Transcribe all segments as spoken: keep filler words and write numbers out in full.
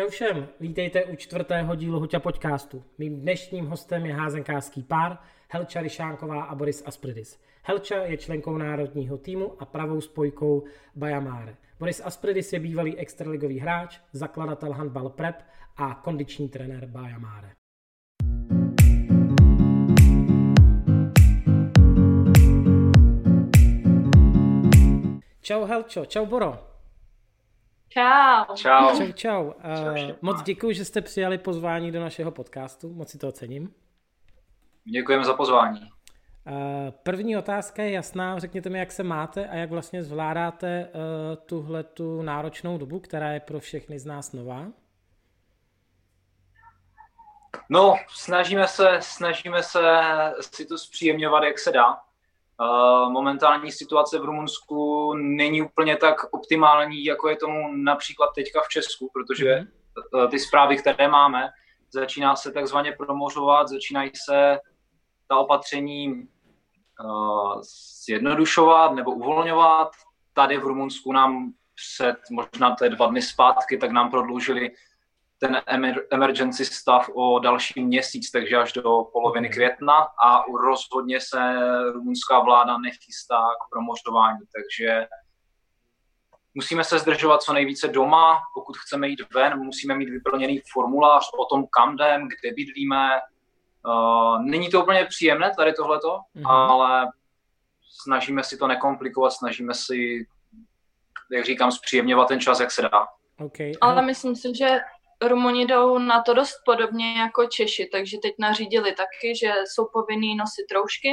Čau všem, vítejte u čtvrtého dílu Hoča Podcastu. Mým dnešním hostem je házenkářský pár Helča Ryšánková a Boris Aspredis. Helča je členkou národního týmu a pravou spojkou Baia Mare. Boris Aspredis je bývalý extraligový hráč, zakladatel handball prep a kondiční trenér Baia Mare. Čau Helčo, čau Boro. Čau. Čau. Čau, čau. Uh, moc děkuji, že jste přijali pozvání do našeho podcastu, moc si to ocením. Děkujeme za pozvání. Uh, první otázka je jasná, řekněte mi, jak se máte a jak vlastně zvládáte uh, tuhletu náročnou dobu, která je pro všechny z nás nová? No, snažíme se, snažíme se si to zpříjemňovat, jak se dá. Momentální situace v Rumunsku není úplně tak optimální, jako je tomu například teďka v Česku, protože ty zprávy, které máme, začíná se takzvaně promořovat, začínají se ta opatření zjednodušovat nebo uvolňovat. Tady v Rumunsku nám před možná té dva dny zpátky, tak nám prodloužili ten emergency stav o další měsíc, takže až do poloviny května a rozhodně se rumunská vláda nechystá k promořování, takže musíme se zdržovat co nejvíce doma, pokud chceme jít ven, musíme mít vyplněný formulář o tom, kam jdem, kde bydlíme. Není to úplně příjemné tady tohleto, mhm. ale snažíme si to nekomplikovat, snažíme si, jak říkám, zpříjemňovat ten čas, jak se dá. Okay. Ale myslím si, že Rumuni jdou na to dost podobně jako Češi, takže teď nařídili taky, že jsou povinní nosit roušky.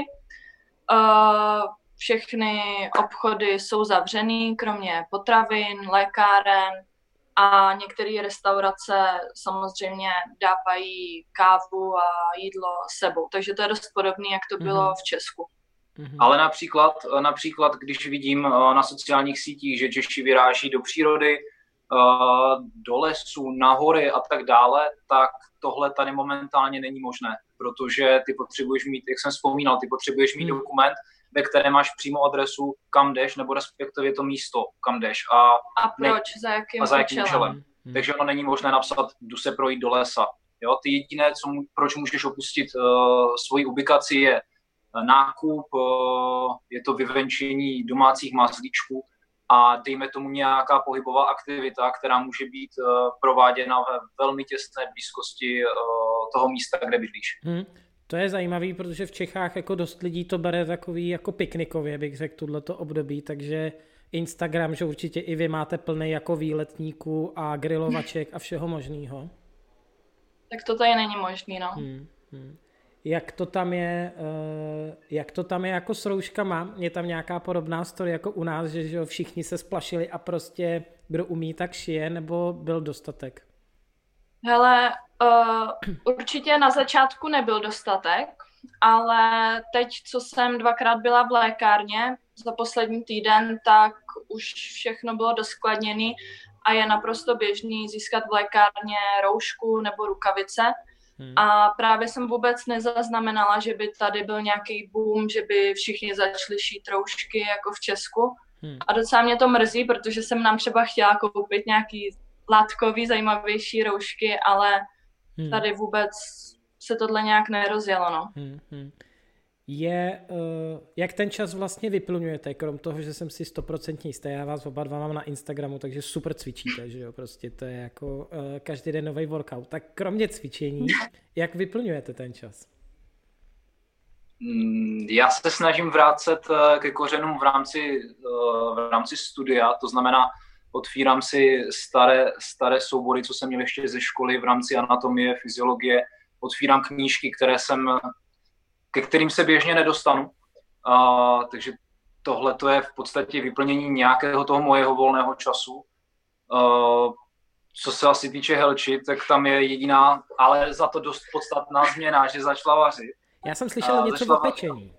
Všechny obchody jsou zavřený, kromě potravin, lékáren a některé restaurace samozřejmě dávají kávu a jídlo sebou. Takže to je dost podobné, jak to bylo v Česku. Ale například, například, když vidím na sociálních sítích, že Češi vyráží do přírody, do lesů, na hory a tak dále, tak tohle tady momentálně není možné, protože ty potřebuješ mít, jak jsem vzpomínal, ty potřebuješ mít dokument, ve kterém máš přímo adresu, kam jdeš, nebo respektive to místo, kam jdeš a, a proč, ne, za jakým, a za jakým účelem. Hmm. Takže ono není možné napsat, jdu se projít do lesa. Jo, ty jediné, co, proč můžeš opustit uh, svoji ubikaci, je nákup, uh, je to vyvenčení domácích mazlíčků, a dejme tomu nějaká pohybová aktivita, která může být uh, prováděna ve velmi těsné blízkosti uh, toho místa, kde bydlíš. Hmm. To je zajímavý, protože v Čechách jako dost lidí to bere takový jako piknikově, bych řekl, tohleto období, takže Instagram, že určitě i vy máte plný jako výletníků a grilovaček a všeho možného. Tak to tady není možný, no. Hmm. Hmm. Jak to tam je, jak to tam je jako s rouškama? Je tam nějaká podobná story jako u nás, že, že všichni se splašili a prostě kdo umí, tak šije, nebo byl dostatek? Hele, uh, určitě na začátku nebyl dostatek, ale teď, co jsem dvakrát byla v lékárně za poslední týden, tak už všechno bylo doskladněné a je naprosto běžný získat v lékárně roušku nebo rukavice. Hmm. A právě jsem vůbec nezaznamenala, že by tady byl nějaký boom, že by všichni začali šít roušky jako v Česku. Hmm. A docela mě to mrzí, protože jsem nám třeba chtěla koupit nějaký látkový, zajímavější roušky, ale hmm. tady vůbec se tohle nějak nerozjelo. No. Hmm. Hmm. Je, uh, jak ten čas vlastně vyplňujete, krom toho, že jsem si stoprocentně jistá, já vás oba dva mám na Instagramu, takže super cvičíte, že jo, prostě to je jako uh, každý den nový workout, tak kromě cvičení, jak vyplňujete ten čas? Já se snažím vrátit ke kořenům v rámci, uh, v rámci studia, to znamená, otvírám si staré, staré soubory, co jsem měl ještě ze školy v rámci anatomie, fyziologie, otvírám knížky, které jsem ke kterým se běžně nedostanu. Uh, takže tohle to je v podstatě vyplnění nějakého toho mojeho volného času. Uh, co se asi týče Helči, tak tam je jediná, ale za to dost podstatná změna, že začala vařit. Já jsem slyšela uh, něco o pečení.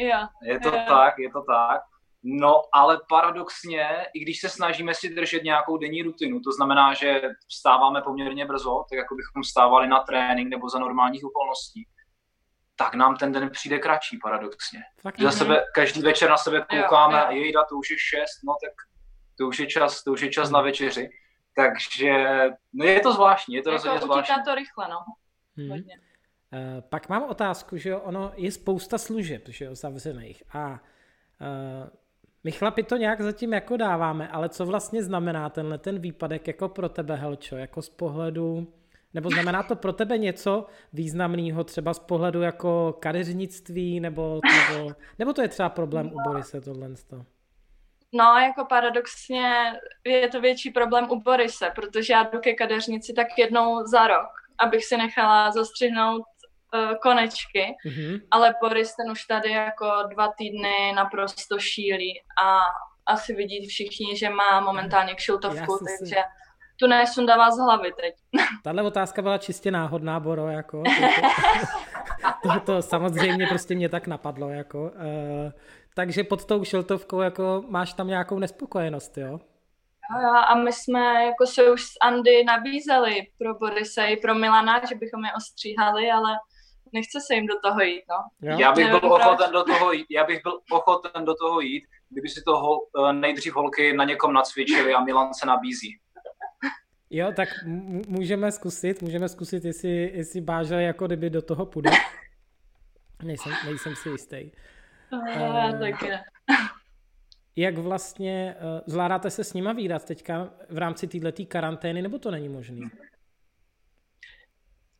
Yeah. Je to yeah. tak, je to tak. No, ale paradoxně, i když se snažíme si držet nějakou denní rutinu, to znamená, že vstáváme poměrně brzo, tak jako bychom vstávali na trénink nebo za normálních okolností, tak nám ten den přijde kratší paradoxně. Za sebe, každý večer na sebe koukáme a jejda, to už je šest, no tak to už je čas, to už je čas na večeři. Takže no je to zvláštní, je to jako rozhodně zvláštní. Utíká to rychle, no. Hmm. Uh, pak mám otázku, že jo, ono je spousta služeb, že jo, zavřených. A uh, my chlapi to nějak zatím jako dáváme, ale co vlastně znamená tenhle ten výpadek jako pro tebe, Helčo, jako z pohledu, nebo znamená to pro tebe něco významného třeba z pohledu jako kadeřnictví, nebo, nebo, nebo to je třeba problém u Borise tohle? No, jako paradoxně je to větší problém u Borise, protože já jdu ke kadeřnici tak jednou za rok, abych si nechala zastřihnout uh, konečky, mm-hmm. ale Boris ten už tady jako dva týdny naprosto šílí a asi vidí všichni, že má momentálně kšiltovku, takže tu nesundává z hlavy teď. Tahle otázka byla čistě náhodná, Boro, jako. To, to, to samozřejmě prostě mě tak napadlo, jako. Uh, takže pod tou šiltovkou jako máš tam nějakou nespokojenost, jo? Jo, a my jsme jako se už s Andy nabízeli pro Borise i pro Milana, že bychom je ostříhali, ale nechce se jim do toho jít, no. Jo? Já bych Nevím byl ochoten do toho jít, já bych byl ochoten do toho jít, kdyby si to hol, nejdřív holky na někom nacvičili a Milan se nabízí. Jo, tak m- můžeme zkusit, můžeme zkusit, jestli, jestli Báža jako kdyby do toho půjde. Nejsem, nejsem si jistý. Uh, taky ne. Jak vlastně uh, zvládáte se s nima výdat teďka v rámci této karantény, nebo to není možný?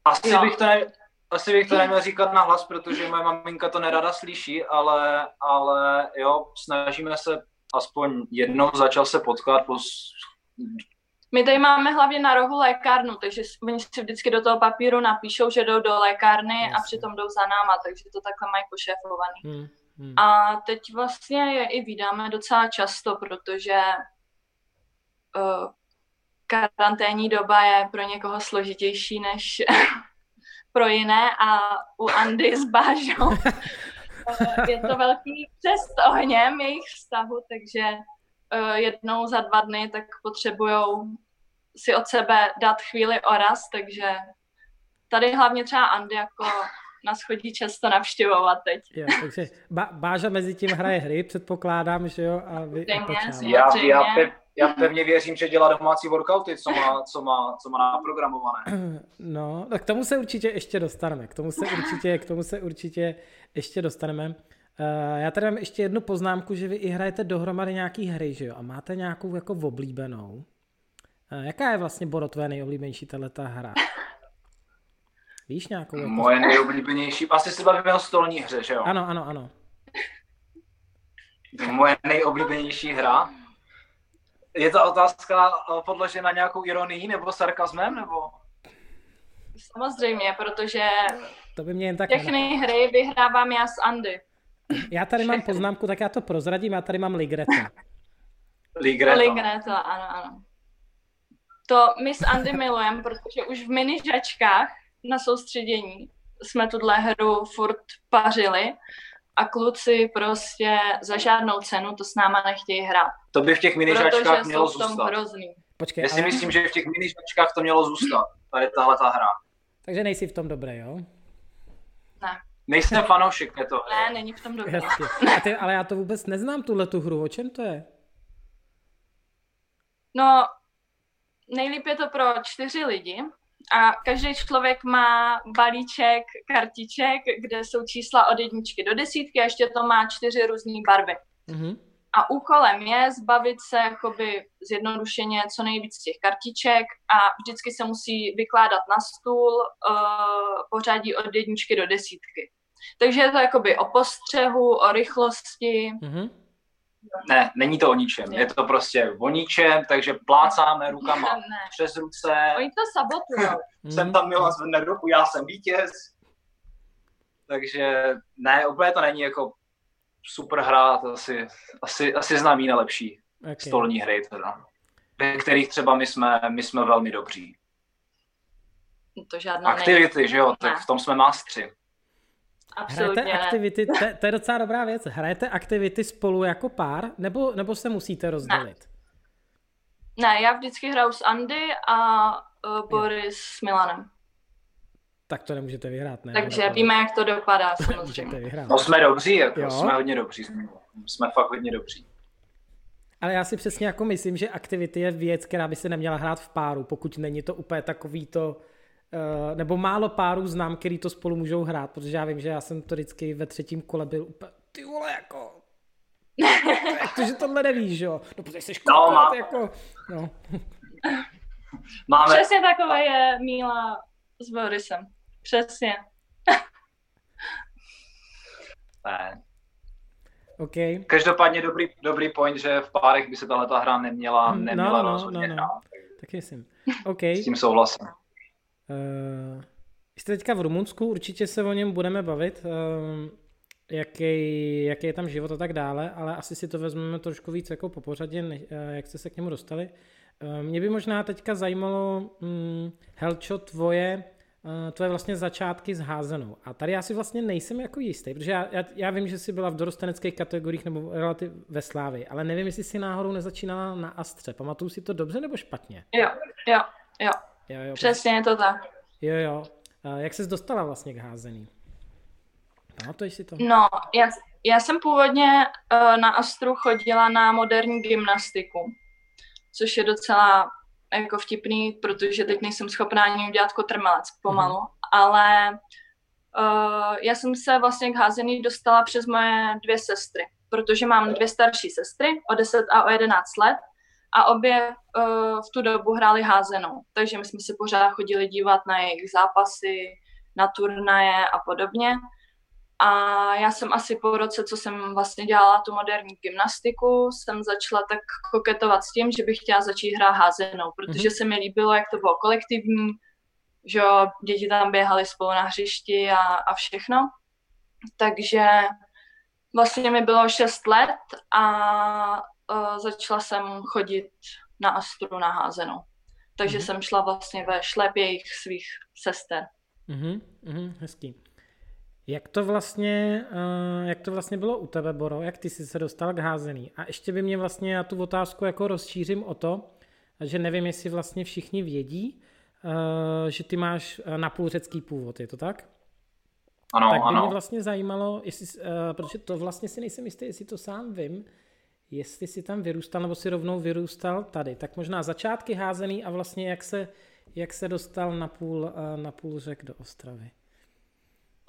Asi no. bych to, ne, asi bych to neměl říkat nahlas, protože moje maminka to nerada slyší, ale, ale jo, snažíme se aspoň jednou za čas se potkat. Po... My tady máme hlavně na rohu lékárnu, takže oni si vždycky do toho papíru napíšou, že jdou do lékárny Jasně. a přitom jdou za náma, takže to takhle mají pošéfovaný. Hmm, hmm. A teď vlastně je i vídáme docela často, protože uh, karanténní doba je pro někoho složitější než pro jiné a u Andy s Bážou je to velký přest ohněm jejich vztahu, takže... jednou za dva dny, tak potřebujou si od sebe dát chvíli oraz, takže tady hlavně třeba Andy jako nás chodí často navštěvovat teď. Jo, takže ba- Báža mezi tím hraje hry, předpokládám, že jo? A vy já, já, pev, já pevně věřím, že dělá domácí workouty, co má, co má, co má naprogramované. No, tak k tomu se určitě ještě dostaneme, k tomu se určitě, k tomu se určitě ještě dostaneme. Uh, já tady mám ještě jednu poznámku, že vy i hrajete dohromady nějaký hry, že jo? A máte nějakou jako oblíbenou. Uh, jaká je vlastně, Boro, tvoje nejoblíbenější tato hra? Víš nějakou? Jako... Moje nejoblíbenější? Asi se bavíme o stolní hře, že jo? Ano, ano, ano. Moje nejoblíbenější hra? Je ta otázka podložena nějakou ironií nebo sarkazmem, nebo... Samozřejmě, protože to by mě jen tak všechny hry vyhrávám já s Andy. Já tady mám poznámku, tak já to prozradím, já tady mám Ligretto. Ligretto. Ligretto, ano, ano. To my s Andy milujeme, protože už v minižačkách na soustředění jsme tuhle hru furt pařili a kluci prostě za žádnou cenu to s náma nechtějí hrát. To by v těch minižačkách mělo zůstat. Počkej, já si ale... myslím, že v těch minižačkách to mělo zůstat, tady tahle ta hra. Takže nejsi v tom dobrý, jo? Ne. Nejsem fanoušek, je to. Ne, není v tom dobrý. Ty, ale já to vůbec neznám, tuhletu hru. O čem to je? No, nejlíp je to pro čtyři lidi a každý člověk má balíček, kartiček, kde jsou čísla od jedničky do desítky a ještě to má čtyři různé barvy. Mm-hmm. A úkolem je zbavit se jakoby zjednodušeně co nejvíc těch kartiček a vždycky se musí vykládat na stůl uh, pořadí od jedničky do desítky. Takže je to jakoby o postřehu, o rychlosti. Mm-hmm. Ne, není to o ničem. Je to prostě o ničem, takže plácáme rukama ne. přes ruce. Oni to sabotujou. Jsem tam Milan zvedne ruku, já jsem vítěz. Takže ne, úplně to není jako super hra, to asi, asi, asi znám jiné lepší okay. stolní hry, teda, ve kterých třeba my jsme, my jsme velmi dobří. To žádná aktivity, nejde. Že jo, tak v tom jsme mástři. Absolutně. Hrajete aktivity, to, to je docela dobrá věc, hrajete aktivity spolu jako pár, nebo, nebo se musíte rozdělit? Ne. ne, já vždycky hraju s Andy a uh, Boris s Milanem. Tak to nemůžete vyhrát, ne? Takže no, víme, jak to dopadá, samozřejmě. No jsme dobří, jako, jsme hodně dobří. Jsme, jsme fakt hodně dobří. Ale já si přesně jako myslím, že aktivity je věc, která by se neměla hrát v páru, pokud není to úplně takový to, nebo málo párů znám, který to spolu můžou hrát, protože já vím, že já jsem to vždycky ve třetím kole byl úplně, ty vole, jako, protože tohle nevíš, jo, no protože jsi koukat, no, jako, no. Máme. Přesně takové je Míla s Borisem, přesně. Ne. Okay. Každopádně dobrý, dobrý point, že v párech by se tahleta hra neměla, neměla no, rozhodně no, no, no. Tak myslím. Okay. S tím souhlasím. Uh, jste teďka v Rumunsku, určitě se o něm budeme bavit, uh, jaký, jaký je tam život a tak dále, ale asi si to vezmeme trošku víc jako po pořadě, než, uh, jak jste se k němu dostali. Uh, mě by možná teďka zajímalo, um, Helčo, tvoje to je vlastně začátky s házenou. A tady já si vlastně nejsem jako jistý, protože já, já, já vím, že jsi byla v dorosteneckých kategoriích nebo relativ ve Slávii, ale nevím, jestli jsi náhodou nezačínala na Astře. Pamatuju si to dobře nebo špatně? Jo, jo, jo. jo, jo Přesně je to tak. Jo, jo. A jak ses dostala vlastně k házení? Pamatuješ si to? No, já, já jsem původně na Astru chodila na moderní gymnastiku, což je docela jako vtipný, protože teď nejsem schopná ani udělat kotrmelec pomalu, mm. ale uh, já jsem se vlastně k házení dostala přes moje dvě sestry, protože mám dvě starší sestry o deset a o jedenáct let a obě uh, v tu dobu hrály házenou, takže my jsme se pořád chodili dívat na jejich zápasy, na turnaje a podobně. A já jsem asi po roce, co jsem vlastně dělala tu moderní gymnastiku, jsem začala tak koketovat s tím, že bych chtěla začít hrát házenou, protože se mi líbilo, jak to bylo kolektivní, že jo, děti tam běhaly spolu na hřišti a, a všechno. Takže vlastně mi bylo šest let a uh, začala jsem chodit na Astru na házenou. Takže jsem šla vlastně ve šlep jejich svých sester. Mhm, mhm, hezký. Jak to, vlastně, jak to vlastně bylo u tebe, Boro? Jak ty jsi se dostal k házení? A ještě by mě vlastně, já tu otázku jako rozšířím o to, že nevím, jestli vlastně všichni vědí, že ty máš napůlřecký původ, je to tak? Ano, tak by ano. Mě vlastně zajímalo, jestli, protože to vlastně si nejsem jistý, jestli to sám vím, jestli jsi tam vyrůstal, nebo si rovnou vyrůstal tady. Tak možná začátky házený a vlastně jak se, jak se dostal na půl, na půl řek do Ostravy.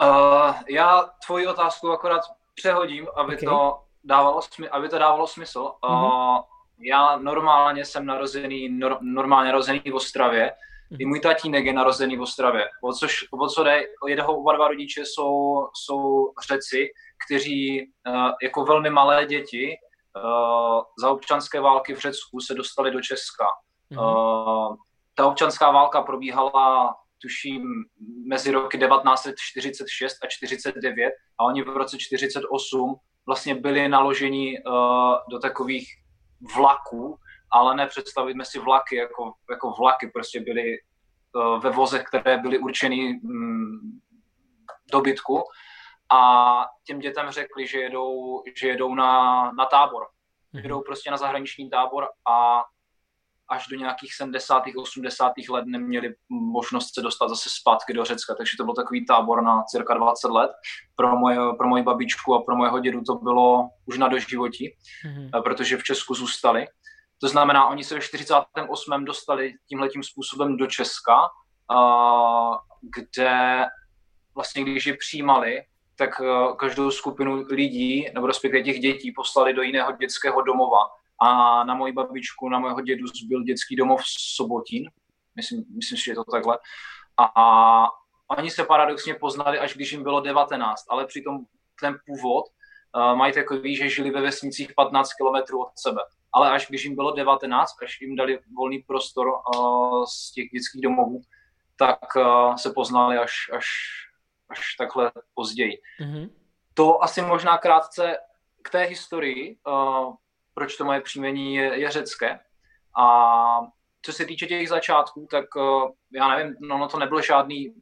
Uh, já tvoji otázku akorát přehodím, aby, okay. to, dávalo smi- aby to dávalo smysl. Uh, uh-huh. Já normálně jsem narozený, nor- normálně narozený v Ostravě. Uh-huh. I můj tatínek je narozený v Ostravě. O, což, o co jde, jeho oba dva rodiče jsou, jsou Řeci, kteří uh, jako velmi malé děti uh, za občanské války v Řecku se dostali do Česka. Uh-huh. Uh, ta občanská válka probíhala tuším mezi roky devatenáct set čtyřicet šest a čtyřicet devět a oni v roce čtyřicet osm vlastně byli naloženi uh, do takových vlaků, ale nepředstavíme si vlaky jako, jako vlaky, prostě byly uh, ve vozech, které byly určeny um, dobytku a těm dětem řekli, že jedou, že jedou na, na tábor, jedou prostě na zahraniční tábor a až do nějakých sedmdesátých, osmdesátých let neměli možnost se dostat zase zpátky do Řecka, takže to byl takový tábor na cirka dvacet let. Pro, moje, pro moji babičku a pro mojeho dědu to bylo už na doživotí, mm-hmm. protože v Česku zůstali. To znamená, oni se ve čtyřicátém osmém dostali tímhletím způsobem do Česka, kde vlastně, když je přijímali, tak každou skupinu lidí, nebo respektive těch dětí, poslali do jiného dětského domova. A na moji babičku, na mého dědu byl dětský domov Sobotín, myslím, myslím, že je to takhle. A, a oni se paradoxně poznali, až když jim bylo devatenáct, ale přitom ten původ uh, mají takový, že žili ve vesnicích patnáct kilometrů od sebe. Ale až když jim bylo devatenáct, až jim dali volný prostor uh, z těch dětských domovů, tak uh, se poznali až, až, až takhle později. Mm-hmm. To asi možná krátce k té historii, uh, proč to moje příjmení je, je řecké. A co se týče těch začátků, tak uh, já nevím, no, no to nebyl žádný,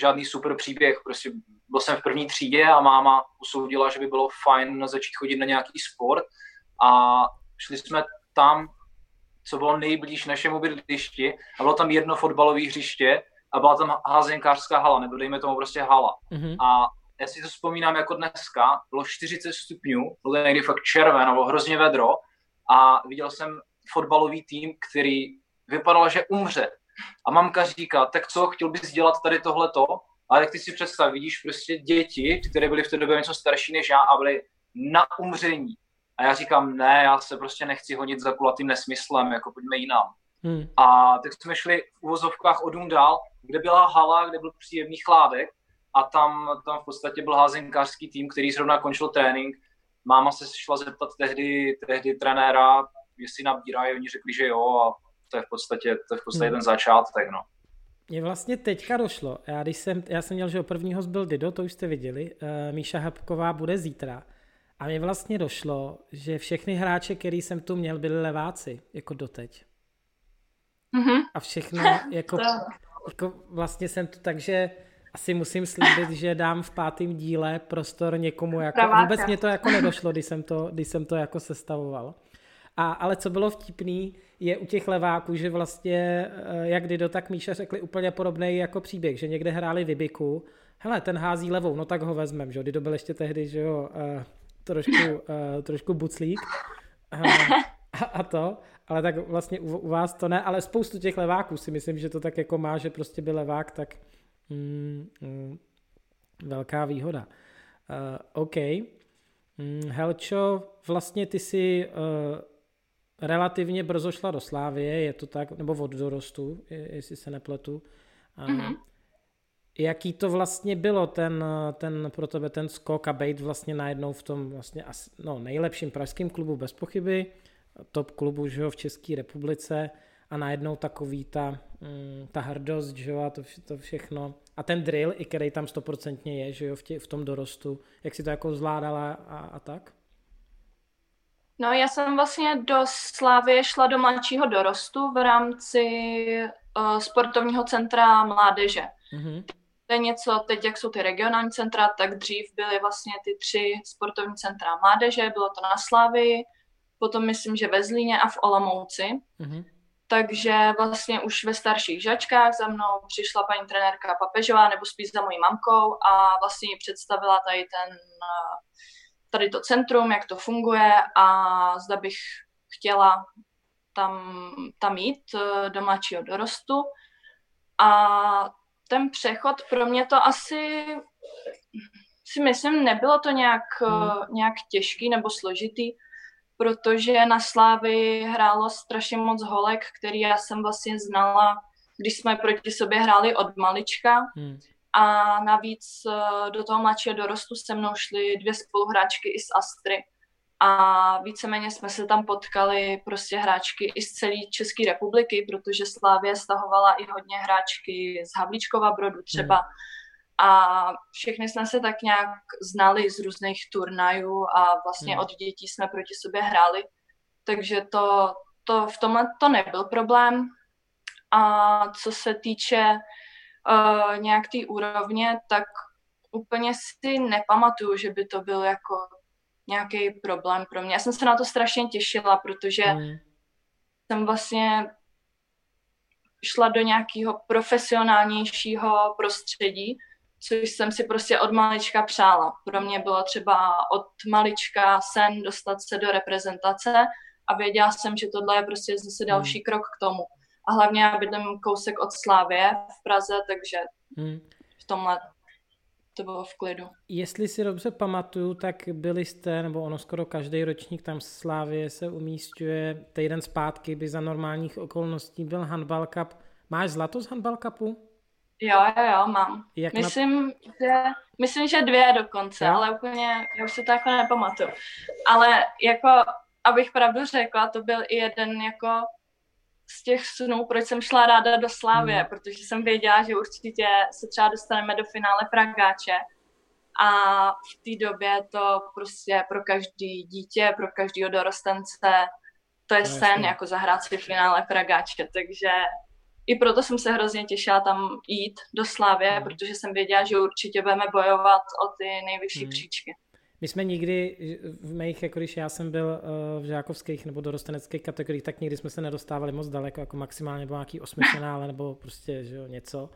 žádný super příběh. Prostě byl jsem v první třídě a máma usoudila, že by bylo fajn začít chodit na nějaký sport. A šli jsme tam, co bylo nejblíž našemu bydlišti. A bylo tam jedno fotbalové hřiště a byla tam házenkářská hala, nebo dejme tomu prostě hala. Mm-hmm. A já si to vzpomínám jako dneska, bylo čtyřicet stupňů, bylo někdy fakt červen, bylo hrozně vedro a viděl jsem fotbalový tým, který vypadal, že umře. A mamka říká, tak co, chtěl bys dělat tady tohleto? Ale jak ty si představ, vidíš prostě děti, které byly v té době něco starší než já a byly na umření. A já říkám, ne, já se prostě nechci honit za kulatým nesmyslem, jako pojďme jinam. Hmm. A tak jsme šli v uvozovkách odum dál, kde byla hala, kde byl příjemný chládek a tam, tam v podstatě byl házenkářský tým, který zrovna končil trénink. Máma se šla zeptat tehdy, tehdy trenéra, jestli nabírají, oni řekli, že jo a to je v podstatě, to je v podstatě hmm. ten začátek, no. Mně vlastně teďka došlo, já, když jsem, já jsem měl, že první host byl Dido, to už jste viděli, uh, Míša Habková bude zítra. A mně vlastně došlo, že všechny hráče, který jsem tu měl, byli leváci, jako doteď. Mm-hmm. A všechno, jako, jako vlastně jsem tu, takže asi musím slíbit, že dám v pátém díle prostor někomu, jako Praváka. Vůbec mě to jako nedošlo, když jsem to, když jsem to jako sestavoval. A, ale co bylo vtipný, je u těch leváků, že vlastně, jak Dido, tak Míša řekli úplně podobný jako příběh, že někde hráli vybiku, hele, ten hází levou, no tak ho vezmem, že jo, Dido byl ještě tehdy, že jo, uh, trošku, uh, trošku buclík uh, a, a to, ale tak vlastně u, u vás to ne, ale spoustu těch leváků si myslím, že to tak jako má, že prostě byl levák, tak mm, mm, velká výhoda. Uh, OK. Mm, Helčo, vlastně ty si uh, relativně brzo šla do Slávie, je to tak, nebo od dorostu, jestli se nepletu. Mm-hmm. Jaký to vlastně bylo, ten, ten pro tebe ten skok a bejt vlastně najednou v tom vlastně asi, no, nejlepším pražském klubu bez pochyby, top klubu, že jo, v České republice a najednou takový ta, ta hrdost, že jo, a to, to všechno. A ten drill, i který tam stoprocentně je, že jo, v, tě, v tom dorostu, jak si to jako zvládala a, a tak? No, já jsem vlastně do Slávie šla do mladšího dorostu v rámci uh, sportovního centra mládeže. Mm-hmm. To je něco, teď jak jsou ty regionální centra, tak dřív byly vlastně ty tři sportovní centra mládeže, bylo to na Slávii, potom myslím, že ve Zlíně a v Olomouci. Mm-hmm. Takže vlastně už ve starších žačkách za mnou přišla paní trenérka Papežová, nebo spíš za mojí mamkou a vlastně ji představila tady ten... Uh, tady to centrum, jak to funguje a zda bych chtěla tam, tam jít do mladšího dorostu. A ten přechod pro mě to asi, si myslím, nebylo to nějak, hmm. nějak těžký nebo složitý, protože na Slávii hrálo strašně moc holek, který já jsem vlastně znala, když jsme proti sobě hráli od malička. Hmm. A navíc do toho mladšího dorostu se mnou šly dvě spoluhráčky i z Astry. A víceméně jsme se tam potkali prostě hráčky i z celé České republiky, protože Slávie stahovala i hodně hráčky z Havlíčkova Brodu třeba. Mm. A všechny jsme se tak nějak znali z různých turnajů a vlastně mm. od dětí jsme proti sobě hráli. Takže to, to v tomhle to nebyl problém. A co se týče... Uh, nějak té úrovně, tak úplně si nepamatuju, že by to byl jako nějaký problém pro mě. Já jsem se na to strašně těšila, protože mm. jsem vlastně šla do nějakého profesionálnějšího prostředí, což jsem si prostě od malička přála. Pro mě bylo třeba od malička sen dostat se do reprezentace a věděla jsem, že tohle je prostě zase další mm. krok k tomu. A hlavně já bydlím kousek od Slávie v Praze, takže hmm. v tomhle to bylo v klidu. Jestli si dobře pamatuju, tak byli jste, nebo ono skoro každý ročník tam Slávie se umístuje, týden zpátky by za normálních okolností byl handball cup. Máš zlato z handball cupu? Jo, jo, jo, mám. Jak myslím, na... že, myslím, že dvě dokonce, jo? Ale úplně, já už se to jako nepamatuju. Ale jako, abych pravdu řekla, to byl i jeden jako... z těch snů, proč jsem šla ráda do Slávie, hmm. protože jsem věděla, že určitě se třeba dostaneme do finále Pragáče a v té době to prostě pro každý dítě, pro každého dorostence, to je no, sen jasný. Jako zahrát si finále Pragáče, takže i proto jsem se hrozně těšila tam jít do Slávie, hmm. protože jsem věděla, že určitě budeme bojovat o ty nejvyšší hmm. příčky. My jsme nikdy v mých, jako když já jsem byl v žákovských nebo dorosteneckých kategoriích, tak nikdy jsme se nedostávali moc daleko, jako maximálně nebo nějaký osmifinále nebo prostě že jo, něco.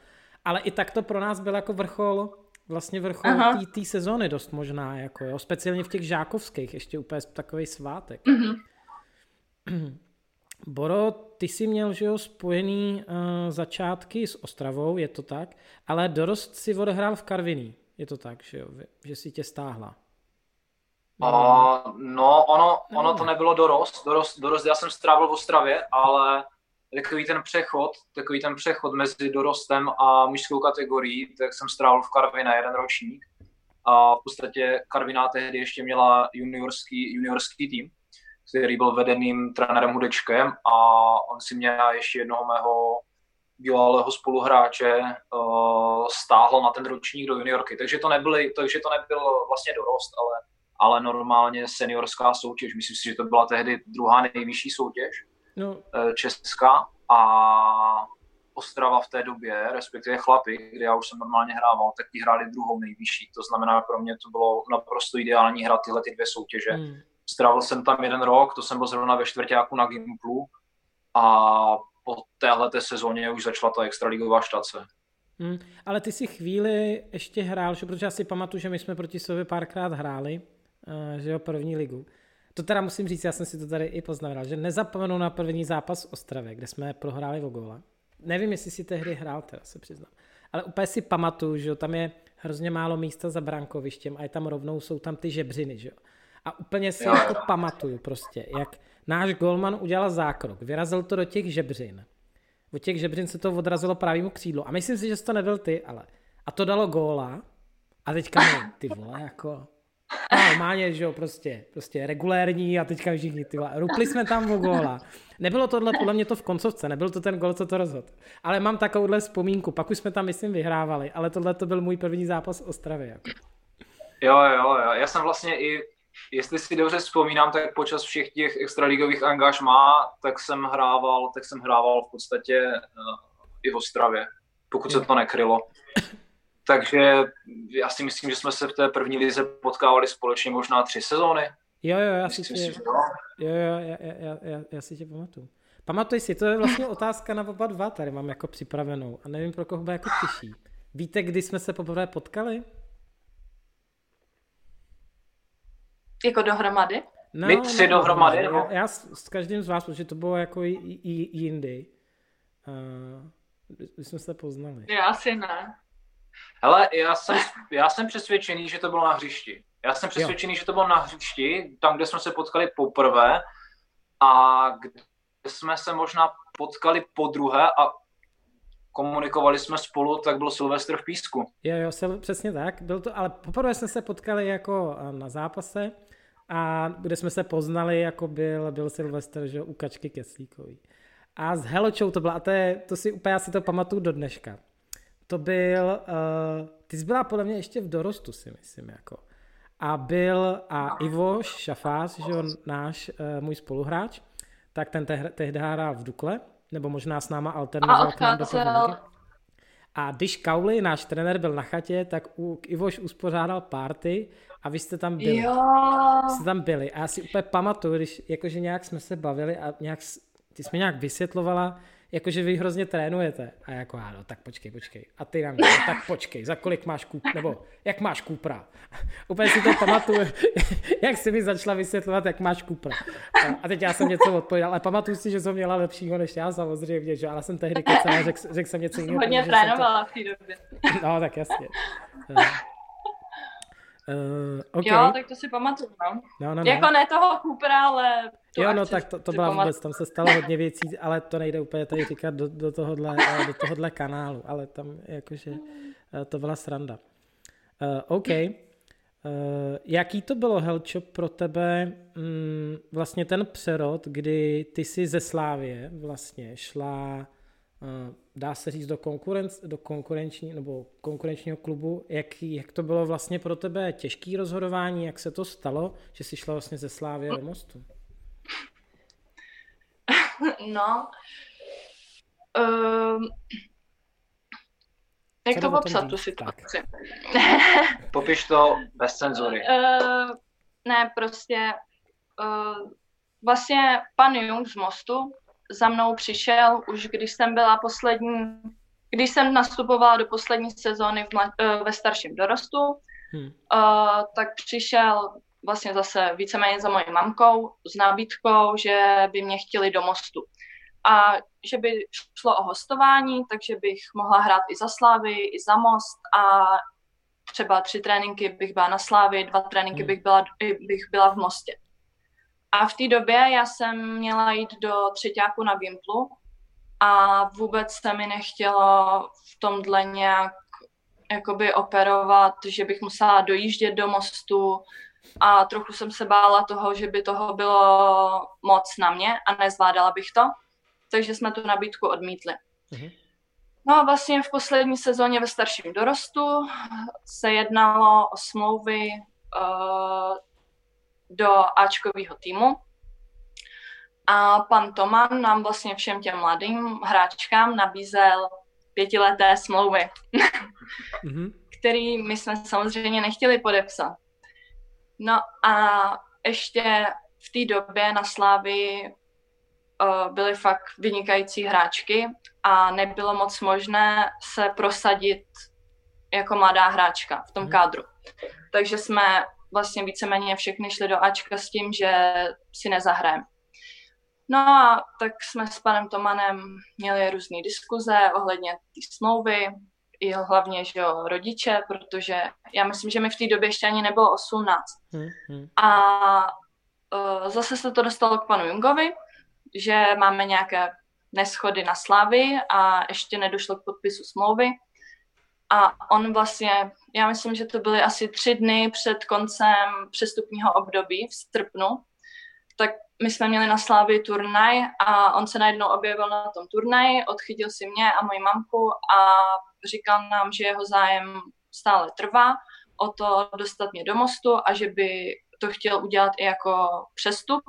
Ale i tak to pro nás byl jako vrchol, vlastně vrchol té sezóny dost možná, jako jo, speciálně v těch žákovských, ještě úplně takovej svátek. Mm-hmm. Boro, ty jsi měl, že jo, spojený uh, začátky s Ostravou, je to tak, ale dorost si odehrál v Karviní, je to tak, že jo, že si tě stáhla. Uh, no, ono, ono to nebylo dorost, dorost, dorost, já jsem strávil v Ostravě, ale takový ten přechod, takový ten přechod mezi dorostem a mužskou kategorií, tak jsem strávil v Karviné jeden ročník a v podstatě Karviná tehdy ještě měla juniorský, juniorský tým, který byl vedeným trenérem Hudečkem a on si mě ještě jednoho mého bývalého spoluhráče uh, stáhl na ten ročník do juniorky. Takže to, nebyly, takže to nebyl vlastně dorost, ale, ale normálně seniorská soutěž. Myslím si, že to byla tehdy druhá nejvyšší soutěž no. česká a Ostrava v té době, respektive chlapy, kde já už jsem normálně hrával, tak ty hráli druhou nejvyšší. To znamená, pro mě to bylo naprosto ideální hra tyhle ty dvě soutěže. Hmm. Strávil jsem tam jeden rok, to jsem byl zrovna ve čtvrťáku na Gimplu a po téhleté sezóně už začala ta extraligová štace. Hmm, ale ty si chvíli ještě hrál, že, protože já si pamatuju, že my jsme proti sobě párkrát hráli, že jo, první ligu. To teda musím říct, já jsem si to tady i poznamenal, že nezapomenu na první zápas v Ostravě, kde jsme prohráli o góla. Nevím, jestli si tehdy hrál, teda se přiznám. Ale úplně si pamatuju, že jo, tam je hrozně málo místa za brankovištěm a je tam rovnou, jsou tam ty žebřiny, že jo. A úplně si to pamatuju prostě, jak náš golman udělal zákrok, vyrazil to do těch žebřin. Od těch žebřin se to odrazilo pravému křídlu. A myslím si, že jsi to nebyl ty, ale. A to dalo góla. A teďka ne, ty vole, jako. Normálně, že jo, prostě, prostě regulérní a teďka všichni, ty vole. Rupli jsme tam o góla. Nebylo tohle, podle mě to v koncovce, nebyl to ten gól, co to rozhodl. Ale mám takovouhle vzpomínku, pak už jsme tam, myslím, vyhrávali, ale tohle to byl můj první zápas v Ostravě, jako. Jo, jo, jo, já jsem vlastně i Jestli si dobře vzpomínám, tak počas všech těch extraligových angažmá, tak jsem hrával, tak jsem hrával v podstatě uh, i v Ostravě, pokud se to nekrylo. Takže já si myslím, že jsme se v té první lize potkávali společně možná tři sezóny. Jo, jo, já si, tě, si, jo, jo, já, já, já, já si tě pamatuju. Pamatuj si, to je vlastně otázka na oba dva, tady mám jako připravenou a nevím, pro koho bude jako těžší. Víte, kdy jsme se poprvé potkali? Jako dohromady? No, My tři no, dohromady. No. Já s, s každým z vás, protože to bylo jako i, i jindy. Uh, my jsme se poznali. Já asi ne. Hele, já jsem, já jsem přesvědčený, že to bylo na hřišti. Já jsem přesvědčený, jo. že to bylo na hřišti, tam, kde jsme se potkali poprvé a kde jsme se možná potkali podruhé a komunikovali jsme spolu, tak byl Silvestr v Písku. Jo, jo, se, přesně tak. Byl to, ale poprvé jsme se potkali jako na zápase a kde jsme se poznali, jako byl, byl Silvestr, že u Kačky Keslíkový. A s Helčou to byla, a to, je, to si úplně, já si to pamatuju do dneška. To byl, uh, ty jsi byla podle mě ještě v dorostu, si myslím, jako. A byl a Ivoš Šafář, že on, náš, uh, můj spoluhráč, tak ten tehdy te, te hrál v Dukle, nebo možná s náma alternoval k nám do toho. A když Kauli, náš trenér, byl na chatě, tak u, Ivoš uspořádal party a vy jste tam byli. Jo. Jste tam byli. A já si úplně pamatuju, když jakože nějak jsme se bavili a nějak, ty jsi mi nějak vysvětlovala, jakože vy hrozně trénujete. A jako, ano, tak počkej, počkej. A ty nám dělali, tak počkej, za kolik máš kůp, nebo jak máš kůpra. Úplně si to pamatuju, jak jsi mi začala vysvětlovat, jak máš kůpra. A teď já jsem něco odpověděl, ale pamatuju si, že jsem měla lepšího než já samozřejmě, že? Ale jsem tehdy kecala, řekl, řekl jsem něco jiného. Hodně trénovala to v té době. No, tak jasně. Uh, okay. Jo, tak to si pamatuju, no. No, no, no. Jako ne toho kůpra, ale... Jo, no tak to, to byla vůbec, tam se stalo hodně věcí, ale to nejde úplně tady říkat do, do, tohodle, do tohodle kanálu, ale tam jakože to byla sranda. Uh, OK. Uh, jaký to bylo, Helčo, pro tebe um, vlastně ten přerod, kdy ty jsi ze Slávie vlastně šla, uh, dá se říct, do, konkurenc, do konkurenční, nebo konkurenčního klubu, jaký, jak to bylo vlastně pro tebe těžký rozhodování, jak se to stalo, že jsi šla vlastně ze Slávie do Mostu? No, um, jak to popsat tu situaci? Popiš to bez cenzury. Uh, ne, prostě uh, vlastně pan Jung z Mostu za mnou přišel už, když jsem byla poslední, když jsem nastupovala do poslední sezóny v, uh, ve starším dorostu, hmm. uh, tak přišel vlastně zase víceméně za mojí mamkou s nabídkou, že by mě chtěli do Mostu. A že by šlo o hostování, takže bych mohla hrát i za Slávy, i za Most a třeba tři tréninky bych byla na Slávy, dva tréninky bych byla, bych byla v Mostě. A v té době já jsem měla jít do třetíku na Gimplu a vůbec se mi nechtělo v tomhle nějak jakoby operovat, že bych musela dojíždět do Mostu a trochu jsem se bála toho, že by toho bylo moc na mě a nezvládala bych to, takže jsme tu nabídku odmítli. Mm-hmm. No a vlastně v poslední sezóně ve starším dorostu se jednalo o smlouvy uh, do áčkového týmu a pan Toman nám vlastně všem těm mladým hráčkám nabízel pětileté smlouvy, mm-hmm. které my jsme samozřejmě nechtěli podepsat. No a ještě v té době na Slavii uh, byly fakt vynikající hráčky a nebylo moc možné se prosadit jako mladá hráčka v tom kádru. Takže jsme vlastně víceméně všechny šli do Ačka s tím, že si nezahrajeme. No a tak jsme s panem Tomanem měli různé diskuze ohledně té smlouvy, i hlavně že jo, rodiče, protože já myslím, že mi v té době ještě ani nebylo osmnáct. A uh, zase se to dostalo k panu Jungovi, že máme nějaké neshody na Slavii a ještě nedošlo k podpisu smlouvy. A on vlastně, já myslím, že to byly asi tři dny před koncem přestupního období v srpnu, tak my jsme měli na Slavii turnaj a on se najednou objevil na tom turnaji, odchytil si mě a moji mamku a říkal nám, že jeho zájem stále trvá o to dostat mě do Mostu a že by to chtěl udělat i jako přestup.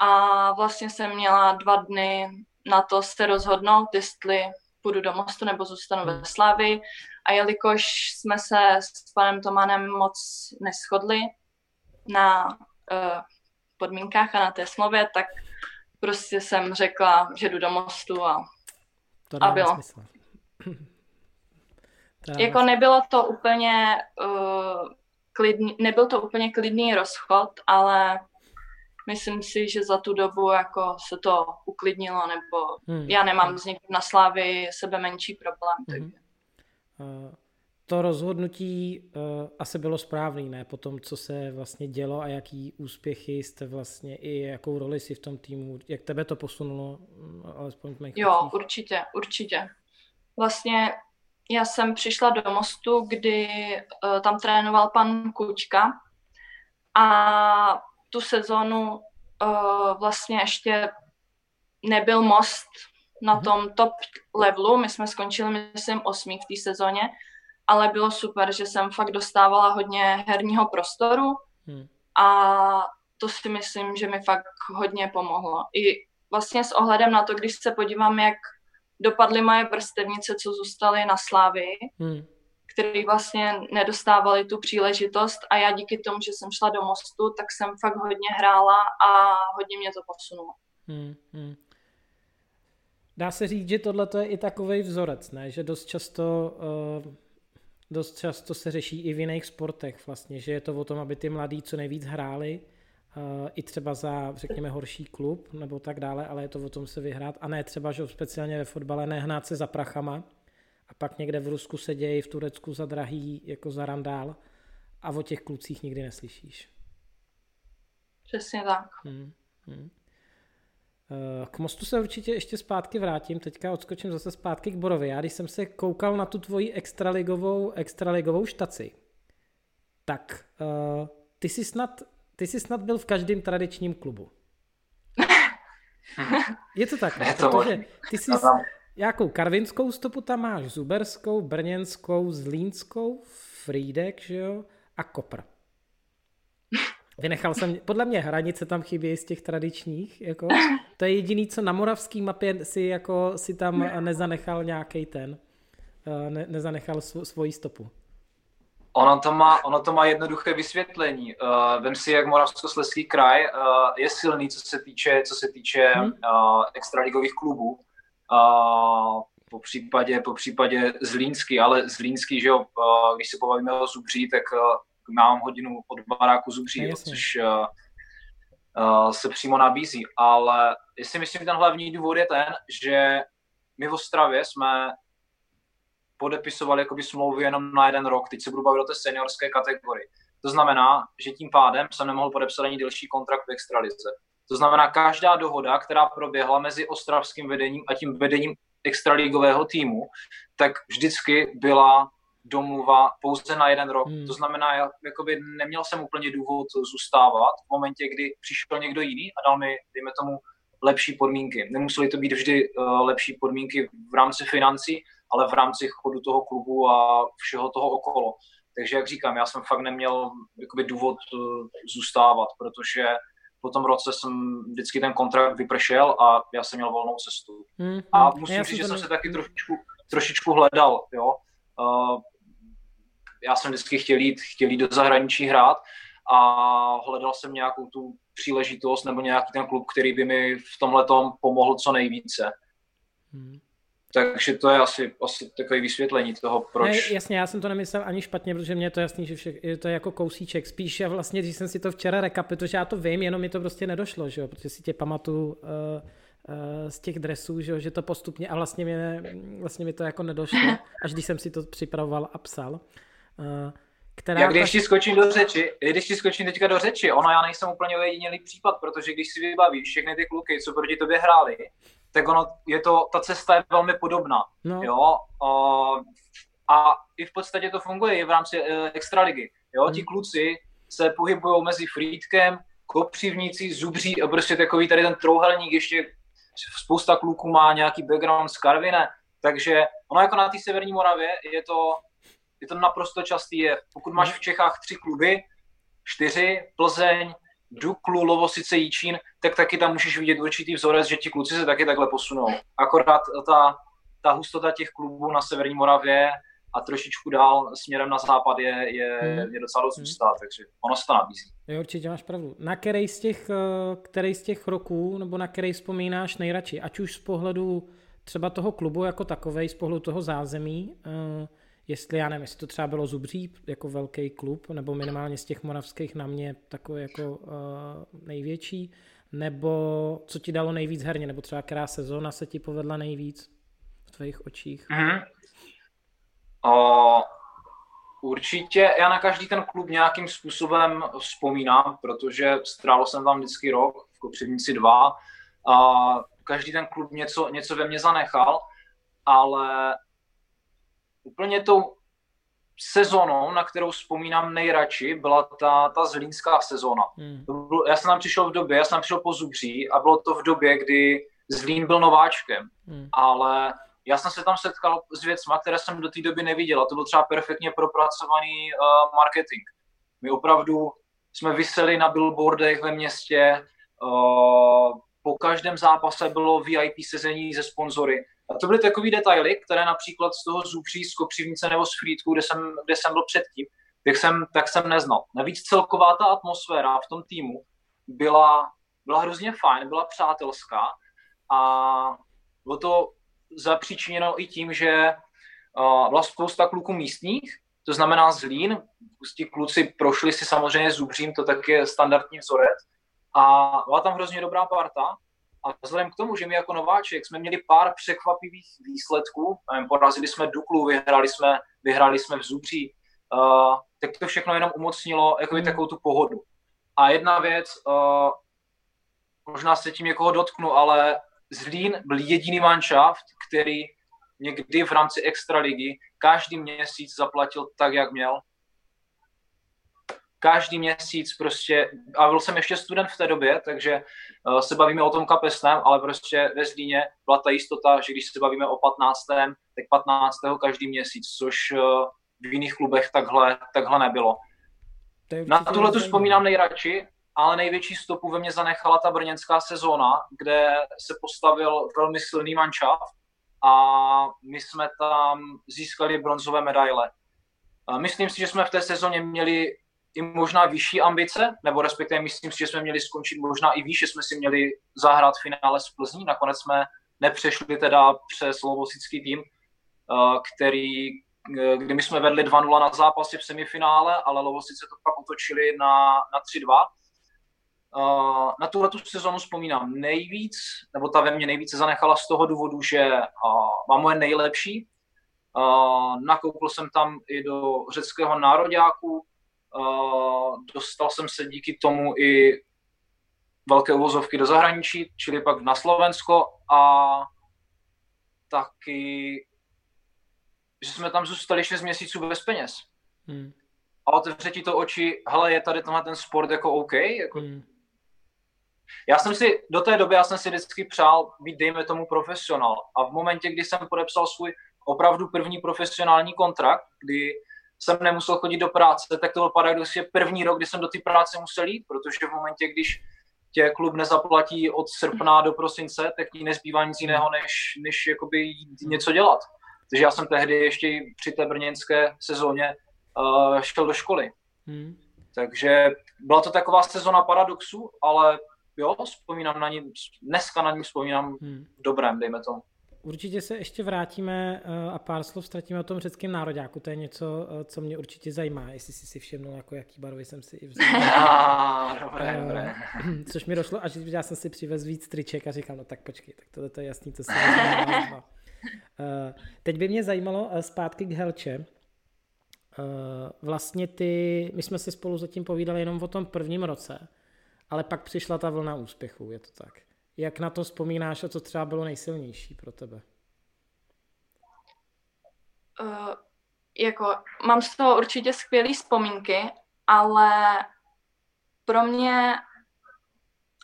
A vlastně jsem měla dva dny na to se rozhodnout, jestli půjdu do Mostu nebo zůstanu ve Slavii. A jelikož jsme se s panem Tomanem moc neshodli na uh, podmínkách a na té smlouvě, tak prostě jsem řekla, že jdu do Mostu a, to a bylo. Jako nebylo to úplně uh, klidný, nebyl to úplně klidný rozchod, ale myslím si, že za tu dobu jako se to uklidnilo, nebo hmm. já nemám z někým na Slavii sebe menší problém. Hmm. Takže. Uh, to rozhodnutí uh, asi bylo správné, ne? Po tom, co se vlastně dělo a jaký úspěchy jste vlastně i jakou roli si v tom týmu, jak tebe to posunulo? Alespoň v jo, kocích. určitě, určitě. Vlastně já jsem přišla do Mostu, kdy uh, tam trénoval pan Kučka a tu sezónu uh, vlastně ještě nebyl Most na tom top levelu. My jsme skončili, myslím, osmý v té sezóně, ale bylo super, že jsem fakt dostávala hodně herního prostoru a to si myslím, že mi fakt hodně pomohlo. I vlastně s ohledem na to, když se podívám, jak dopadly moje vrstevnice, co zůstaly na Slavii, hmm. který vlastně nedostávali tu příležitost a já díky tomu, že jsem šla do Mostu, tak jsem fakt hodně hrála a hodně mě to posunulo. Hmm, hmm. Dá se říct, že tohle je i takovej vzorec, ne? Že dost často, dost často se řeší i v jiných sportech vlastně, že je to o tom, aby ty mladí co nejvíc hráli, i třeba za, řekněme, horší klub nebo tak dále, ale je to o tom se vyhrát a ne třeba, že speciálně ve fotbale nehnát se za prachama, a pak někde v Rusku se dějí, v Turecku za drahý, jako za randál a o těch klucích nikdy neslyšíš. Přesně tak. Hmm, hmm. K Mostu se určitě ještě zpátky vrátím, teďka odskočím zase zpátky k Borovi. Já když jsem se koukal na tu tvoji extraligovou, extraligovou štaci, tak uh, ty, jsi snad, ty jsi snad byl v každém tradičním klubu. Je to tak, ne? Protože ty jsi... Jakou karvinskou stopu tam máš? Zuberskou, brněnskou, zlínskou, Frýdek, že jo? A Kopr. Vynechal jsem, podle mě hranice tam chybí z těch tradičních, jako. To je jediný, co na moravský mapě si jako si tam nezanechal nějaký ten, ne, nezanechal svoji stopu. Ono to má, ono to má jednoduché vysvětlení. Uh, vem si, jak Moravskoslezský kraj uh, je silný, co se týče, co se týče hmm. uh, extraligových klubů. Uh, po případě, po případě Zlínský, ale Zlínský, že jo, uh, když se pobavíme o Zubří, tak uh, mám hodinu od baráku Zubří, což uh, uh, se přímo nabízí. Ale jestli myslím, že ten hlavní důvod je ten, že my v Ostravě jsme podepisovali jakoby smlouvy jenom na jeden rok. Teď se budu bavit o té seniorské kategorii. To znamená, že tím pádem jsem nemohl podepsat ani delší kontrakt v extralize. To znamená, každá dohoda, která proběhla mezi ostravským vedením a tím vedením extraligového týmu, tak vždycky byla domluva pouze na jeden rok. Hmm. To znamená, jakoby neměl jsem úplně důvod zůstávat v momentě, kdy přišel někdo jiný a dal mi, dejme tomu, lepší podmínky. Nemusely to být vždy uh, lepší podmínky v rámci financí, ale v rámci chodu toho klubu a všeho toho okolo. Takže jak říkám, já jsem fakt neměl jakoby důvod uh, zůstávat, protože po tom roce jsem vždycky ten kontrakt vypršel a já jsem měl volnou cestu. Hmm. A musím já říct, jsem že jsem se taky trošičku, trošičku hledal, jo. Uh, já jsem vždycky chtěl jít, chtěl jít do zahraničí hrát a hledal jsem nějakou tu příležitost nebo nějaký ten klub, který by mi v tomhletom pomohl co nejvíce. Hmm. Takže to je asi, asi takové vysvětlení toho, proč... Ne, jasně, já jsem to nemyslel ani špatně, protože mě je to jasný, že vše, je to jako kousíček. Spíš já vlastně, když jsem si to včera rekapituloval, já to vím, jenom mi to prostě nedošlo, že jo? Protože si tě pamatuju uh, uh, z těch dresů, že, jo? Že to postupně... A vlastně mi vlastně to jako nedošlo, až když jsem si to připravoval a psal. Uh, která já když ta... ti skočím do řeči, když ti skočím teďka do řeči, ono já nejsem úplně ojedinělý případ, protože když si vybavíš všechny ty kluky, co proti tobě hráli, tak ono, je to, ta cesta je velmi podobná, no. Jo, uh, a i v podstatě to funguje i v rámci uh, extraligy, jo, hmm. Ti kluci se pohybujou mezi Frýdkem, Kopřivnicí, Zubří a prostě takový tady ten trouhelník, ještě spousta kluků má nějaký background z Karviné, takže ono jako na té severní Moravě je to, je to naprosto častý jev. Pokud máš v Čechách tři kluby, čtyři, Plzeň, Duklu, Lovosice, Jičín, tak taky tam můžeš vidět určitý vzorec, že ti kluci se taky takhle posunou. Akorát ta, ta hustota těch klubů na severní Moravě a trošičku dál směrem na západ je, je, je docela dost hustá, takže ono se to nabízí. Jo, určitě máš pravdu. Na který z těch, který z těch roků, nebo na který vzpomínáš nejradši? Ať už z pohledu třeba toho klubu jako takovej, z pohledu toho zázemí, jestli, já nevím, jestli to třeba bylo Zubří jako velký klub, nebo minimálně z těch moravských na mě takový jako uh, největší, nebo co ti dalo nejvíc herně, nebo třeba která sezóna se ti povedla nejvíc v tvých očích? Mm-hmm. O, určitě, já na každý ten klub nějakým způsobem vzpomínám, protože strávil jsem tam vždycky rok, v Kopřivnici dva, a každý ten klub něco, něco ve mně zanechal, ale... Úplně tou sezónou, na kterou vzpomínám nejradši, byla ta, ta zlínská sezóna. Hmm. To bylo, já jsem tam přišel v době, já jsem tam přišel po Zubří a bylo to v době, kdy Zlín byl nováčkem. Hmm. Ale já jsem se tam setkal s věcma, které jsem do té doby neviděl. A to byl třeba perfektně propracovaný uh, marketing. My opravdu jsme viseli na billboardech ve městě, uh, po každém zápase bylo V I P sezení ze sponzory. A to byly takový detaily, které například z toho Zubří, z Kopřivnice nebo z Frýdku, kde jsem, kde jsem byl předtím, tak jsem, tak jsem neznal. Navíc celková ta atmosféra v tom týmu byla, byla hrozně fajn, byla přátelská a bylo to zapříčiněno i tím, že uh, byla spousta kluků místních, to znamená Zlín, ti kluci prošli si samozřejmě Zubřím, to tak je standardní vzorec a byla tam hrozně dobrá parta. A vzhledem k tomu, že my jako nováček jsme měli pár překvapivých výsledků, porazili jsme Duklu, vyhráli jsme, vyhráli jsme v Zubří, uh, tak to všechno jenom umocnilo jakoby, takovou tu pohodu. A jedna věc, uh, možná se tím někoho dotknu, ale Zlín byl jediný manšaft, který někdy v rámci extraligy každý měsíc zaplatil tak, jak měl. Každý měsíc prostě, a byl jsem ještě student v té době, takže uh, se bavíme o tom kapesném, ale prostě ve Zlíně byla ta jistota, že když se bavíme o patnáctém, tak patnáctého každý měsíc, což uh, v jiných klubech takhle, takhle nebylo. Na tuhle tu vzpomínám nejradši, ale největší stopu ve mně zanechala ta brněnská sezóna, kde se postavil velmi silný manšaft a my jsme tam získali bronzové medaile. Uh, myslím si, že jsme v té sezóně měli i možná vyšší ambice, nebo respektive myslím si, že jsme měli skončit možná i výš, že jsme si měli zahrát finále s Plzní. Nakonec jsme nepřešli teda přes lovosický tým, který kdy my jsme vedli dva nula na zápasě v semifinále, ale Lovosice to pak otočili na, na tři dva. Uh, na tuhletu sezonu vzpomínám nejvíc, nebo ta ve mně nejvíce zanechala z toho důvodu, že uh, má moje nejlepší. Uh, nakoupil jsem tam i do řeckého nároďáku, uh, dostal jsem se díky tomu i velké uvozovky do zahraničí, čili pak na Slovensko, a taky, že jsme tam zůstali šest měsíců bez peněz. Hmm. A otevře ti to oči, hele, je tady tenhle ten sport jako OK? Jako... Hmm. Já jsem si, do té doby, já jsem si vždycky přál být, dejme tomu, profesionál. A v momentě, kdy jsem podepsal svůj opravdu první profesionální kontrakt, kdy jsem nemusel chodit do práce, tak to vypadá, když je první rok, kdy jsem do té práce musel jít, protože v momentě, když tě klub nezaplatí od srpna do prosince, tak ti nezbývá nic jiného, než, než jakoby jít něco dělat. Takže já jsem tehdy ještě při té brněnské sezóně uh, šel do školy. Hmm. Takže byla to taková sezóna paradoxů, ale jo, vzpomínám na ní, dneska na ní vzpomínám hmm. dobrém, dejme tomu. Určitě se ještě vrátíme a pár slov ztratíme o tom řeckém nároďáku. To je něco, co mě určitě zajímá, jestli jsi si všimnul, jako jaký barvy jsem si i vzal. Ah, dobré, dobré. Což mi došlo, až já jsem si přivez víc triček a říkám, no tak počkej, tak tohle to je jasný, to se neznamená. Teď by mě zajímalo zpátky k Helče. Vlastně ty, my jsme si spolu zatím povídali jenom o tom prvním roce, ale pak přišla ta vlna úspěchů, je to tak. Jak na to vzpomínáš a co třeba bylo nejsilnější pro tebe? Uh, jako, mám z toho určitě skvělé vzpomínky, ale pro mě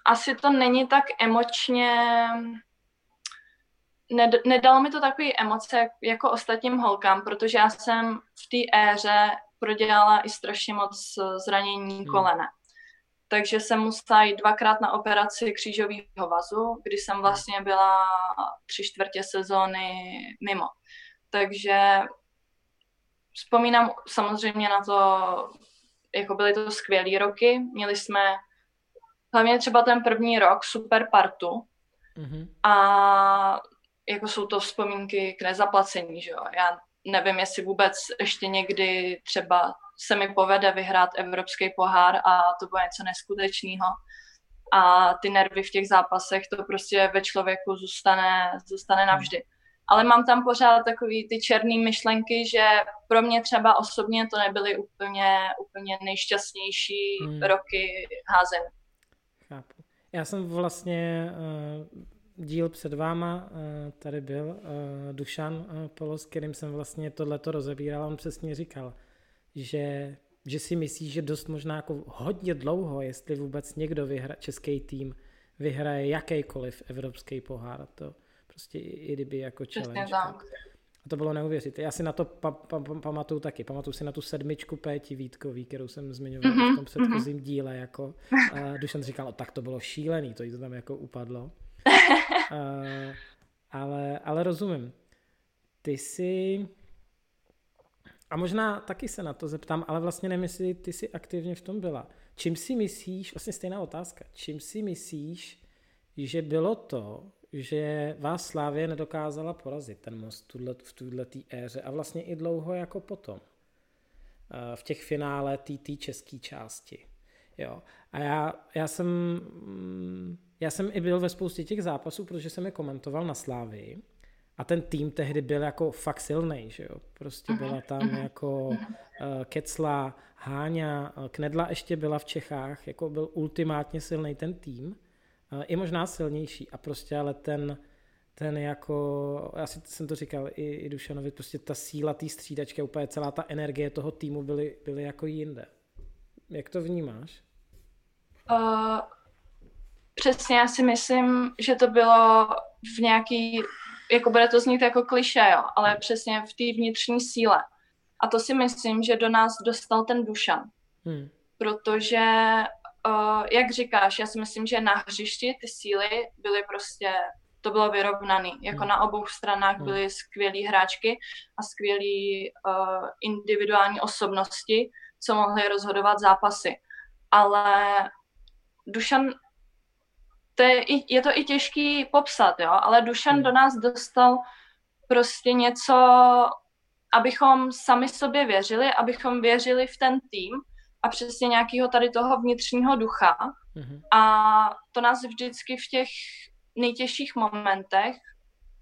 asi to není tak emočně... Ned- nedalo mi to takové emoce jako ostatním holkám, protože já jsem v té éře prodělala i strašně moc zranění kolena. Hmm. Takže jsem musela jít dvakrát na operaci křížového vazu, kdy jsem vlastně byla tři čtvrtě sezóny mimo. Takže vzpomínám samozřejmě na to, jako byly to skvělý roky. Měli jsme hlavně třeba ten první rok super partu mm-hmm. a jako jsou to vzpomínky k nezaplacení, že jo. Já nevím, jestli vůbec ještě někdy třeba se mi povede vyhrát evropský pohár a to bylo něco neskutečného. A ty nervy v těch zápasech, to prostě ve člověku zůstane, zůstane navždy. Ale mám tam pořád takový ty černý myšlenky, že pro mě třeba osobně to nebyly úplně, úplně nejšťastnější hmm. roky házený. Chápu. Já jsem vlastně uh, díl před váma, uh, tady byl uh, Dušan uh, Polos, kterým jsem vlastně tohleto rozebíral, on přesně říkal, Že, že si myslí, že dost možná jako hodně dlouho, jestli vůbec někdo vyhra, český tým vyhraje jakýkoliv evropský pohár, to prostě i, i kdyby jako challenge. A to bylo neuvěřitelné. Já si na to pa, pa, pa, pamatuju taky. Pamatuju si na tu sedmičku Péti Vítkový, kterou jsem zmiňoval mm-hmm. v tom předchozím mm-hmm. díle. Jako. A Dušan říkal, o, tak to bylo šílený, to jí to tam jako upadlo. A, ale, ale rozumím. Ty si... A možná taky se na to zeptám, ale vlastně nemyslím, ty jsi aktivně v tom byla. Čím si myslíš, vlastně stejná otázka, čím si myslíš, že bylo to, že vás Slavia nedokázala porazit ten Most v této éře a vlastně i dlouho jako potom, v těch finále té české části. Jo. A já, já, jsem, já jsem i byl ve spoustě těch zápasů, protože jsem je komentoval na Slavii. A ten tým tehdy byl jako fakt silnej, že jo. Prostě byla tam jako uh, Kecla, Háňa, Knedla ještě byla v Čechách, jako byl ultimátně silnej ten tým. Uh, I možná silnější a prostě ale ten, ten jako, já jsem to říkal i, i Dušanovi, prostě ta síla té střídačky, úplně celá ta energie toho týmu byly, byly jako jinde. Jak to vnímáš? Uh, přesně, já si myslím, že to bylo v nějaký... Jako bude to znít jako klišé, jo, ale přesně v té vnitřní síle. A to si myslím, že do nás dostal ten Dušan. Hmm. Protože, uh, jak říkáš, já si myslím, že na hřišti ty síly byly prostě, to bylo vyrovnaný. Jako hmm. na obou stranách hmm. byly skvělý hráčky a skvělý uh, individuální osobnosti, co mohly rozhodovat zápasy. Ale Dušan... To je, je to i těžký popsat, jo, ale Dušan do nás dostal prostě něco, abychom sami sobě věřili, abychom věřili v ten tým a přesně nějakého tady toho vnitřního ducha. Mm-hmm. A to nás vždycky v těch nejtěžších momentech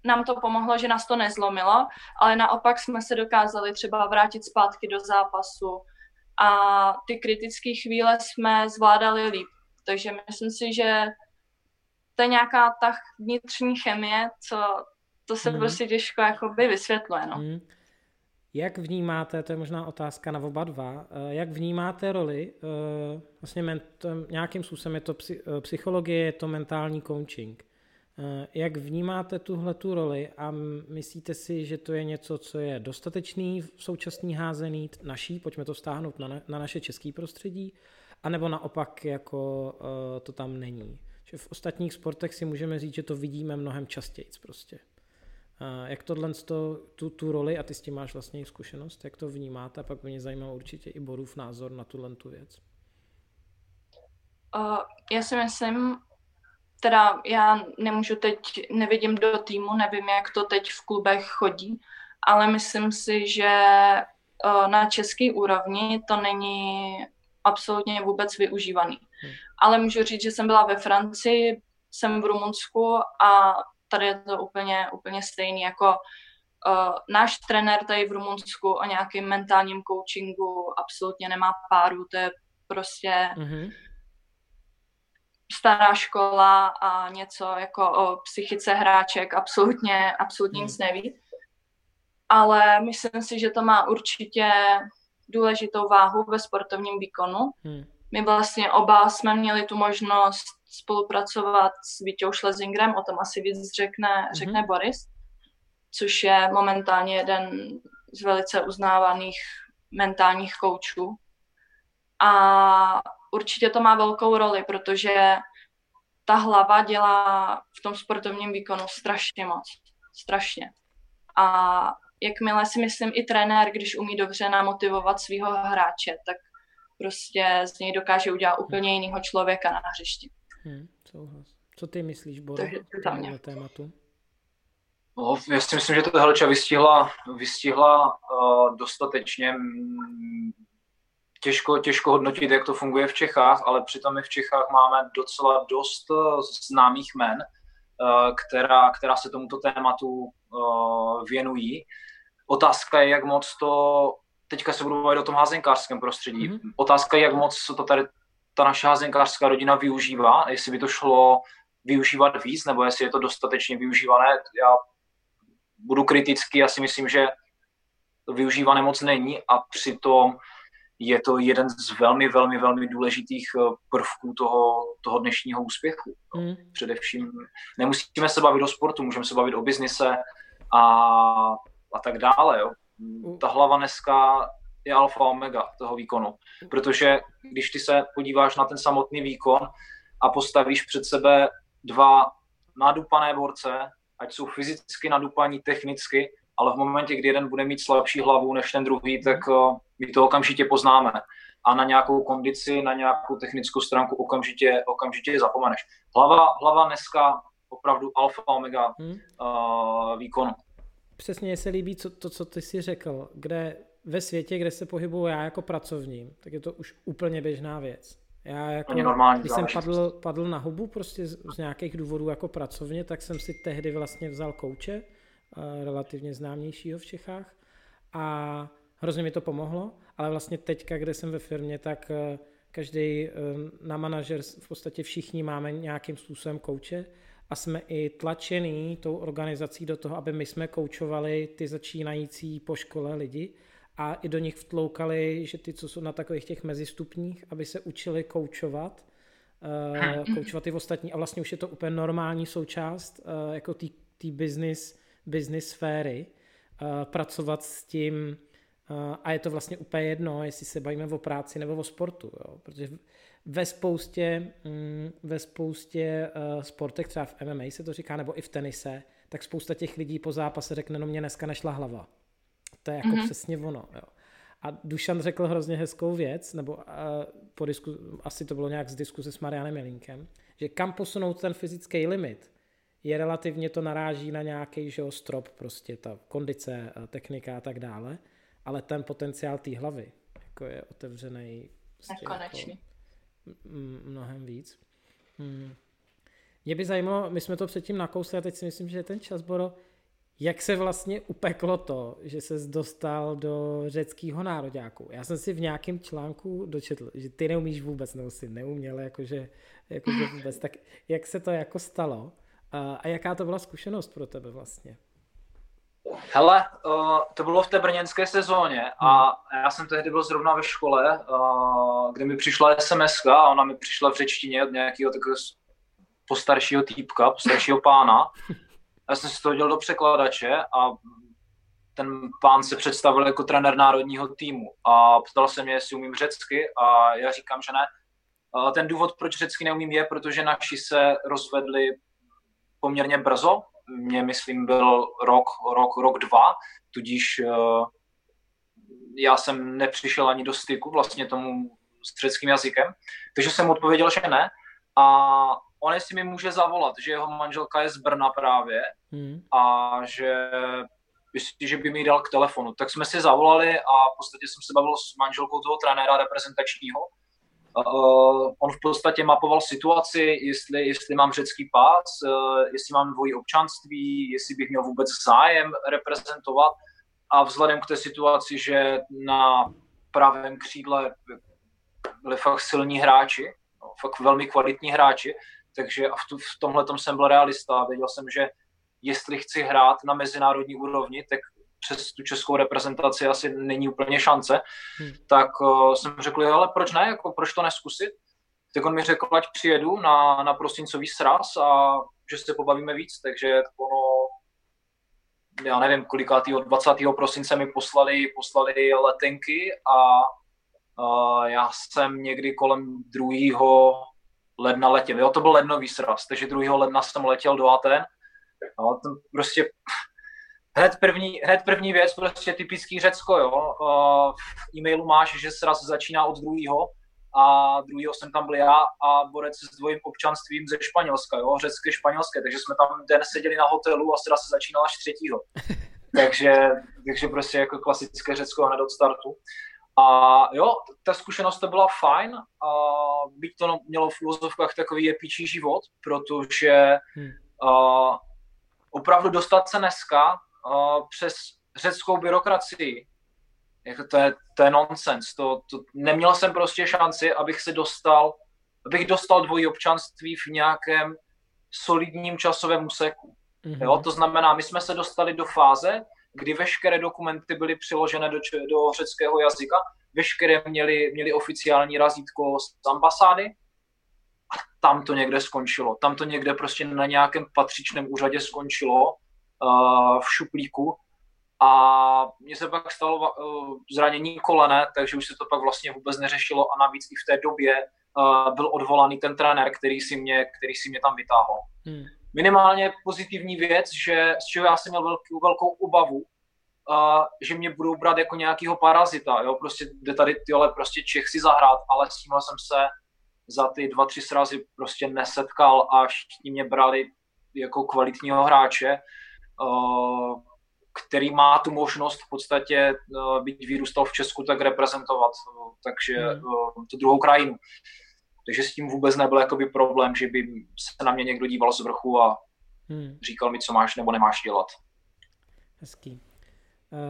nám to pomohlo, že nás to nezlomilo, ale naopak jsme se dokázali třeba vrátit zpátky do zápasu a ty kritické chvíle jsme zvládali líp. Takže myslím si, že to je nějaká ta vnitřní chemie, co to se hmm. prostě těžko jakoby vysvětluje. No. Hmm. Jak vnímáte, to je možná otázka na oba dva, jak vnímáte roli, vlastně nějakým způsobem je to psychologie, je to mentální coaching. Jak vnímáte tuhle tu roli a myslíte si, že to je něco, co je dostatečný v současný házený naší, pojďme to stáhnout na, na, na naše české prostředí, anebo naopak jako uh, to tam není? Že v ostatních sportech si můžeme říct, že to vidíme mnohem častěji prostě. Uh, jak tohle, to, tu, tu roli, a ty s tím máš vlastně zkušenost, jak to vnímáte, a pak by mě zajímal určitě i Borův názor na tuhle tu věc. Uh, já si myslím, teda já nemůžu teď, nevidím do týmu, nevím, jak to teď v klubech chodí, ale myslím si, že na český úrovni to není absolutně vůbec využívaný. Hmm. Ale můžu říct, že jsem byla ve Francii, jsem v Rumunsku a tady je to úplně, úplně stejný. Jako uh, náš trenér tady v Rumunsku o nějakém mentálním coachingu absolutně nemá páru, to je prostě... Hmm. stará škola a něco jako o psychice hráček, absolutně, absolutně nic neví. Ale myslím si, že to má určitě důležitou váhu ve sportovním výkonu. My vlastně oba jsme měli tu možnost spolupracovat s Víťou Schlesingerem, o tom asi víc řekne, řekne mm-hmm. Boris, což je momentálně jeden z velice uznávaných mentálních koučů. A určitě to má velkou roli, protože ta hlava dělá v tom sportovním výkonu strašně moc. Strašně. A jakmile si myslím, i trenér, když umí dobře namotivovat svého hráče, tak prostě z něj dokáže udělat úplně jinýho člověka na hřišti. Hmm, co ty myslíš, Boro, na tématu? No, já si myslím, že to Helča vystihla, vystihla uh, dostatečně. Těžko, těžko hodnotit, jak to funguje v Čechách, ale přitom my v Čechách máme docela dost známých jmen, která, která se tomuto tématu věnují. Otázka je, jak moc to... Teďka se budu bavit o tom házenkářském prostředí. Mm-hmm. Otázka je, jak moc to tady ta naše házenkářská rodina využívá, jestli by to šlo využívat víc, nebo jestli je to dostatečně využívané. Já budu kritický, já si myslím, že využívané moc není a přitom je to jeden z velmi, velmi, velmi důležitých prvků toho, toho dnešního úspěchu. Mm. Především nemusíme se bavit o sportu, můžeme se bavit o biznise a, a tak dále. Jo. Ta hlava dneska je alfa omega toho výkonu, protože když ty se podíváš na ten samotný výkon a postavíš před sebe dva nadupané borce, ať jsou fyzicky nadupaní, technicky, ale v momentě, kdy jeden bude mít slabší hlavu než ten druhý, tak my to okamžitě poznáme. A na nějakou kondici, na nějakou technickou stránku okamžitě, okamžitě zapomeneš. Hlava, hlava dneska opravdu alfa omega hmm. uh, výkonu. Přesně se líbí co, to, co ty jsi řekl. Kde ve světě, kde se pohybuju já jako pracovním, tak je to už úplně běžná věc. Já jako, když jsem padl, padl na hubu prostě z, z nějakých důvodů jako pracovně, tak jsem si tehdy vlastně vzal kouče, relativně známějšího v Čechách a hrozně mi to pomohlo, ale vlastně teďka, kde jsem ve firmě, tak každý na manažer, v podstatě všichni máme nějakým způsobem kouče a jsme i tlačený tou organizací do toho, aby my jsme koučovali ty začínající po škole lidi a i do nich vtloukali, že ty, co jsou na takových těch mezistupních, aby se učili koučovat, koučovat i ostatní a vlastně už je to úplně normální součást jako tý, tý business business sféry, pracovat s tím a je to vlastně úplně jedno, jestli se bavíme o práci nebo o sportu, jo? Protože ve spoustě, ve spoustě sportech, třeba v M M A se to říká, nebo i v tenise, tak spousta těch lidí po zápase řekne, no mě dneska nešla hlava. To je jako mm-hmm. přesně ono. Jo? A Dušan řekl hrozně hezkou věc, nebo uh, po disku, asi to bylo nějak z diskuse s Marianem Jelínkem, že kam posunout ten fyzický limit, je relativně to naráží na nějaký, že jo, strop, prostě ta kondice, technika a tak dále, ale ten potenciál té hlavy jako je otevřený prostě jako mnohem víc. Hmm. Mě by zajímalo, my jsme to předtím nakousli a teď si myslím, že je ten čas, Boro, jak se vlastně upeklo to, že ses dostal do řeckého nároďáku. Já jsem si v nějakém článku dočetl, že ty neumíš vůbec, nebo si neuměl jakože, jakože vůbec. Tak jak se to jako stalo a, a jaká to byla zkušenost pro tebe vlastně? Hele, uh, to bylo v té brněnské sezóně a já jsem tehdy byl zrovna ve škole, uh, kde mi přišla es em eska a ona mi přišla v řečtině od nějakého takového postaršího týpka, postaršího pána. Já jsem si to dělal do překladače a ten pán se představil jako trenér národního týmu a ptal se mě, jestli umím řecky a já říkám, že ne. A ten důvod, proč řecky neumím, je, protože naši se rozvedli poměrně brzo. Mně, myslím, byl rok, rok, rok dva, tudíž uh, já jsem nepřišel ani do styku vlastně tomu s řeckým jazykem, takže jsem odpověděl, že ne. A on jestli mi může zavolat, že jeho manželka je z Brna právě hmm. a že, že by mi dal k telefonu. Tak jsme si zavolali a v podstatě jsem se bavil s manželkou toho trenéra reprezentačního. Uh, on v podstatě mapoval situaci, jestli, jestli mám řecký pás, uh, jestli mám dvojí občanství, jestli bych měl vůbec zájem reprezentovat. A vzhledem k té situaci, že na pravém křídle byli fakt silní hráči, no, fakt velmi kvalitní hráči, takže a v, tu, v tomhletom jsem byl realista. Věděl jsem, že jestli chci hrát na mezinárodní úrovni, tak přes tu českou reprezentaci asi není úplně šance, hmm. tak uh, jsem řekl, ale proč ne, jako, proč to neskusit? Tak on mi řekl, ať přijedu na, na prosincový sraz a že se pobavíme víc, takže ono, já nevím, kolikátýho, dvacátého prosince mi poslali, poslali letenky a uh, já jsem někdy kolem druhého ledna letěl. Jo, to byl lednový sraz, takže druhého ledna jsem letěl do Aten. No, ten prostě... Hned první, hned první věc, prostě typický Řecko, jo. V e-mailu máš, že sraz začíná od druhého a druhého jsem tam byl já a borec s dvojím občanstvím ze Španělska, jo, řecké, španělské, takže jsme tam den seděli na hotelu a sraz začínal až třetího. Takže, takže prostě jako klasické Řecko hned od startu. A jo, ta zkušenost to byla fajn, a byť to mělo v úvozovkách takový jepičí život, protože hmm. a, opravdu dostat se dneska přes řeckou byrokracii. Jako to je, to je nonsens. To, to, neměl jsem prostě šanci, abych se dostal, abych dostal dvojí občanství v nějakém solidním časovém úseku. Mm-hmm. Jo, to znamená, my jsme se dostali do fáze, kdy veškeré dokumenty byly přiložené do, do řeckého jazyka, veškeré měli, měli oficiální razítko z ambasády a tam to někde skončilo. Tam to někde prostě na nějakém patřičném úřadě skončilo v šuplíku a mně se pak stalo zranění kolene, takže už se to pak vlastně vůbec neřešilo a navíc i v té době byl odvolaný ten trenér, který si mě, který si mě tam vytáhl. Hmm. Minimálně pozitivní věc, že, z čeho já jsem měl velkou, velkou obavu, že mě budou brát jako nějakýho parazita, jo, prostě jde tady tyhle prostě Čech si zahrát, ale s tímhle jsem se za ty dva, tři srazy prostě nesetkal a všichni mě brali jako kvalitního hráče, který má tu možnost v podstatě, byť vyrůstal v Česku, tak reprezentovat, takže hmm. tu druhou krajinu. Takže s tím vůbec nebyl jakoby problém, že by se na mě někdo díval z vrchu a hmm. říkal mi, co máš nebo nemáš dělat. Hezký.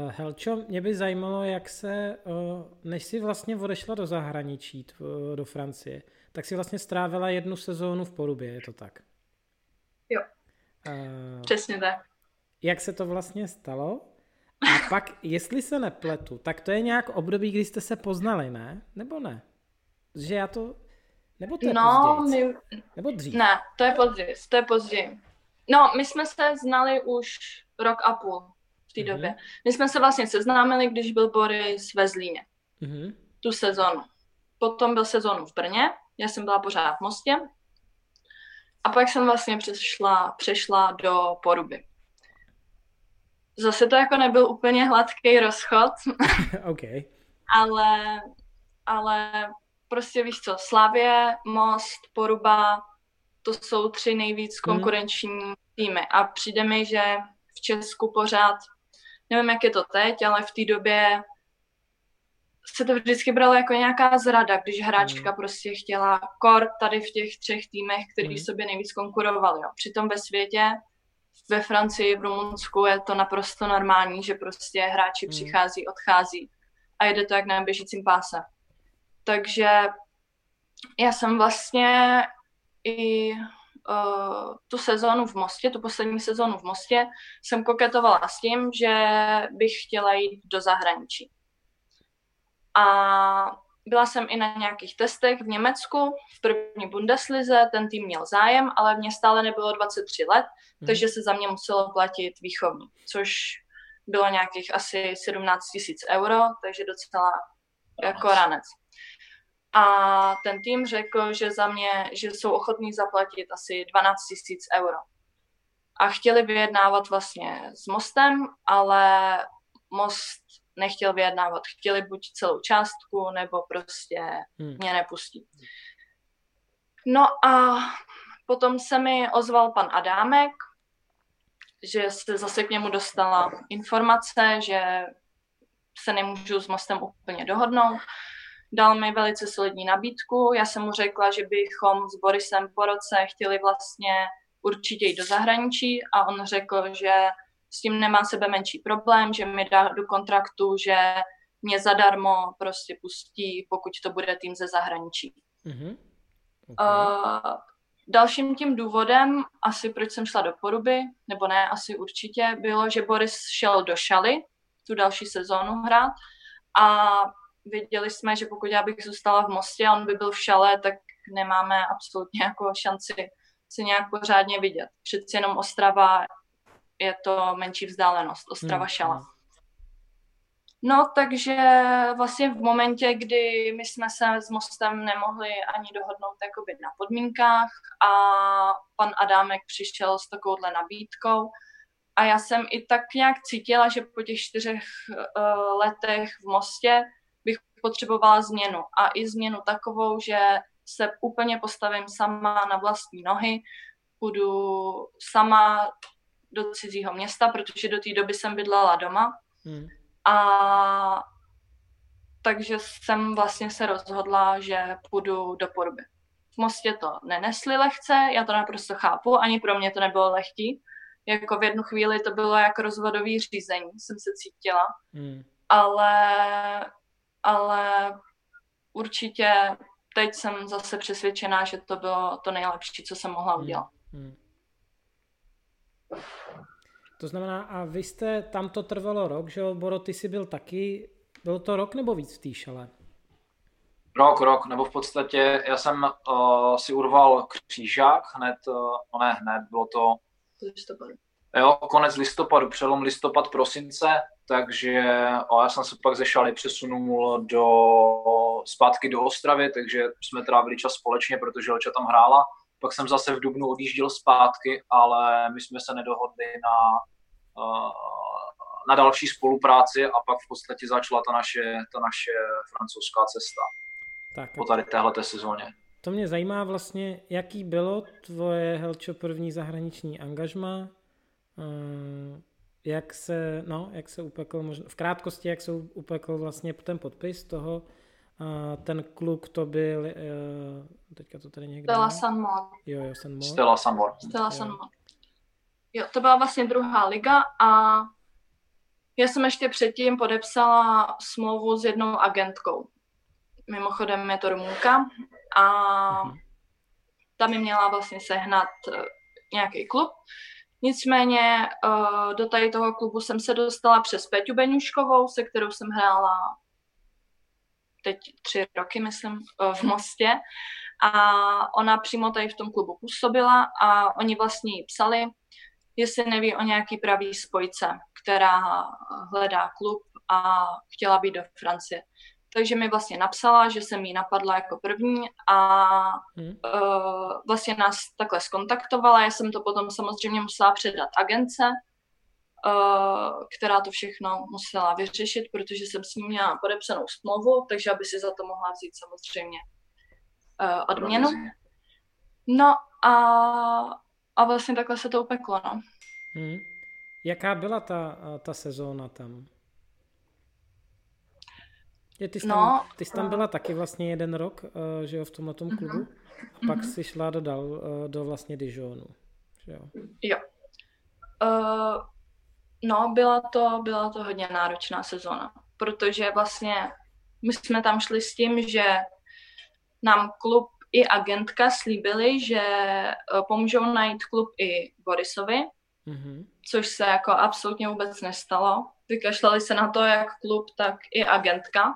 Uh, Helčo, mě by zajímalo, jak se, uh, než jsi vlastně odešla do zahraničí, uh, do Francie, tak si vlastně strávila jednu sezónu v Porubě, je to tak? Jo, uh, přesně tak. Jak se to vlastně stalo? A pak, jestli se nepletu, tak to je nějak období, kdy jste se poznali, ne? Nebo ne? Že já to... Nebo to je no, později? My... Nebo dřív? Ne, to je později, to je později. No, my jsme se znali už rok a půl v té mm-hmm. době. My jsme se vlastně seznámili, když byl Boris ve Zlíně. Mm-hmm. Tu sezonu. Potom byl sezonu v Brně, já jsem byla pořád v Mostě. A pak jsem vlastně přešla, přešla do Poruby. Zase to jako nebyl úplně hladký rozchod, okay. ale, ale prostě víš co, Slavie, Most, Poruba, to jsou tři nejvíc konkurenční týmy. A přijde mi, že v Česku pořád, nevím, jak je to teď, ale v té době se to vždycky bralo jako nějaká zrada, když hráčka mm. prostě chtěla kort tady v těch třech týmech, který mm. sobě nejvíc konkurovali. Jo. Přitom ve světě, ve Francii, v Rumunsku je to naprosto normální, že prostě hráči mm. přichází, odchází a jede to jak na běžícím páse. Takže já jsem vlastně i uh, tu sezónu v Mostě, tu poslední sezónu v Mostě, jsem koketovala s tím, že bych chtěla jít do zahraničí. A byla jsem i na nějakých testech v Německu, v první Bundeslize, ten tým měl zájem, ale mě stále nebylo dvacet tři let, hmm. takže se za mě muselo platit výchovní, což bylo nějakých asi sedmnáct tisíc euro, takže docela jako ranec. A ten tým řekl, že za mě, že jsou ochotní zaplatit asi dvanáct tisíc euro. A chtěli vyjednávat vlastně s Mostem, ale Most nechtěl vyjednávat. Chtěli buď celou částku, nebo prostě hmm. mě nepustí. No a potom se mi ozval pan Adámek, že se zase k němu dostala informace, že se nemůžu s Mostem úplně dohodnout. Dal mi velice solidní nabídku. Já jsem mu řekla, že bychom s Borisem po roce chtěli vlastně určitě jít do zahraničí a on řekl, že s tím nemá sebe menší problém, že mi dá do kontraktu, že mě zadarmo prostě pustí, pokud to bude tým ze zahraničí. Mm-hmm. Okay. Uh, dalším tím důvodem, asi proč jsem šla do Poruby, nebo ne, asi určitě, bylo, že Boris šel do Šaly tu další sezónu hrát a věděli jsme, že pokud já bych zůstala v Mostě a on by byl v Šale, tak nemáme absolutně jako šanci se nějak pořádně vidět. Přeci jenom Ostrava je to menší vzdálenost, Ostrava hmm. Šala. No, takže vlastně v momentě, kdy my jsme se s Mostem nemohli ani dohodnout jakoby na podmínkách a pan Adámek přišel s takovouhle nabídkou a já jsem i tak nějak cítila, že po těch čtyřech uh, letech v Mostě bych potřebovala změnu. A i změnu takovou, že se úplně postavím sama na vlastní nohy, půjdu sama do cizího města, protože do té doby jsem bydlela doma. Hmm. A takže jsem vlastně se rozhodla, že půjdu do Poruby. V Mostě to nenesli lehce, já to naprosto chápu, ani pro mě to nebylo lehký. Jako v jednu chvíli to bylo jako rozvodový řízení, jsem se cítila. Hmm. Ale, ale určitě teď jsem zase přesvědčená, že to bylo to nejlepší, co jsem mohla udělat. Hmm. Hmm. To znamená, a vy jste, tam to trvalo rok, že jo, Boro, ty jsi byl taky, byl to rok nebo víc v té Šale? Rok, rok, nebo v podstatě, já jsem uh, si urval křížák hned, uh, no ne hned, bylo to listopadu. Jo, konec listopadu, přelom listopad, prosince, takže a já jsem se pak ze Šaly přesunul do, zpátky do Ostravy, takže jsme trávili čas společně, protože Helča tam hrála. Pak jsem zase v dubnu odjížděl zpátky, ale my jsme se nedohodli na, na další spolupráci a pak v podstatě začala ta naše, ta naše francouzská cesta tak, po tady téhleté sezóně. To mě zajímá vlastně, jaký bylo tvoje, Helčo, první zahraniční angažmá, jak se, no, jak se upekl, možná, v krátkosti, jak se upekl vlastně ten podpis toho. A ten kluk to byl, teďka to tady někde... Stella Sanborn. Jo, jo, Sanborn. Stella Sanborn. Stella Sanborn. Jo, to byla vlastně druhá liga a já jsem ještě předtím podepsala smlouvu s jednou agentkou. Mimochodem je to Rumunka a mhm. ta mi měla vlastně sehnat nějaký klub. Nicméně do tady toho klubu jsem se dostala přes Peťu Beňuškovou, se kterou jsem hrála teď tři roky, myslím, v Mostě. A ona přímo tady v tom klubu působila a oni vlastně jí psali, jestli neví o nějaký pravý spojce, která hledá klub a chtěla být do Francie. Takže mi vlastně napsala, že jsem jí napadla jako první a hmm. uh, vlastně nás takhle skontaktovala. Já jsem to potom samozřejmě musela předat agence, která to všechno musela vyřešit, protože jsem s ní měla podepsanou smlouvu, takže aby si za to mohla vzít samozřejmě odměnu. No a, a vlastně takhle se to upeklo, no. Hmm. Jaká byla ta, ta sezóna tam? Je, ty jsi, no, tam, ty jsi tam byla taky vlastně jeden rok, že jo, v tomhletom klubu. Uh-huh. A pak uh-huh. jsi šla do, dal, do vlastně Dijonu, že jo? Jo. Uh, no, byla to, byla to hodně náročná sezóna, protože vlastně my jsme tam šli s tím, že nám klub i agentka slíbili, že pomůžou najít klub i Borisovi, mm-hmm. což se jako absolutně vůbec nestalo. Vykašlali se na to, jak klub, tak i agentka.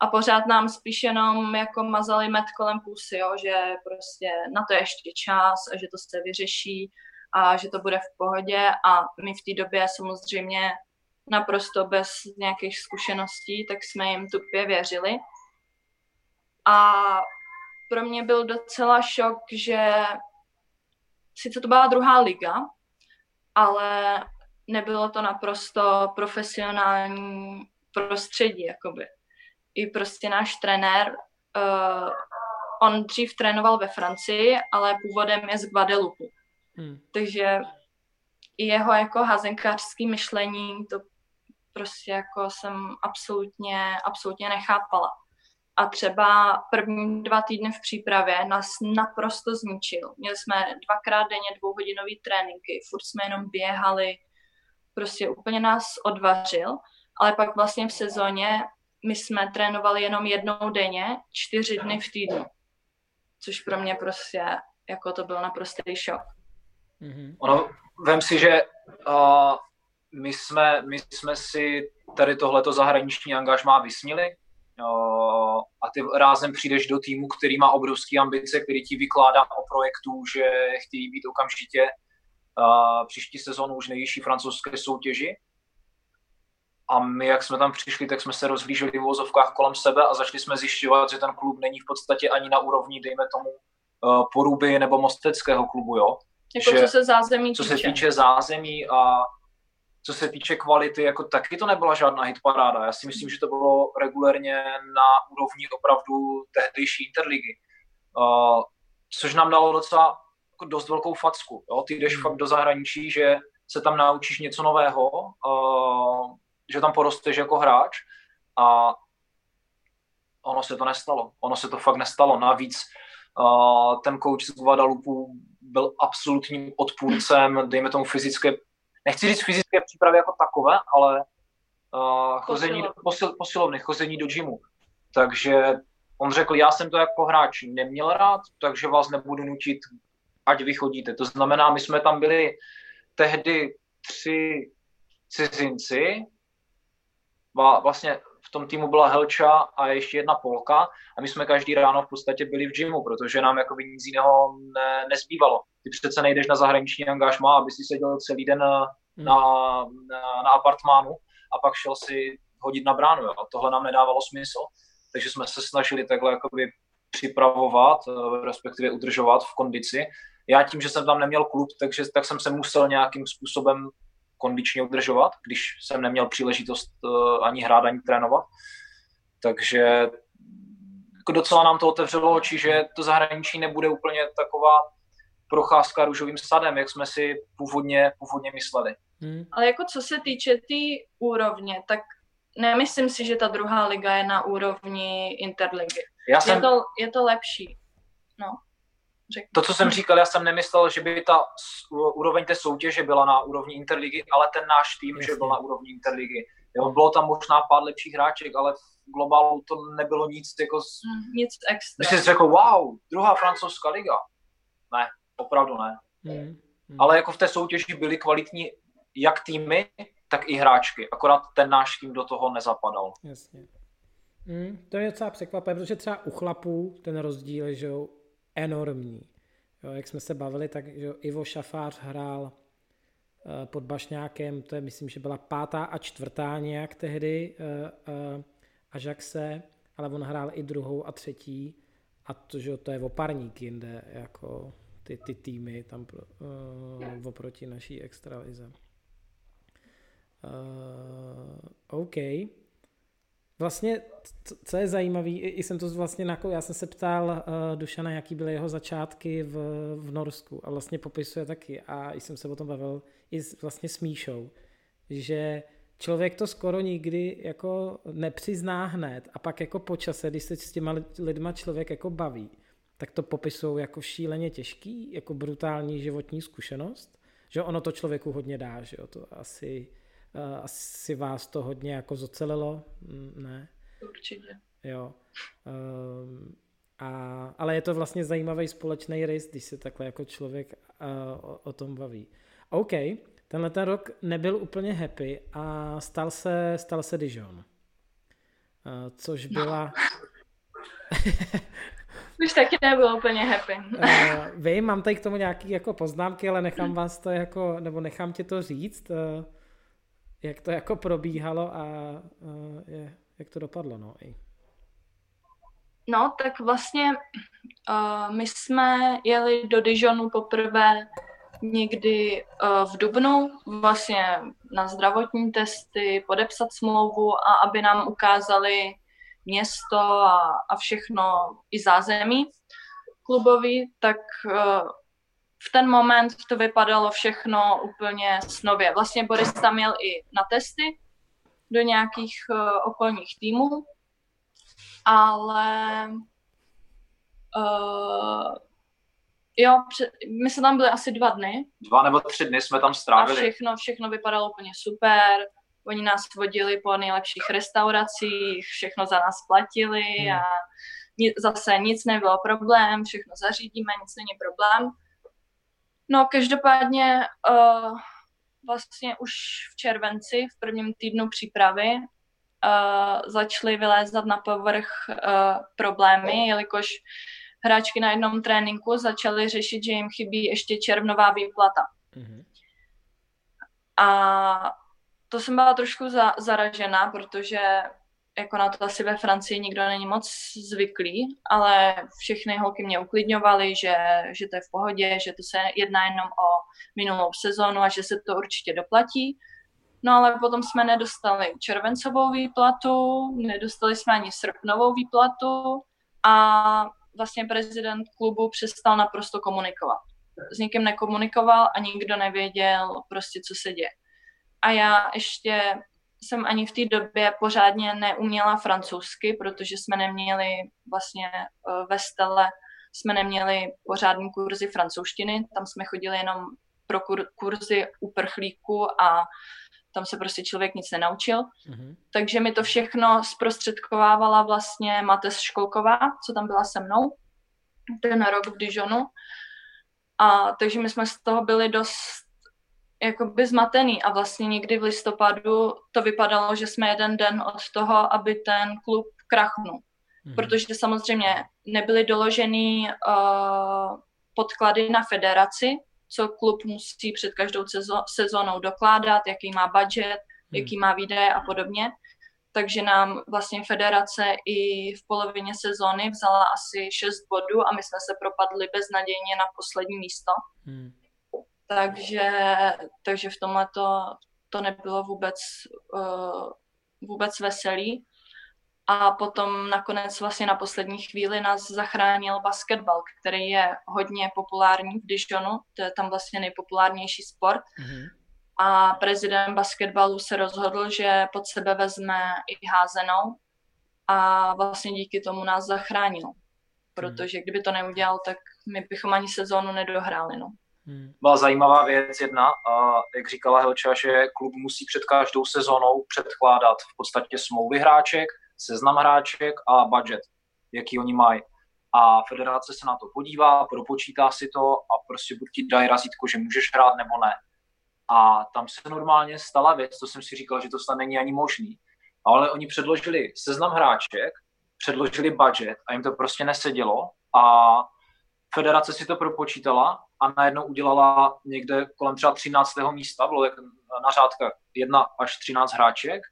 A pořád nám spíš jenom jako mazali med kolem pusy, jo, že prostě na to je ještě čas a že to se vyřeší a že to bude v pohodě. A my v té době samozřejmě naprosto bez nějakých zkušeností, tak jsme jim tupě věřili. A pro mě byl docela šok, že sice to byla druhá liga, ale nebylo to naprosto profesionální prostředí, jakoby. I prostě náš trenér, uh, on dřív trénoval ve Francii, ale původem je z Guadeloupe. Hmm. Takže i jeho jako házenkářský myšlení, to prostě jako jsem absolutně, absolutně nechápala. A třeba první dva týdny v přípravě nás naprosto zničil. Měli jsme dvakrát denně dvouhodinový tréninky, furt jsme jenom běhali, prostě úplně nás odvařil, ale pak vlastně v sezóně my jsme trénovali jenom jednou denně, čtyři dny v týdnu. Což pro mě prostě, jako to byl naprostý šok. Mm-hmm. Ono, vem si, že uh, my, jsme, my jsme si tady tohleto zahraniční angažmá vysnili, Uh, a ty rázem přijdeš do týmu, který má obrovské ambice, který ti vykládá o projektu, že chtějí být okamžitě uh, příští sezónu už nejvyšší francouzské soutěži. A my, jak jsme tam přišli, tak jsme se rozhlíželi v vozovkách kolem sebe a začali jsme zjišťovat, že ten klub není v podstatě ani na úrovni, dejme tomu, uh, Poruby nebo Mosteckého klubu, jo? Jako že, co se zázemí týče. Co se týče zázemí a... Co se týče kvality, jako taky to nebyla žádná hitparáda. Já si myslím, že to bylo regulérně na úrovni opravdu tehdejší interligy. Uh, což nám dalo docela jako dost velkou facku. Jo? Ty jdeš fakt do zahraničí, že se tam naučíš něco nového, uh, že tam porosteš jako hráč a ono se to nestalo. Ono se to fakt nestalo. Navíc uh, ten coach z Guadalupu byl absolutním odpůrcem, dejme tomu fyzické, nechci říct fyzické přípravy jako takové, ale uh, chození do, posil, posilovny, chození do gymu. Takže on řekl, já jsem to jako hráč neměl rád, takže vás nebudu nutit, ať vy chodíte. To znamená, my jsme tam byli tehdy tři cizinci, vlastně v tom týmu byla Helča a ještě jedna Polka a my jsme každý ráno v podstatě byli v gymu, protože nám jako nic jiného ne, nezbývalo. Ty přece nejdeš na zahraniční angažmá, aby si seděl celý den na, na, na apartmánu a pak šel si hodit na bránu. Jo. Tohle nám nedávalo smysl, takže jsme se snažili takhle jakoby připravovat, respektive udržovat v kondici. Já tím, že jsem tam neměl klub, takže tak jsem se musel nějakým způsobem kondičně udržovat, když jsem neměl příležitost ani hrát, ani trénovat. Takže docela nám to otevřelo oči, že to zahraničí nebude úplně taková procházka růžovým sadem, jak jsme si původně, původně mysleli. Hmm. Ale jako co se týče té tý úrovně, tak nemyslím si, že ta druhá liga je na úrovni interligy. Já jsem... je, to, je to lepší. No. Řekni. To, co jsem říkal, já jsem nemyslel, že by ta úroveň té soutěže byla na úrovni interligy, ale ten náš tým, Jasně. že byl na úrovni interligy. Jo, bylo tam možná pár lepších hráček, ale v globálu to nebylo nic jako... Nic extra. Když jsi řekl, wow, druhá francouzská liga. Ne, opravdu ne. Hmm. Hmm. Ale jako v té soutěži byly kvalitní jak týmy, tak i hráčky. Akorát ten náš tým do toho nezapadal. Jasně. Hmm, to je docela překvapivé, protože třeba u chlapů ten rozdíl, že jo, enormní. Jo, jak jsme se bavili, tak jo, Ivoš Šafář hrál e, pod Bašňákem, to je, myslím, že byla pátá a čtvrtá nějak tehdy e, e, a Žakse, ale on hrál i druhou a třetí a to, že to je oparník jinde, jako ty, ty týmy tam pro, e, oproti naší extralize. E, OK. Vlastně, co je zajímavý, i jsem to vlastně nakoukal, já jsem se ptal uh, Dušana, jaký byly jeho začátky v, v Norsku a vlastně popisuje taky a jsem se o tom bavil i vlastně s Míšou, že člověk to skoro nikdy jako nepřizná hned a pak jako po čase, když se s těma lidma člověk jako baví, tak to popisují jako šíleně těžký, jako brutální životní zkušenost, že ono to člověku hodně dá, že jo, to asi... Asi vás to hodně jako zocelilo, ne? Určitě. Jo. Um, a, ale je to vlastně zajímavý společný rys, když se takhle jako člověk uh, o, o tom baví. OK, tenhle ten rok nebyl úplně happy a stal se, stal se Dijon. Uh, což byla... No. Už taky nebylo úplně happy. uh, vím, mám tady k tomu nějaký jako poznámky, ale nechám vás to jako, nebo nechám tě to říct... Uh, jak to jako probíhalo a, a je, jak to dopadlo, no i. No, tak vlastně uh, my jsme jeli do Dijonu poprvé někdy uh, v dubnu, vlastně na zdravotní testy, podepsat smlouvu a aby nám ukázali město a, a všechno i zázemí klubový, tak uh, v ten moment to vypadalo všechno úplně snově. Vlastně Boris tam jel i na testy do nějakých uh, okolních týmů, ale uh, jo, před, my jsme tam byli asi dva dny. Dva nebo tři dny jsme tam strávili. A všechno, všechno vypadalo úplně super. Oni nás vodili po nejlepších restauracích, všechno za nás platili hmm. a ni, zase nic nebylo problém, všechno zařídíme, nic není problém. No, každopádně uh, vlastně už v červenci, v prvním týdnu přípravy, uh, začaly vylézat na povrch uh, problémy, jelikož hráčky na jednom tréninku začaly řešit, že jim chybí ještě červnová výplata. Mm-hmm. A to jsem byla trošku za, zaražená, protože jako na to asi ve Francii nikdo není moc zvyklý, ale všechny holky mě uklidňovaly, že, že to je v pohodě, že to se jedná jenom o minulou sezónu a že se to určitě doplatí. No ale potom jsme nedostali červencovou výplatu, nedostali jsme ani srpnovou výplatu a vlastně prezident klubu přestal naprosto komunikovat. S nikým nekomunikoval a nikdo nevěděl prostě, co se děje. A já ještě... jsem ani v té době pořádně neuměla francouzsky, protože jsme neměli vlastně ve Stelle, jsme neměli pořádný kurzy francouzštiny, tam jsme chodili jenom pro kur- kurzy uprchlíků a tam se prostě člověk nic nenaučil. Mm-hmm. Takže mi to všechno zprostředkovávala vlastně Matez Školková, co tam byla se mnou ten rok v Dijonu. A takže my jsme z toho byli dost jakoby zmatený a vlastně někdy v listopadu to vypadalo, že jsme jeden den od toho, aby ten klub krachnul. Mm. Protože samozřejmě nebyly doložený uh, podklady na federaci, co klub musí před každou sezo- sezónou dokládat, jaký má budget, mm. jaký má výdaje a podobně. Takže nám vlastně federace i v polovině sezóny vzala asi šest bodů a my jsme se propadli beznadějně na poslední místo. Mm. Takže, takže v tomhle to, to nebylo vůbec, uh, vůbec veselý. A potom nakonec vlastně na poslední chvíli nás zachránil basketbal, který je hodně populární v Dijonu, to je tam vlastně nejpopulárnější sport. Mm-hmm. A prezident basketbalu se rozhodl, že pod sebe vezme i házenou a vlastně díky tomu nás zachránil. Protože kdyby to neudělal, tak my bychom ani sezónu nedohráli, no. Hmm. Byla zajímavá věc jedna, a jak říkala Helča, že klub musí před každou sezónou předkládat v podstatě smlouvy hráček, seznam hráček a budget, jaký oni mají. A federace se na to podívá, propočítá si to a prostě buď ti dají razítko, že můžeš hrát nebo ne. A tam se normálně stala věc, to jsem si říkal, že to snad není ani možný. Ale oni předložili seznam hráček, předložili budget a jim to prostě nesedělo a federace si to propočítala a najednou udělala někde kolem třeba třináctého místa, bylo na řádkách jedna až třináct hráček,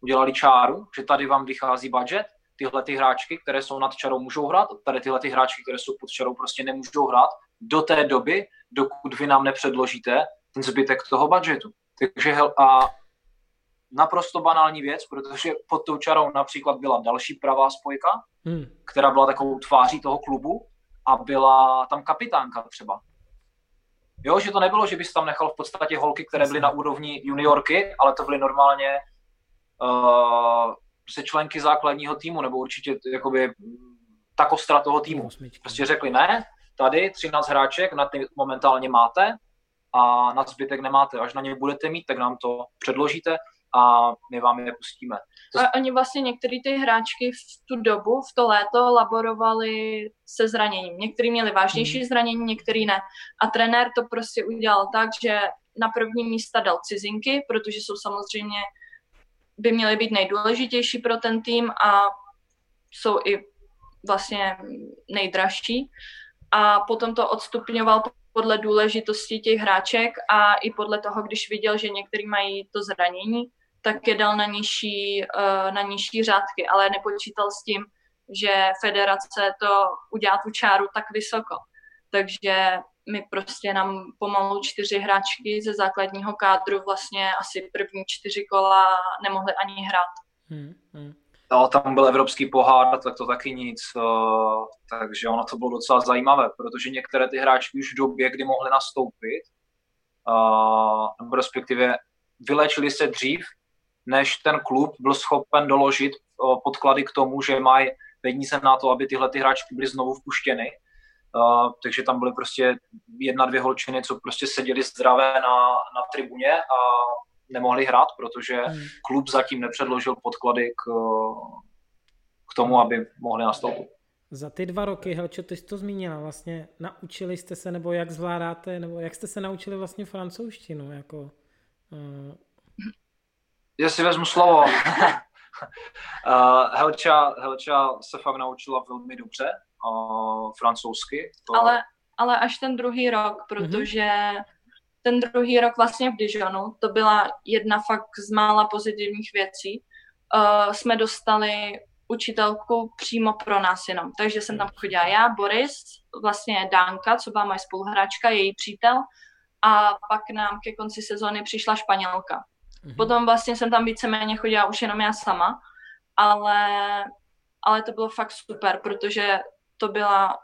udělali čáru, že tady vám vychází budget, tyhle ty hráčky, které jsou nad čarou, můžou hrát, tady tyhle ty hráčky, které jsou pod čarou, prostě nemůžou hrát do té doby, dokud vy nám nepředložíte ten zbytek toho budgetu. Takže a naprosto banální věc, protože pod tou čarou například byla další pravá spojka, hmm. která byla takovou tváří toho klubu a byla tam kapitánka třeba. Jo, že to nebylo, že bys tam nechal v podstatě holky, které byly na úrovni juniorky, ale to byly normálně uh, se členky základního týmu, nebo určitě jakoby ta kostra toho týmu. Prostě řekli ne, tady třináct hráček na ty momentálně máte a na zbytek nemáte. Až na ně budete mít, tak nám to předložíte a my vám je pustíme. To... A oni vlastně některý ty hráčky v tu dobu, v to léto, laborovali se zraněním. Některý měli vážnější hmm. zranění, některý ne. A trenér to prostě udělal tak, že na první místa dal cizinky, protože jsou samozřejmě, by měly být nejdůležitější pro ten tým a jsou i vlastně nejdražší. A potom to odstupňoval podle důležitosti těch hráček a i podle toho, když viděl, že některý mají to zranění, tak je dal na nižší, na nižší řádky, ale nepočítal s tím, že federace to udělá tu čáru tak vysoko. Takže my prostě nám pomalu čtyři hráčky ze základního kádru vlastně asi první čtyři kola nemohli ani hrát. Hmm, hmm. No, tam byl evropský pohár, tak to taky nic, takže ono to bylo docela zajímavé, protože některé ty hráčky už v době, kdy mohly nastoupit, nebo respektive vylečili se dřív, než ten klub byl schopen doložit podklady k tomu, že mají peníze na to, aby tyhle ty hráčky byly znovu vpuštěny. Uh, takže tam byly prostě jedna, dvě holčiny, co prostě seděli zdravé na, na tribuně a nemohli hrát, protože hmm. klub zatím nepředložil podklady k, k tomu, aby mohli nastoupit. Za ty dva roky, Helčo, ty jsi to zmínila, vlastně naučili jste se, nebo jak zvládáte, nebo jak jste se naučili vlastně francouzštinu, jako... Uh... Já si vezmu slovo. uh, Helča, Helča se fakt naučila velmi dobře. Uh, francouzsky. To... Ale, ale až ten druhý rok, protože mm-hmm. ten druhý rok vlastně v Dijonu, to byla jedna fakt z mála pozitivních věcí, uh, jsme dostali učitelku přímo pro nás jenom. Takže jsem tam chodila já, Boris, vlastně Dánka, co byla moje spoluhráčka, její přítel, a pak nám ke konci sezóny přišla Španělka. Mm-hmm. Potom vlastně jsem tam víceméně chodila už jenom já sama, ale, ale to bylo fakt super, protože to byla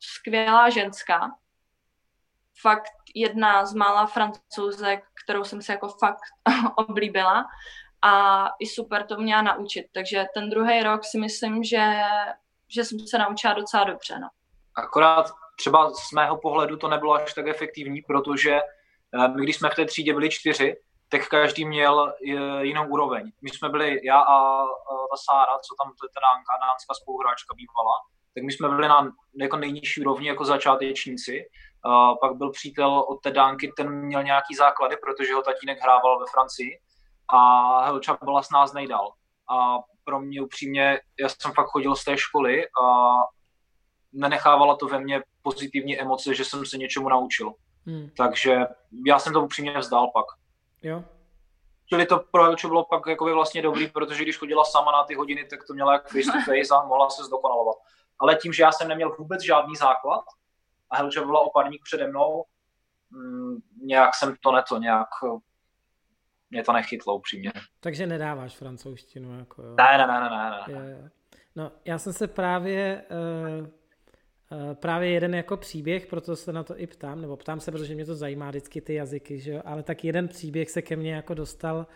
skvělá ženská, fakt jedna z mála Francouzek, kterou jsem se jako fakt oblíbila a i super to měla naučit. Takže ten druhý rok si myslím, že, že jsem se naučila docela dobře. No. Akorát třeba z mého pohledu to nebylo až tak efektivní, protože my, když jsme v té třídě byli čtyři, tak každý měl jinou úroveň. My jsme byli, já a ta Sára, co tam to je ta nánská spoluhráčka bývala, tak my jsme byli na jako nejnižší úrovni jako začátečníci. Uh, pak byl přítel od té Dánky, ten měl nějaký základy, protože ho tatínek hrával ve Francii a Helča byla s nás nejdál. A pro mě upřímně, já jsem fakt chodil z té školy a nenechávala to ve mně pozitivní emoce, že jsem se něčemu naučil. Hmm. Takže já jsem to upřímně vzdal pak. Jo. Čili to pro Helču bylo pak jakoby vlastně dobrý, protože když chodila sama na ty hodiny, tak to měla jak face to face a mohla se zdokonalovat. Ale tím, že já jsem neměl vůbec žádný základ a Helča byla oparník přede mnou, m, nějak jsem to neto, nějak mě to nechytlo upřímně. Takže nedáváš francouzštinu? Jako, jo? Ne, ne, ne, ne, ne, ne. Je, je. No, já jsem se právě, uh, uh, právě jeden jako příběh, proto se na to i ptám, nebo ptám se, protože mě to zajímá vždycky ty jazyky, že jo? Ale tak jeden příběh se ke mně jako dostal,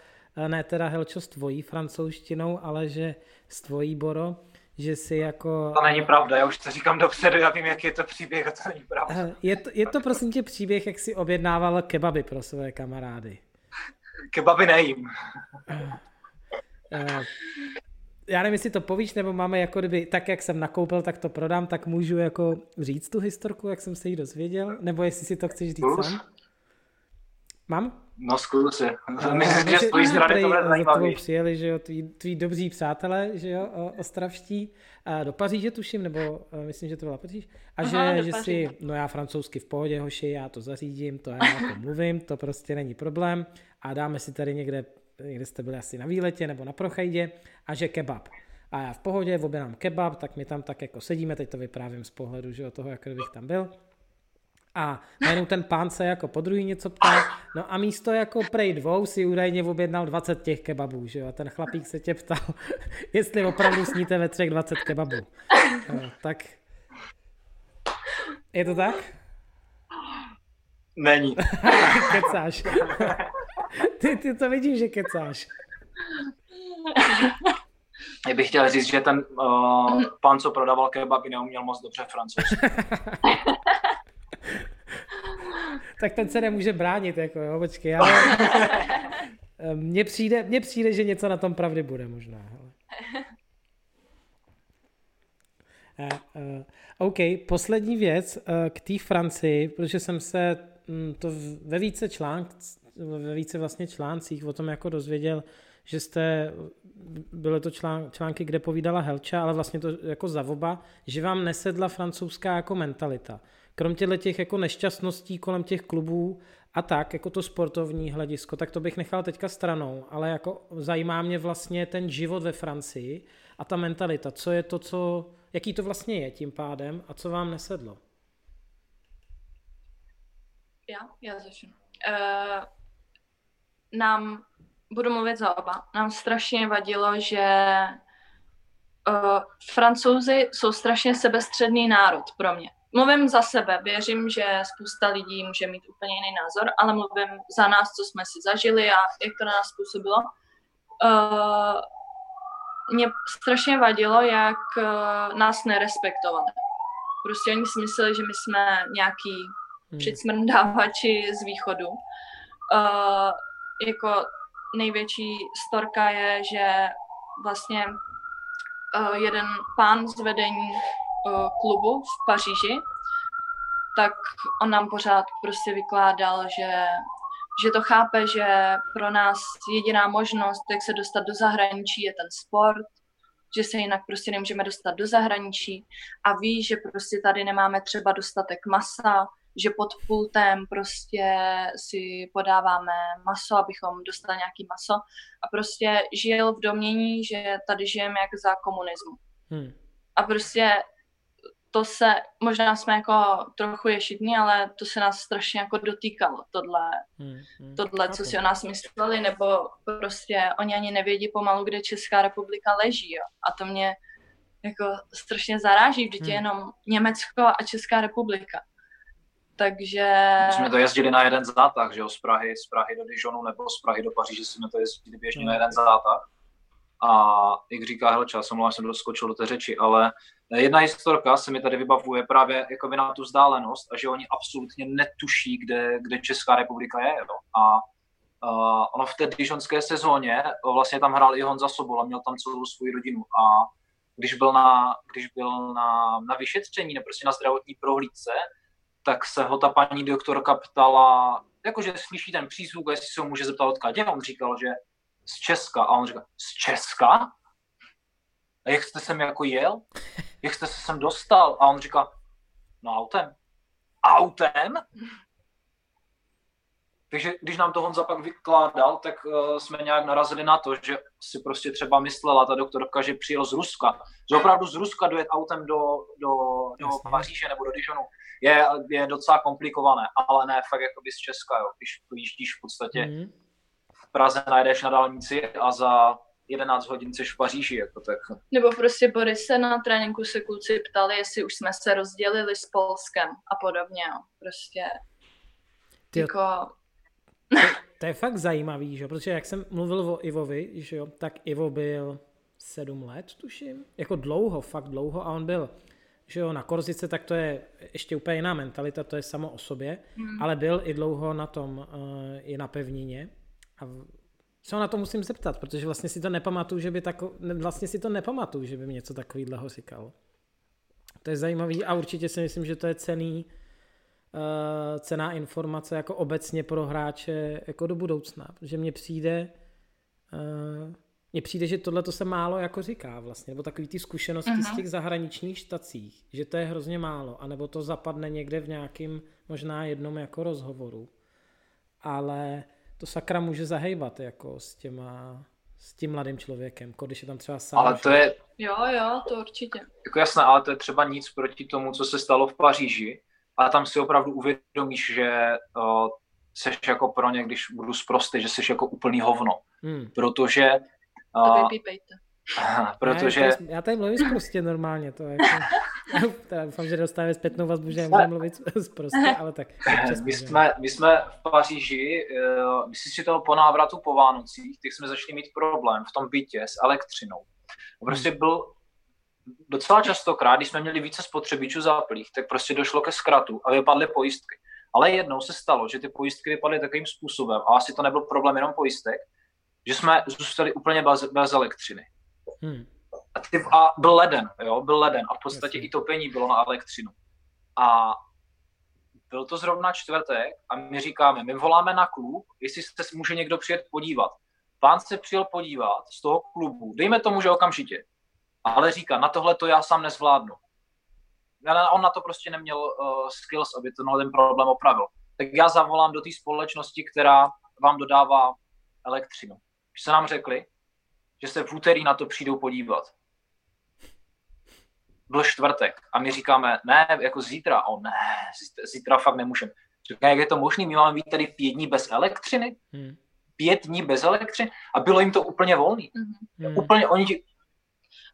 ne teda Helčo s tvojí francouzštinou, ale že s tvojí, Boro, že si jako... To není pravda, já už to říkám dopředu, já vím, jaký je to příběh, a to není pravda. Je to, je to prosím tě příběh, jak si objednával kebaby pro své kamarády. Kebaby nejím. Já nevím, jestli to povíš, nebo máme jako kdyby, tak jak jsem nakoupil, tak to prodám, tak můžu jako říct tu historku, jak jsem se jí dozvěděl, nebo jestli si to chceš říct Plus? Sám. Mám? No zkus se. Myslím, že z tvojí strany to bude zajímavý. Přijeli, že jo, tví, tví dobří přátelé, že jo, ostravští, do Paříže tuším, nebo myslím, že to byla Paříž. A Aha, že, že si, no já francouzsky v pohodě, hoši, já to zařídím, to já to mluvím, to prostě není problém. A dáme si tady někde, někde jste byli asi na výletě nebo na prochajdě, a že kebab. A já v pohodě, objednám kebab, tak my tam tak jako sedíme, teď to vyprávím z pohledu, že jo, toho, jak bych tam byl. A najednou ten pán se jako podruhý něco ptá No a místo jako prej dvou si údajně objednal dvacet těch kebabů, že jo? A ten chlapík se tě ptal, jestli opravdu sníte ve třech dvacet kebabů. No, tak je to tak? Není. Kecáš. Ty, ty to vidíš, že kecáš. Já bych chtěl říct, že ten uh, pán, co prodával kebaby, neuměl moc dobře francouzsky. Tak ten se nemůže bránit, jako jo, počkej, ale mně přijde, mně přijde, že něco na tom pravdy bude možná. Hele. OK, poslední věc k té Francii, protože jsem se to ve více článk, ve více vlastně článcích o tom jako dozvěděl, že jste, byly to člán, články, kde povídala Helča, ale vlastně to jako za oba, že vám nesedla francouzská jako mentalita. Krom těch jako nešťastností kolem těch klubů a tak, jako to sportovní hledisko, tak to bych nechal teďka stranou, ale jako zajímá mě vlastně ten život ve Francii a ta mentalita, co je to, co, jaký to vlastně je tím pádem a co vám nesedlo? Já? Já začnu. Uh, nám, budu mluvit za oba, nám strašně vadilo, že uh, Francouzi jsou strašně sebestředný národ pro mě. Mluvím za sebe, věřím, že spousta lidí může mít úplně jiný názor, ale mluvím za nás, co jsme si zažili a jak to na nás působilo. Uh, mě strašně vadilo, jak uh, nás nerespektovali. Prostě oni si mysleli, že my jsme nějaký hmm. předsmrdávači z východu. Uh, jako největší storka je, že vlastně uh, jeden pán z vedení klubu v Paříži, tak on nám pořád prostě vykládal, že, že to chápe, že pro nás jediná možnost, jak se dostat do zahraničí, je ten sport, že se jinak prostě nemůžeme dostat do zahraničí a ví, že prostě tady nemáme třeba dostatek masa, že pod pultem prostě si podáváme maso, abychom dostali nějaký maso a prostě žil v domění, že tady žijeme jak za komunismu. Hmm. A prostě to se, možná jsme jako trochu ješitní, ale to se nás strašně jako dotýkalo, tohle, hmm, hmm, tohle co si o nás mysleli, nebo prostě oni ani nevědí pomalu, kde Česká republika leží, jo. A to mě jako strašně zaráží, vždyť je hmm. jenom Německo a Česká republika. Takže... My jsme to jezdili na jeden zátah, že jo, z Prahy, z Prahy do Dijonu, nebo z Prahy do Paříže jsme to jezdili běžně hmm. na jeden zátah. A jak říká Helča, samozřejmě jsem doskočil do té řeči, ale jedna historka se mi tady vybavuje právě jako by na tu vzdálenost a že oni absolutně netuší, kde, kde Česká republika je. No. A, a ono v té dijonské sezóně, vlastně tam hrál i Honza Sobola, měl tam celou svou rodinu a když byl na, když byl na, na vyšetření, ne, prostě na zdravotní prohlídce, tak se ho ta paní doktorka ptala, jakože slyší ten přízvuk, jestli se ho může zeptat odkud je, on říkal, že z Česka. A on říká, z Česka? A jak jste sem jako jel? Jak jste se sem dostal? A on říká, no autem. Autem? Takže když nám to Honza pak vykládal, tak uh, jsme nějak narazili na to, že si prostě třeba myslela ta doktorka, že přijel z Ruska. Že opravdu z Ruska dojet autem do, do, do Paříže nebo do Dijonu je, je docela komplikované, ale ne fakt jakoby z Česka, jo. Když pojíždíš v podstatě mm. Praze najdeš na dálnici a za jedenáct hodin jsi v Paříži, jako tak. Nebo prostě Borise na tréninku se kluci ptali, jestli už jsme se rozdělili s Polskem a podobně, prostě. Ty, jako... to, to je fakt zajímavý, že? Protože jak jsem mluvil o Ivovi, že jo, tak Ivo byl sedm let, tuším, jako dlouho, fakt dlouho a on byl, že jo, na Korzice, tak to je ještě úplně jiná mentalita, to je samo o sobě, mm. ale byl i dlouho na tom, i na pevnině. A se na to musím zeptat, protože vlastně si to nepamatuju, že by tako, vlastně si to nepamatuju, že by mě něco takovýhleho říkalo. To je zajímavý a určitě si myslím, že to je cenný, uh, cenná informace jako obecně pro hráče jako do budoucna, protože mně přijde, uh, mně přijde, že tohle to se málo jako říká vlastně, nebo takový ty zkušenosti uh-huh. z těch zahraničních štacích, že to je hrozně málo, anebo to zapadne někde v nějakým možná jednom jako rozhovoru. Ale to sakra může zahejbat jako s těma, s tím mladým člověkem, když je tam třeba sám. Ale to je... Jo, jo, to určitě. Jako jasné, ale to je třeba nic proti tomu, co se stalo v Paříži, a tam si opravdu uvědomíš, že uh, seš jako pro ně, když budu sprostý, že seš jako úplný hovno. Hmm. Protože... To vypípejte. Protože... Ne, já tady mluvím prostě normálně, to je jako... Teda doufám, že dostáváme zpětnou vazbu, že nemůžeme mluvit prostě, ale tak. My jsme, my jsme v Paříži, uh, myslím si toho po návratu po Vánocích, tak jsme začali mít problém v tom bytě s elektřinou. Prostě byl docela častokrát, když jsme měli více spotřebičů záplých, tak prostě došlo ke zkratu a vypadly pojistky. Ale jednou se stalo, že ty pojistky vypadly takovým způsobem, a asi to nebyl problém jenom pojistek, že jsme zůstali úplně bez, bez elektřiny. Hmm. A, ty, a byl leden, jo, byl leden a v podstatě yes. I topení bylo na elektřinu. A byl to zrovna čtvrtek a my říkáme, my voláme na klub, jestli se může někdo přijet podívat. Pán se přijel podívat z toho klubu, dejme tomu, že okamžitě, ale říká, na tohle to já sám nezvládnu. On na to prostě neměl uh, skills, aby tenhle ten problém opravil. Tak já zavolám do té společnosti, která vám dodává elektřinu. Když se nám řekli, že se v úterý na to přijdou podívat. Byl čtvrtek a my říkáme, ne, jako zítra. A on, ne, zítra fakt nemůžeme. Říkáme, jak je to možný, my máme být tady pět dní bez elektřiny, hmm. pět dní bez elektřiny a bylo jim to úplně volný. Hmm. Úplně oni...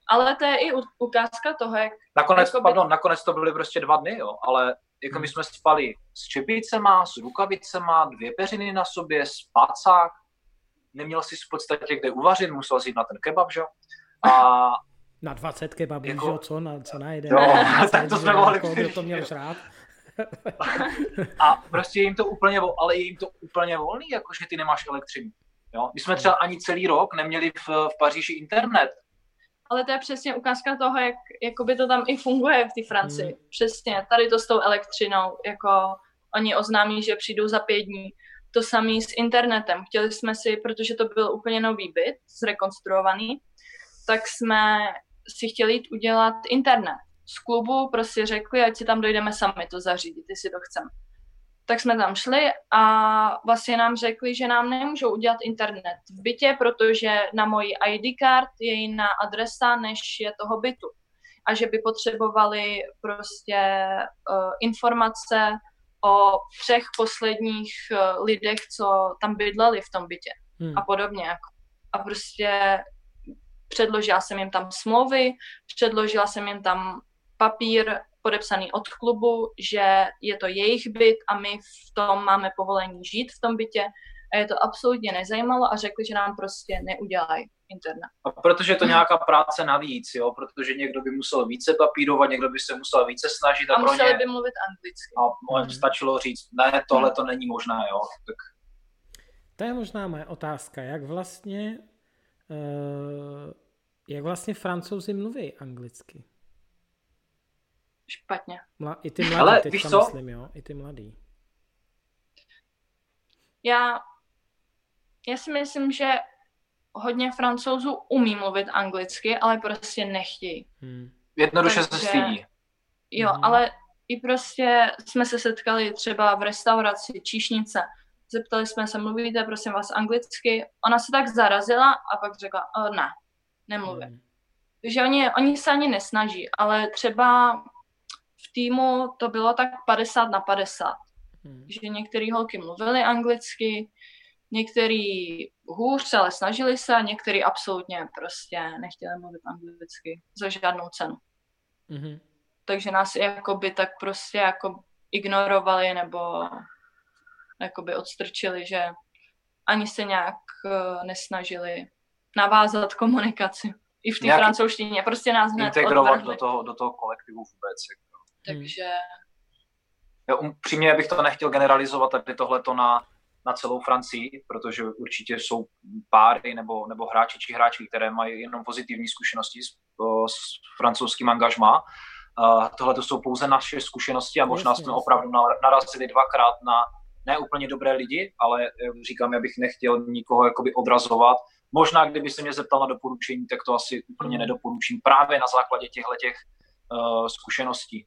Ale to je i ukázka toho, jak... Nakonec, jakoby... pardon, nakonec to byly prostě dva dny, jo, ale jako my jsme spali s čepicema, s rukavicema, dvě peřiny na sobě, spacák, neměl jsi v podstatě kde uvařit, musel jít na ten kebab, že jo? A... Na dvacet kebabů, jako... že jo, co, na, co najde. Jo, na tak to jsme mohli kdo to měl žrát. A prostě jim to úplně, ale jim to úplně volný, jakože ty nemáš elektřinu, jo? My jsme třeba ani celý rok neměli v, v Paříži internet. Ale to je přesně ukázka toho, jak jakoby to tam i funguje v té Francii. Hmm. Přesně, tady to s tou elektřinou, jako oni oznámí, že přijdou za pět dní. To samé s internetem. Chtěli jsme si, protože to byl úplně nový byt, zrekonstruovaný, tak jsme si chtěli jít udělat internet. Z klubu prostě řekli, ať si tam dojdeme sami to zařídit, jestli to chceme. Tak jsme tam šli a vlastně nám řekli, že nám nemůžou udělat internet v bytě, protože na mojí I D card je jiná adresa, než je toho bytu. A že by potřebovali prostě uh, informace o třech posledních uh, lidech, co tam bydleli v tom bytě hmm. a podobně. A prostě předložila jsem jim tam smlouvy, předložila jsem jim tam papír, podepsaný od klubu, že je to jejich byt a my v tom máme povolení žít v tom bytě a je to absolutně nezajímalo a řekli, že nám prostě neudělají internet. A protože je to nějaká práce navíc, jo, protože někdo by musel více papírovat, někdo by se musel více snažit a, a museli ně... by mluvit anglicky. A mm-hmm. stačilo říct, ne, tohle to není možné, jo. Tak... To je možná moje otázka, jak vlastně uh, jak vlastně Francouzi mluví anglicky? Špatně. Mla, I ty mladý, ale, teď tam myslím, jo? I ty mladý. Já, já si myslím, že hodně Francouzů umí mluvit anglicky, ale prostě nechtějí. Hmm. Jednoduše se stydí. Jo, hmm. ale i prostě jsme se setkali třeba v restauraci číšnice. Zeptali jsme se, mluvíte prosím vás anglicky? Ona se tak zarazila a pak řekla, o, ne, nemluvím. Hmm. Takže oni, oni se ani nesnaží, ale třeba... V týmu to bylo tak padesát na padesát, hmm. že některé holky mluvily anglicky, některý hůř, ale snažili se, některý absolutně prostě nechtěli mluvit anglicky za žádnou cenu. Hmm. Takže nás jakoby tak prostě jako ignorovali nebo jakoby odstrčili, že ani se nějak nesnažili navázat komunikaci. I v té francouzštině, prostě nás hned integrovat do toho, do toho kolektivu vůbec. Takže... Já, přímě bych to nechtěl generalizovat tady tohleto na, na celou Francii, protože určitě jsou páry nebo, nebo hráči či hráčky, které mají jenom pozitivní zkušenosti s, s francouzským angažmá. Uh, tohleto jsou pouze naše zkušenosti a možná jsme opravdu narazili dvakrát na ne úplně dobré lidi, ale říkám, já bych nechtěl nikoho jakoby odrazovat. Možná, kdyby se mě zeptal na doporučení, tak to asi úplně nedoporučím právě na základě těchto těch uh, zkušeností.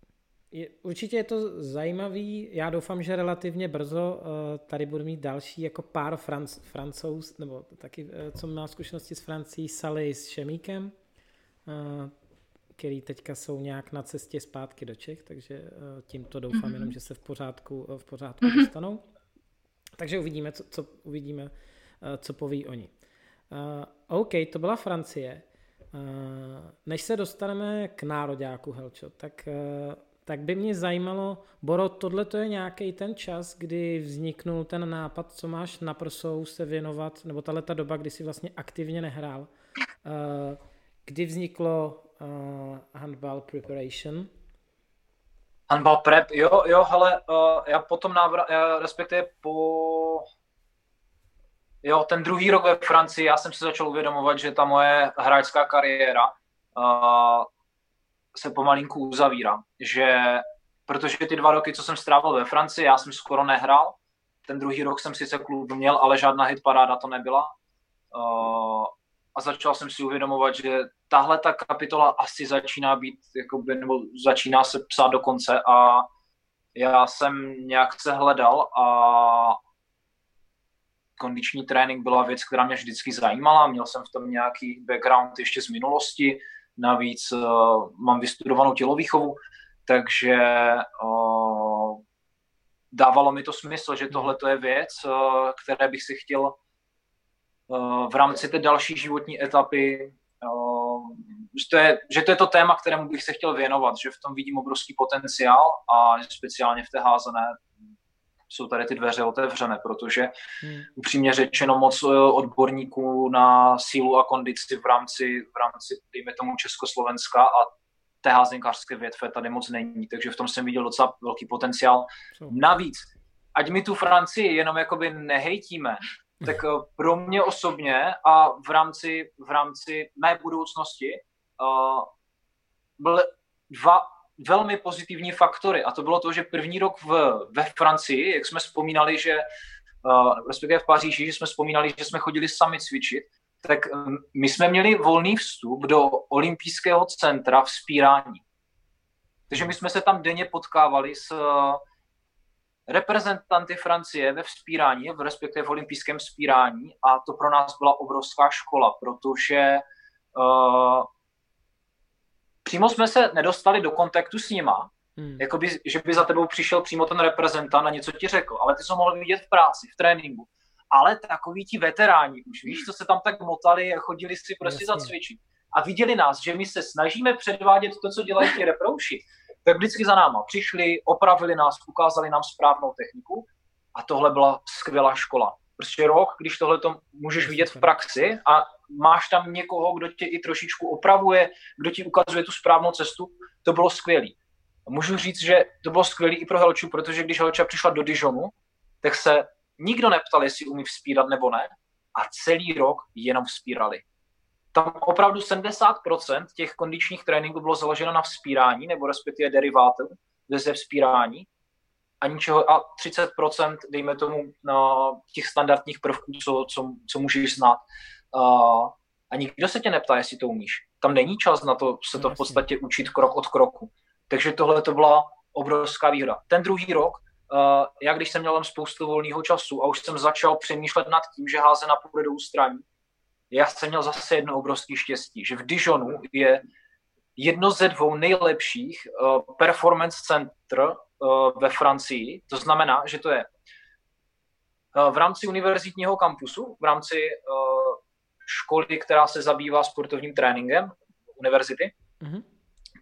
Je, určitě je to zajímavý. Já doufám, že relativně brzo uh, tady budu mít další jako pár Franc, francouz, nebo taky, uh, co má zkušenosti s Francií, Sally s Šemíkem, uh, který teďka jsou nějak na cestě zpátky do Čech, takže uh, tímto doufám mm-hmm. jenom, že se v pořádku, uh, v pořádku mm-hmm. dostanou. Takže uvidíme, co, co, uvidíme, co poví oni. Uh, OK, to byla Francie. Uh, než se dostaneme k nároďáku, Helčo, tak, uh, tak by mě zajímalo, Boro, tohle to je nějaký ten čas, kdy vzniknul ten nápad, co máš na prsou se věnovat, nebo tahle ta doba, kdy jsi vlastně aktivně nehrál. Uh, kdy vzniklo uh, handball preparation? Handball prep, jo, jo, hele, uh, já potom návrat, uh, respektive po... Jo, ten druhý rok ve Francii, já jsem si začal uvědomovat, že ta moje hráčská kariéra uh, se pomalinku uzavírá. Že, protože ty dva roky, co jsem strávil ve Francii, já jsem skoro nehrál. Ten druhý rok jsem sice klub měl, ale žádná hitparáda to nebyla. Uh, a začal jsem si uvědomovat, že tahle ta kapitola asi začíná být, jakoby, nebo začíná se psát do konce. A já jsem nějak se hledal a... Kondiční trénink byla věc, která mě vždycky zajímala, měl jsem v tom nějaký background ještě z minulosti, navíc uh, mám vystudovanou tělovýchovu, takže uh, dávalo mi to smysl, že tohle to je věc, uh, které bych si chtěl uh, v rámci té další životní etapy, uh, že, to je, že to je to téma, kterému bych se chtěl věnovat, že v tom vidím obrovský potenciál a speciálně v té házené jsou tady ty dveře otevřené, protože upřímně řečeno moc odborníků na sílu a kondici v rámci, v rámci dejme tomu Československa a té házenkářské větve tady moc není, takže v tom jsem viděl docela velký potenciál. Navíc, ať my tu Francii jenom jakoby nehejtíme, tak pro mě osobně a v rámci, v rámci mé budoucnosti uh, byly dva velmi pozitivní faktory. A to bylo to, že první rok v, ve Francii, jak jsme vzpomínali, že uh, respektive v Paříži, že jsme vzpomínali, že jsme chodili sami cvičit, tak um, my jsme měli volný vstup do olympijského centra v vzpírání. Takže my jsme se tam denně potkávali s uh, reprezentanty Francie ve vzpírání, v respektive v olympijském vzpírání a to pro nás byla obrovská škola, protože uh, přímo jsme se nedostali do kontaktu s nima, hmm. jakoby, že by za tebou přišel přímo ten reprezentant a něco ti řekl, ale ty jsi mohl vidět v práci, v tréninku. Ale takoví ti veteráni už, víš, co se tam tak motali, chodili si prostě zacvičit a viděli nás, že my se snažíme předvádět to, co dělají ti reprouši, tak vždycky za náma přišli, opravili nás, ukázali nám správnou techniku a tohle byla skvělá škola. Prostě rok, když tohle to můžeš vidět v praxi a máš tam někoho, kdo tě i trošičku opravuje, kdo ti ukazuje tu správnou cestu, to bylo skvělý. Můžu říct, že to bylo skvělý i pro Helču, protože když Helča přišla do Dijonu, tak se nikdo neptal, jestli umí vzpírat nebo ne a celý rok jenom vzpírali. Tam opravdu sedmdesát procent těch kondičních tréninků bylo založeno na vzpírání nebo respektive derivátem ze vzpírání a ničeho, a třicet procent dejme tomu no, těch standardních prvků, co, co, co můžeš znát. Uh, a nikdo se tě neptá, jestli to umíš. Tam není čas na to se to v podstatě učit krok od kroku. Takže tohle to byla obrovská výhoda. Ten druhý rok, uh, já když jsem měl tam spoustu volného času a už jsem začal přemýšlet nad tím, že házena půjde do ústraní, já jsem měl zase jedno obrovské štěstí, že v Dijonu je jedno ze dvou nejlepších uh, performance center uh, ve Francii. To znamená, že to je uh, v rámci univerzitního kampusu, v rámci uh, školy, která se zabývá sportovním tréninkem univerzity, mm-hmm.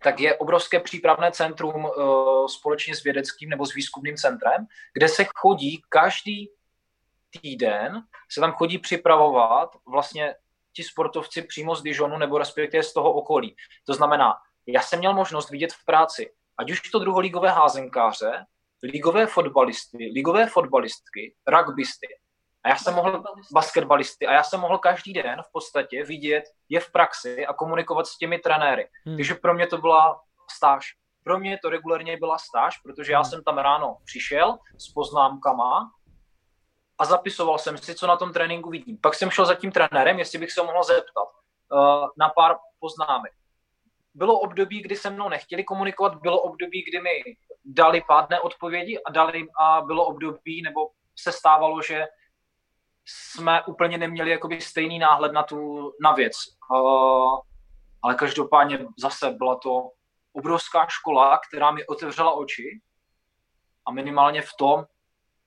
tak je obrovské přípravné centrum uh, společně s vědeckým nebo s výzkumným centrem, kde se chodí každý týden, se tam chodí připravovat vlastně ti sportovci přímo z Dijonu nebo respektive z toho okolí. To znamená, já jsem měl možnost vidět v práci, ať už to druholigové házenkáře, ligové fotbalisty, ligové fotbalistky, rugbysty, A já jsem mohl basketbalisty a já jsem mohl každý den v podstatě vidět je v praxi a komunikovat s těmi trenéry. Hmm. Takže pro mě to byla stáž. Pro mě to regulérně byla stáž, protože já jsem tam ráno přišel s poznámkama a zapisoval jsem si, co na tom tréninku vidím. Pak jsem šel za tím trenérem, jestli bych se mohl zeptat uh, na pár poznámek. Bylo období, kdy se mnou nechtěli komunikovat, bylo období, kdy mi dali pádné odpovědi a dali a bylo období, nebo se stávalo, že jsme úplně neměli jakoby stejný náhled na tu na věc. Uh, ale každopádně zase byla to obrovská škola, která mi otevřela oči a minimálně v tom,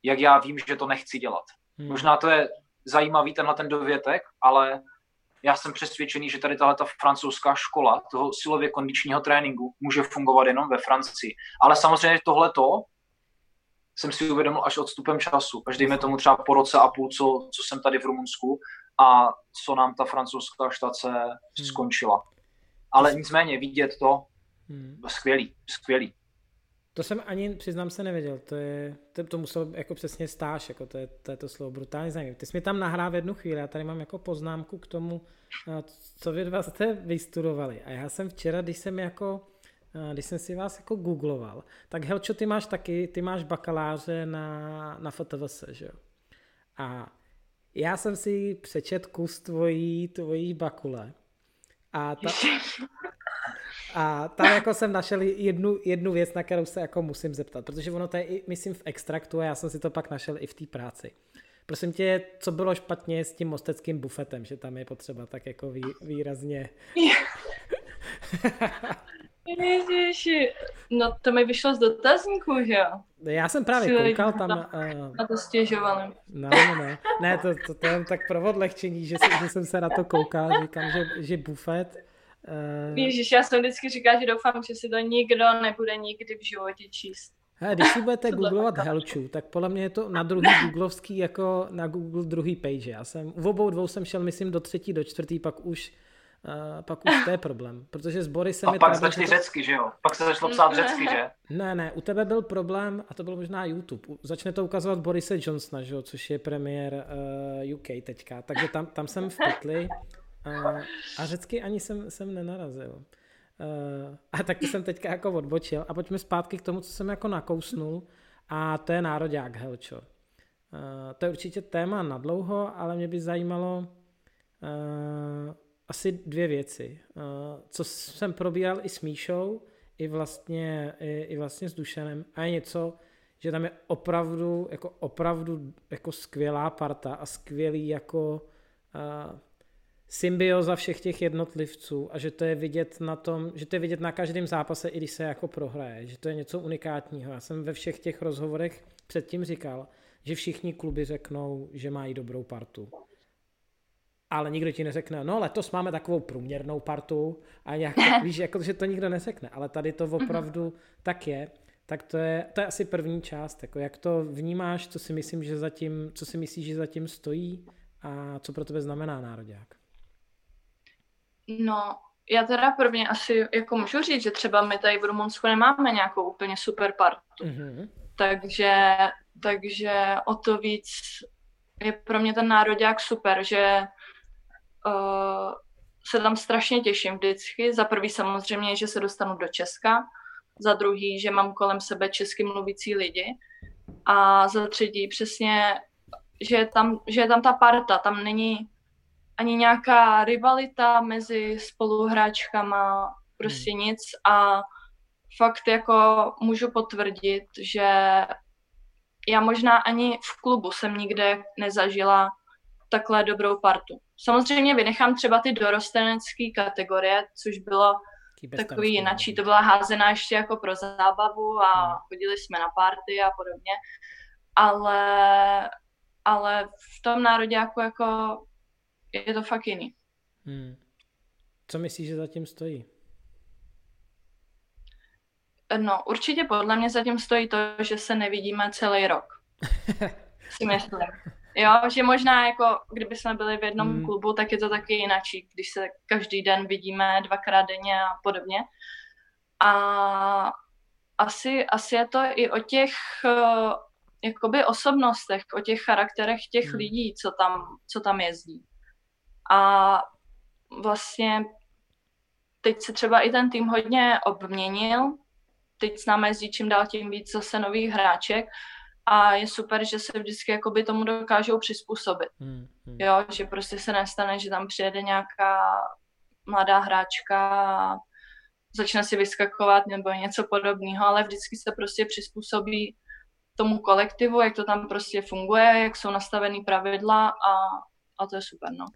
jak já vím, že to nechci dělat. Hmm. Možná to je zajímavý tenhle ten dovětek, ale já jsem přesvědčený, že tady tahle ta francouzská škola toho silově kondičního tréninku může fungovat jenom ve Francii. Ale samozřejmě tohleto jsem si uvědomil až odstupem času. Až dejme tomu třeba po roce a půl, co, co jsem tady v Rumunsku a co nám ta francouzská štace hmm. skončila. Ale nicméně vidět to, hmm. skvělý, skvělý. To jsem ani, přiznám se, nevěděl. To je, to, to musel jako přesně stáž, jako to je, to je to slovo brutálně zajímavé. Ty jsi mi tam nahrál v jednu chvíli, já tady mám jako poznámku k tomu, co vy dva jste vystudovali. A já jsem včera, když jsem jako, když jsem si vás jako googloval, tak Helčo, ty máš taky, ty máš bakaláře na, na F T V S, že jo? A já jsem si přečet kus tvojí, tvojí bakule. A ta... A tam jako jsem našel jednu, jednu věc, na kterou se jako musím zeptat, protože ono to je i, myslím, v extraktu a já jsem si to pak našel i v té práci. Prosím tě, co bylo špatně s tím mosteckým bufetem, že tam je potřeba tak jako vý, výrazně... Ježiši, no to mi vyšlo z dotazníku, že jo? Já jsem právě koukal tam... Na, na to stěžované. No, no, no. Ne, to, to, to je tak pro odlehčení, že, že jsem se na to koukal, říkám, že, že bufet... Uh... Ježiš, já jsem vždycky říkala, že doufám, že si to nikdo nebude nikdy v životě číst. Hele, když si budete googlovat Helču, tak podle mě je to na druhý googlovský, jako na Google druhý page. Já jsem, v obou dvou jsem šel, myslím, do třetí, do čtvrtý, pak už, uh, pak už to je problém. Protože s Borisem... A pak začali to... řecky, že jo? Pak se začalo psát řecky, že? Ne, ne, u tebe byl problém, a to bylo možná YouTube. Začne to ukazovat Borise Johnsona, že jo, což je premiér uh, U K teďka. Takže tam, tam jsem v pytli. A, a řecky ani jsem, jsem nenarazil. A taky jsem teďka jako odbočil. A pojďme zpátky k tomu, co jsem jako nakousnul. A to je nároďák, Helčo. To je určitě téma na dlouho, ale mě by zajímalo asi dvě věci. Co jsem probíral i s Míšou, i vlastně, i, i vlastně s Dušanem. A je něco, že tam je opravdu, jako opravdu jako skvělá parta a skvělý jako... symbioza všech těch jednotlivců a že to je vidět na tom, že to je vidět na každém zápase, i když se jako prohraje, že to je něco unikátního. Já jsem ve všech těch rozhovorech předtím říkal, že všichni kluby řeknou, že mají dobrou partu. Ale nikdo ti neřekne, no letos máme takovou průměrnou partu a nějak, víš, jako, že to nikdo neřekne, ale tady to opravdu mm-hmm. tak je. Tak to je, to je asi první část. Jako jak to vnímáš, co si myslím, že zatím, co si myslíš, že zatím stojí a co pro tebe znamená nároďák? No, já teda prvně asi jako můžu říct, že třeba my tady v Rumunsku nemáme nějakou úplně super partu. Mm-hmm. Takže, takže o to víc je pro mě ten nároďák super, že uh, se tam strašně těším vždycky. Za prvý samozřejmě, že se dostanu do Česka. Za druhý, že mám kolem sebe česky mluvící lidi. A za třetí přesně, že je tam, že je tam ta parta, tam není... ani nějaká rivalita mezi spoluhráčkama, prostě hmm. nic a fakt jako můžu potvrdit, že já možná ani v klubu jsem nikde nezažila takhle dobrou partu. Samozřejmě vynechám třeba ty dorostenecké kategorie, což bylo takový jinačí, to byla házená ještě jako pro zábavu a hmm. chodili jsme na party a podobně, ale, ale v tom nároďáku jako je to fakt jiný. Hmm. Co myslíš, že zatím stojí? No, určitě podle mě zatím stojí to, že se nevidíme celý rok. Si myslím. Jo, že možná jako, kdyby jsme byli v jednom hmm. klubu, tak je to taky jinačí, když se každý den vidíme dvakrát denně a podobně. A asi, asi je to i o těch jakoby osobnostech, o těch charakterech těch hmm. lidí, co tam, co tam jezdí. A vlastně teď se třeba i ten tým hodně obměnil, teď s námi jezdí čím dál tím víc zase nových hráček a je super, že se vždycky jakoby tomu dokážou přizpůsobit. Hmm, hmm. Jo, že prostě se nestane, že tam přijede nějaká mladá hráčka a začne si vyskakovat nebo něco podobného, ale vždycky se prostě přizpůsobí tomu kolektivu, jak to tam prostě funguje, jak jsou nastavený pravidla a, a to je super, no.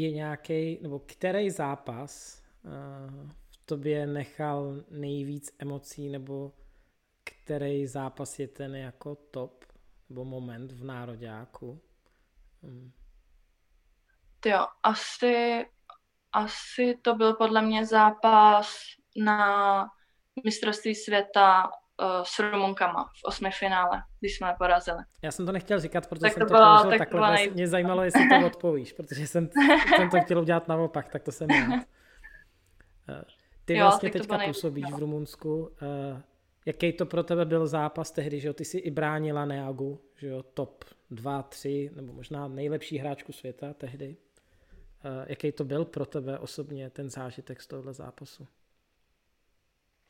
Je nějaký, nebo který zápas uh, v tobě nechal nejvíc emocí, nebo který zápas je ten jako top? nebo moment v nároďáku? Hmm. Jo, asi, asi to byl podle mě zápas na mistrovství světa s Rumunkama v osmi finále, když jsme porazili. Já jsem to nechtěl říkat, protože tak jsem to použil tak takhle. Byla... Mě zajímalo, jestli to odpovíš, protože jsem, jsem to chtěl udělat naopak, tak to jsem měl. Ty jo, vlastně teďka působíš v Rumunsku. Jaký to pro tebe byl zápas tehdy, že jo? Ty jsi i bránila Neagu, že jo? Top dva, tři, nebo možná nejlepší hráčku světa tehdy. Jaký to byl pro tebe osobně ten zážitek z tohohle zápasu?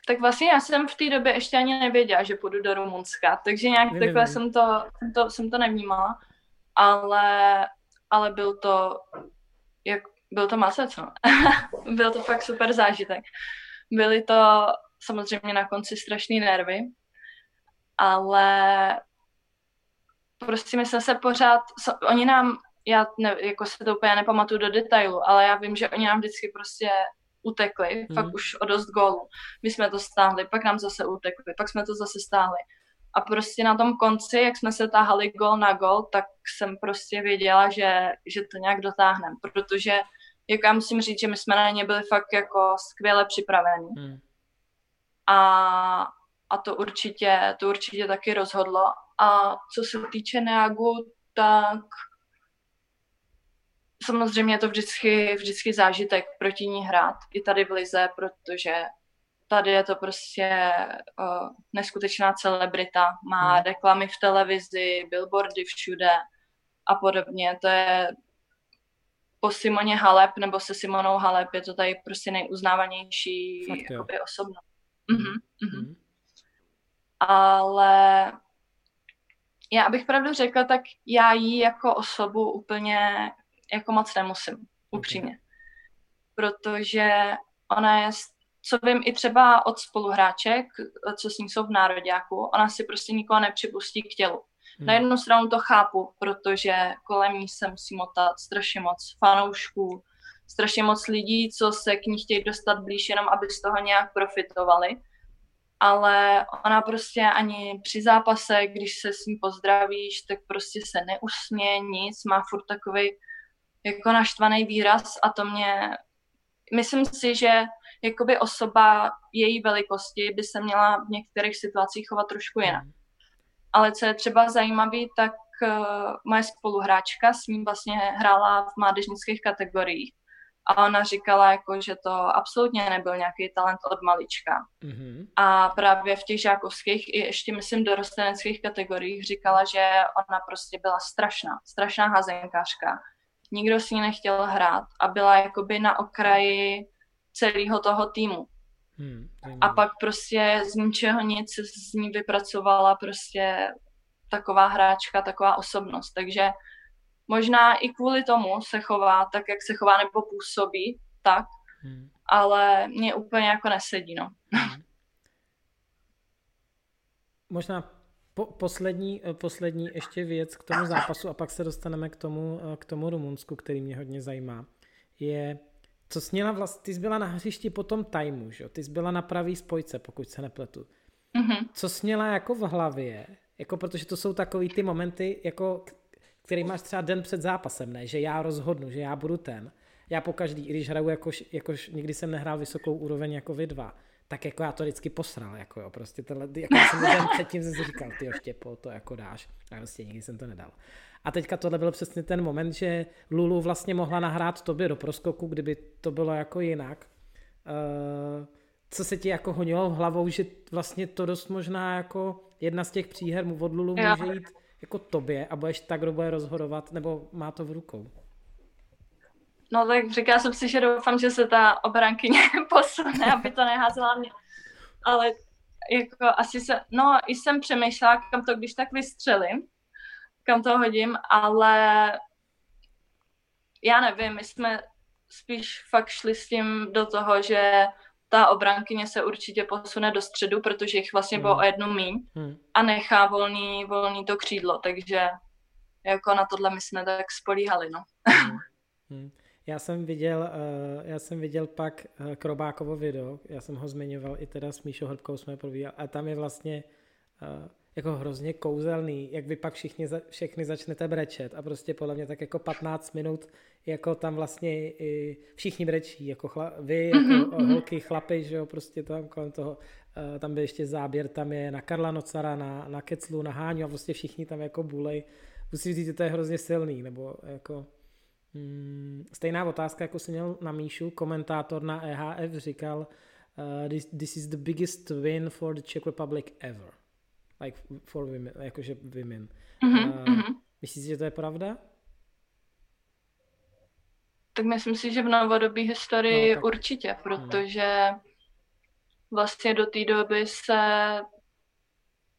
Tak vlastně já jsem v té době ještě ani nevěděla, že půjdu do Rumunska, takže nějak nevím. Takhle jsem to, to, jsem to nevnímala, ale, ale byl to, jak, byl to masec, no. Byl to fakt super zážitek. Byly to samozřejmě na konci strašný nervy, ale prostě my jsme se pořád, oni nám, já ne, jako se to úplně nepamatuju do detailu, ale já vím, že oni nám vždycky prostě utekli, fakt mm. už o dost gólů. My jsme to stáhli, pak nám zase utekli, pak jsme to zase stáhli. A prostě na tom konci, jak jsme se táhali gól na gól, tak jsem prostě věděla, že, že to nějak dotáhneme, protože jak já musím říct, že my jsme na ně byli fakt jako skvěle připraveni. Mm. A, a to, určitě, to určitě taky rozhodlo. A co se týče Neagu, tak samozřejmě je to vždycky, vždycky zážitek proti ní hrát, i tady v lize, protože tady je to prostě uh, neskutečná celebrita. Má hmm. reklamy v televizi, billboardy všude a podobně. To je po Simoně Halep nebo se Simonou Halep je to tady prostě nejuznávanější jakoby, osobnost. Mm-hmm, mm-hmm. Mm-hmm. Ale já, abych pravdu řekla, tak já jí jako osobu úplně jako moc nemusím, upřímně. Okay. Protože ona je, co vím i třeba od spoluhráček, co s ní jsou v nároďáku, ona si prostě nikoho nepřipustí k tělu. Hmm. Na jednu stranu to chápu, protože kolem ní se musí motat strašně moc fanoušků, strašně moc lidí, co se k ní chtějí dostat blíž, jenom aby z toho nějak profitovali. Ale ona prostě ani při zápase, když se s ní pozdravíš, tak prostě se neusměje nic, má furt takovej jako naštvaný výraz a to mě, myslím si, že jakoby osoba její velikosti by se měla v některých situacích chovat trošku jinak. Ale co je třeba zajímavý, tak uh, moje spoluhráčka s ním vlastně hrála v mládežnických kategoriích a ona říkala, jako, že to absolutně nebyl nějaký talent od malička. Mm-hmm. A právě v těch žákovských i ještě, myslím, dorosteneckých kategoriích říkala, že ona prostě byla strašná, strašná házenkářka. Nikdo s ní nechtěl hrát a byla jakoby na okraji celého toho týmu. Hmm, a pak prostě z ničeho nic z ní vypracovala prostě taková hráčka, taková osobnost. Takže možná i kvůli tomu se chová tak, jak se chová nebo působí, tak, hmm. ale mě úplně jako nesedí, no. Hmm. Možná Po, poslední, poslední ještě věc k tomu zápasu a pak se dostaneme k tomu, k tomu Rumunsku, který mě hodně zajímá, je, co jsi měla vlastně, ty jsi byla na hřišti po tom tajmu, že? Ty jsi byla na pravý spojce, pokud se nepletu. Mm-hmm. Co jsi měla jako v hlavě, jako protože to jsou takový ty momenty, jako, který máš třeba den před zápasem, ne? Že já rozhodnu, že já budu ten. Já pokaždý, i když hraju, jakož, jakož nikdy jsem nehrál vysokou úroveň jako vy dva, tak jako já to vždycky posral, jako jo, prostě tenhle, jako jsem ten předtím jsem si říkal, tyjo Štěpo, to jako dáš, a prostě nikdy jsem to nedal. A teďka tohle byl přesně ten moment, že Lulu vlastně mohla nahrát tobě do proskoku, kdyby to bylo jako jinak. Uh, co se ti jako honilo v hlavou, že vlastně to dost možná jako jedna z těch příher od Lulu může jít jako tobě a budeš tak, kdo bude rozhodovat, nebo má to v rukou? No tak říkala jsem si, že doufám, že se ta obránkyně posune, aby to neházela mě. Ale jako asi se, no i jsem přemýšlela, kam to když tak vystřelím, kam to hodím, ale já nevím, my jsme spíš fakt šli s tím do toho, že ta obránkyně se určitě posune do středu, protože jich vlastně bylo hmm. o jednu míň a nechá volný, volný to křídlo, takže jako na tohle my jsme tak spolíhali, no. Hmm. Já jsem viděl, já jsem viděl pak Krobákovo video, já jsem ho zmiňoval i teda s Míšou Hrbkou jsme probíhali, a tam je vlastně, jako hrozně kouzelný, jak vy pak všichni, všechny začnete brečet a prostě podle mě tak jako patnáct minut jako tam vlastně všichni brečí, jako chla, vy, jako mm-hmm. holky, chlapy, že jo, prostě tam kolem toho, tam byl ještě záběr, tam je na Karla Nocara, na, na Keclu, na Háňu a prostě všichni tam jako bulej. Musím říct, že to je hrozně silný, nebo jako... Hmm, stejná otázka, jako jsem měl na Míšu, komentátor na E H F říkal uh, this, this is the biggest win for the Czech Republic ever. Like for women, jakože women. Mm-hmm, uh, mm-hmm. Myslíš, že to je pravda? Tak myslím si, že v novodobé historii no, určitě, protože vlastně do té doby se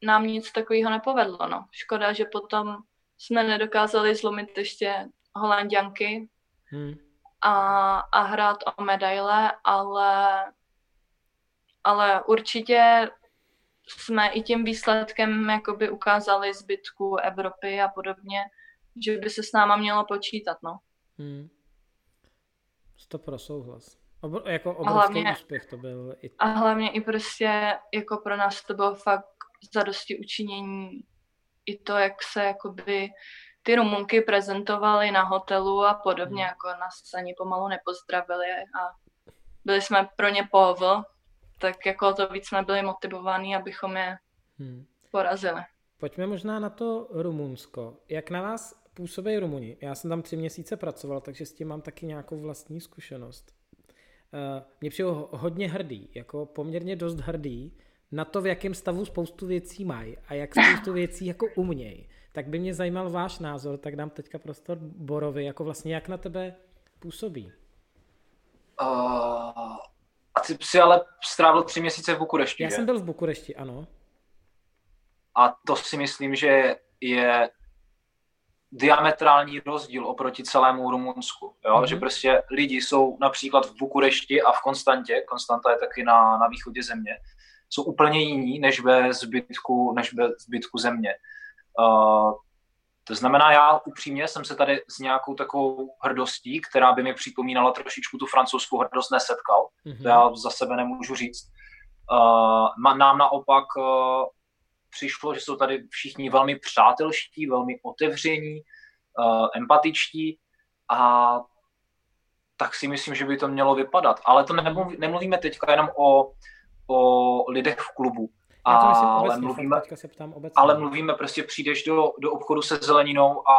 nám nic takového nepovedlo. No. Škoda, že potom jsme nedokázali zlomit ještě Holanďanky hmm. a, a hrát o medaile, ale, ale určitě jsme i tím výsledkem jakoby ukázali zbytku Evropy a podobně, že by se s náma mělo počítat, no. Hmm. To pro souhlas. Obr- jako obrovský hlavně, úspěch to byl. I... A hlavně i prostě jako pro nás to bylo fakt zadosti učinění. I to, jak se jakoby ty Rumunky prezentovaly na hotelu a podobně, hmm. jako nás ani pomalu nepozdravili a byli jsme pro ně povl, tak jako to víc jsme byli motivovaní, abychom je hmm. porazili. Pojďme možná na to Rumunsko. Jak na vás působí Rumuni? Já jsem tam tři měsíce pracoval, takže s tím mám taky nějakou vlastní zkušenost. Uh, mě přijde hodně hrdý, jako poměrně dost hrdý na to, v jakém stavu spoustu věcí mají a jak spoustu věcí jako umějí. Tak by mě zajímal váš názor, tak dám teďka prostor Borovi, jako vlastně jak na tebe působí. Uh, a ty jsi ale strávil tři měsíce v Bukurešti, Já že? jsem byl v Bukurešti, ano. A to si myslím, že je diametrální rozdíl oproti celému Rumunsku, jo? Mm-hmm. Že prostě lidi jsou například v Bukurešti a v Konstantě, Konstanta je taky na, na východě země, jsou úplně jiní než ve zbytku, než ve zbytku země. Uh, to znamená, já upřímně jsem se tady s nějakou takovou hrdostí, která by mi připomínala trošičku tu francouzskou hrdost, nesetkal. Mm-hmm. To já za sebe nemůžu říct. Uh, nám naopak uh, přišlo, že jsou tady všichni velmi přátelští, velmi otevření, uh, empatičtí a tak si myslím, že by to mělo vypadat. Ale to nemluví, nemluvíme teďka jenom o, o lidech v klubu. A, ale, mluvíme, ale mluvíme, prostě přijdeš do, do obchodu se zeleninou a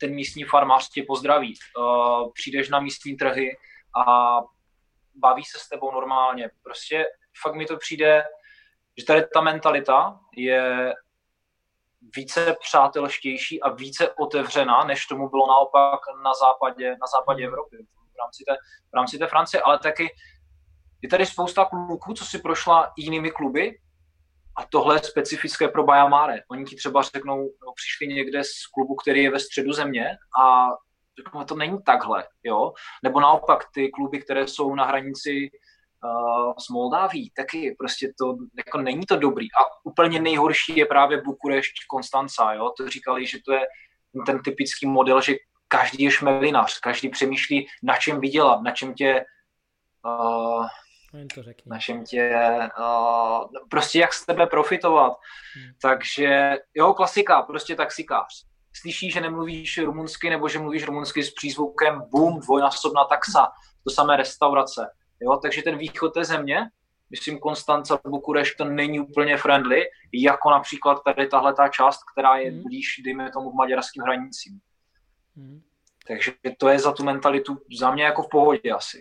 ten místní farmář tě pozdraví. Uh, přijdeš na místní trhy a baví se s tebou normálně. Prostě fakt mi to přijde, že tady ta mentalita je více přátelštější a více otevřená, než tomu bylo naopak na západě, na západě Evropy, v rámci té, v rámci té Francie, ale taky je tady spousta kluků, co si prošla jinými kluby, a tohle je specifické pro Baia Mare. Oni ti třeba řeknou, no, přišli někde z klubu, který je ve středu země a řeknou, to není takhle, jo. Nebo naopak ty kluby, které jsou na hranici uh, s Moldáví, taky prostě to, jako není to dobrý. A úplně nejhorší je právě Bukurešť, Konstanca, jo. To říkali, že to je ten typický model, že každý je šmelinař, každý přemýšlí, na čem vydělat, na čem tě... Uh, To našem tě, uh, prostě jak s tebe profitovat. Hmm. Takže jo, klasika, prostě taxikář. Slyšíš, že nemluvíš rumunsky nebo že mluvíš rumunsky s přízvukem boom, dvojnásobná taxa, to samé restaurace. Jo, takže ten východ té země, myslím Konstanca, Bukurešť, to není úplně friendly, jako například tady tahleta část, která je hmm. blíž, dejme tomu, k maďarským hranicím. Hmm. Takže to je za tu mentalitu za mě jako v pohodě asi.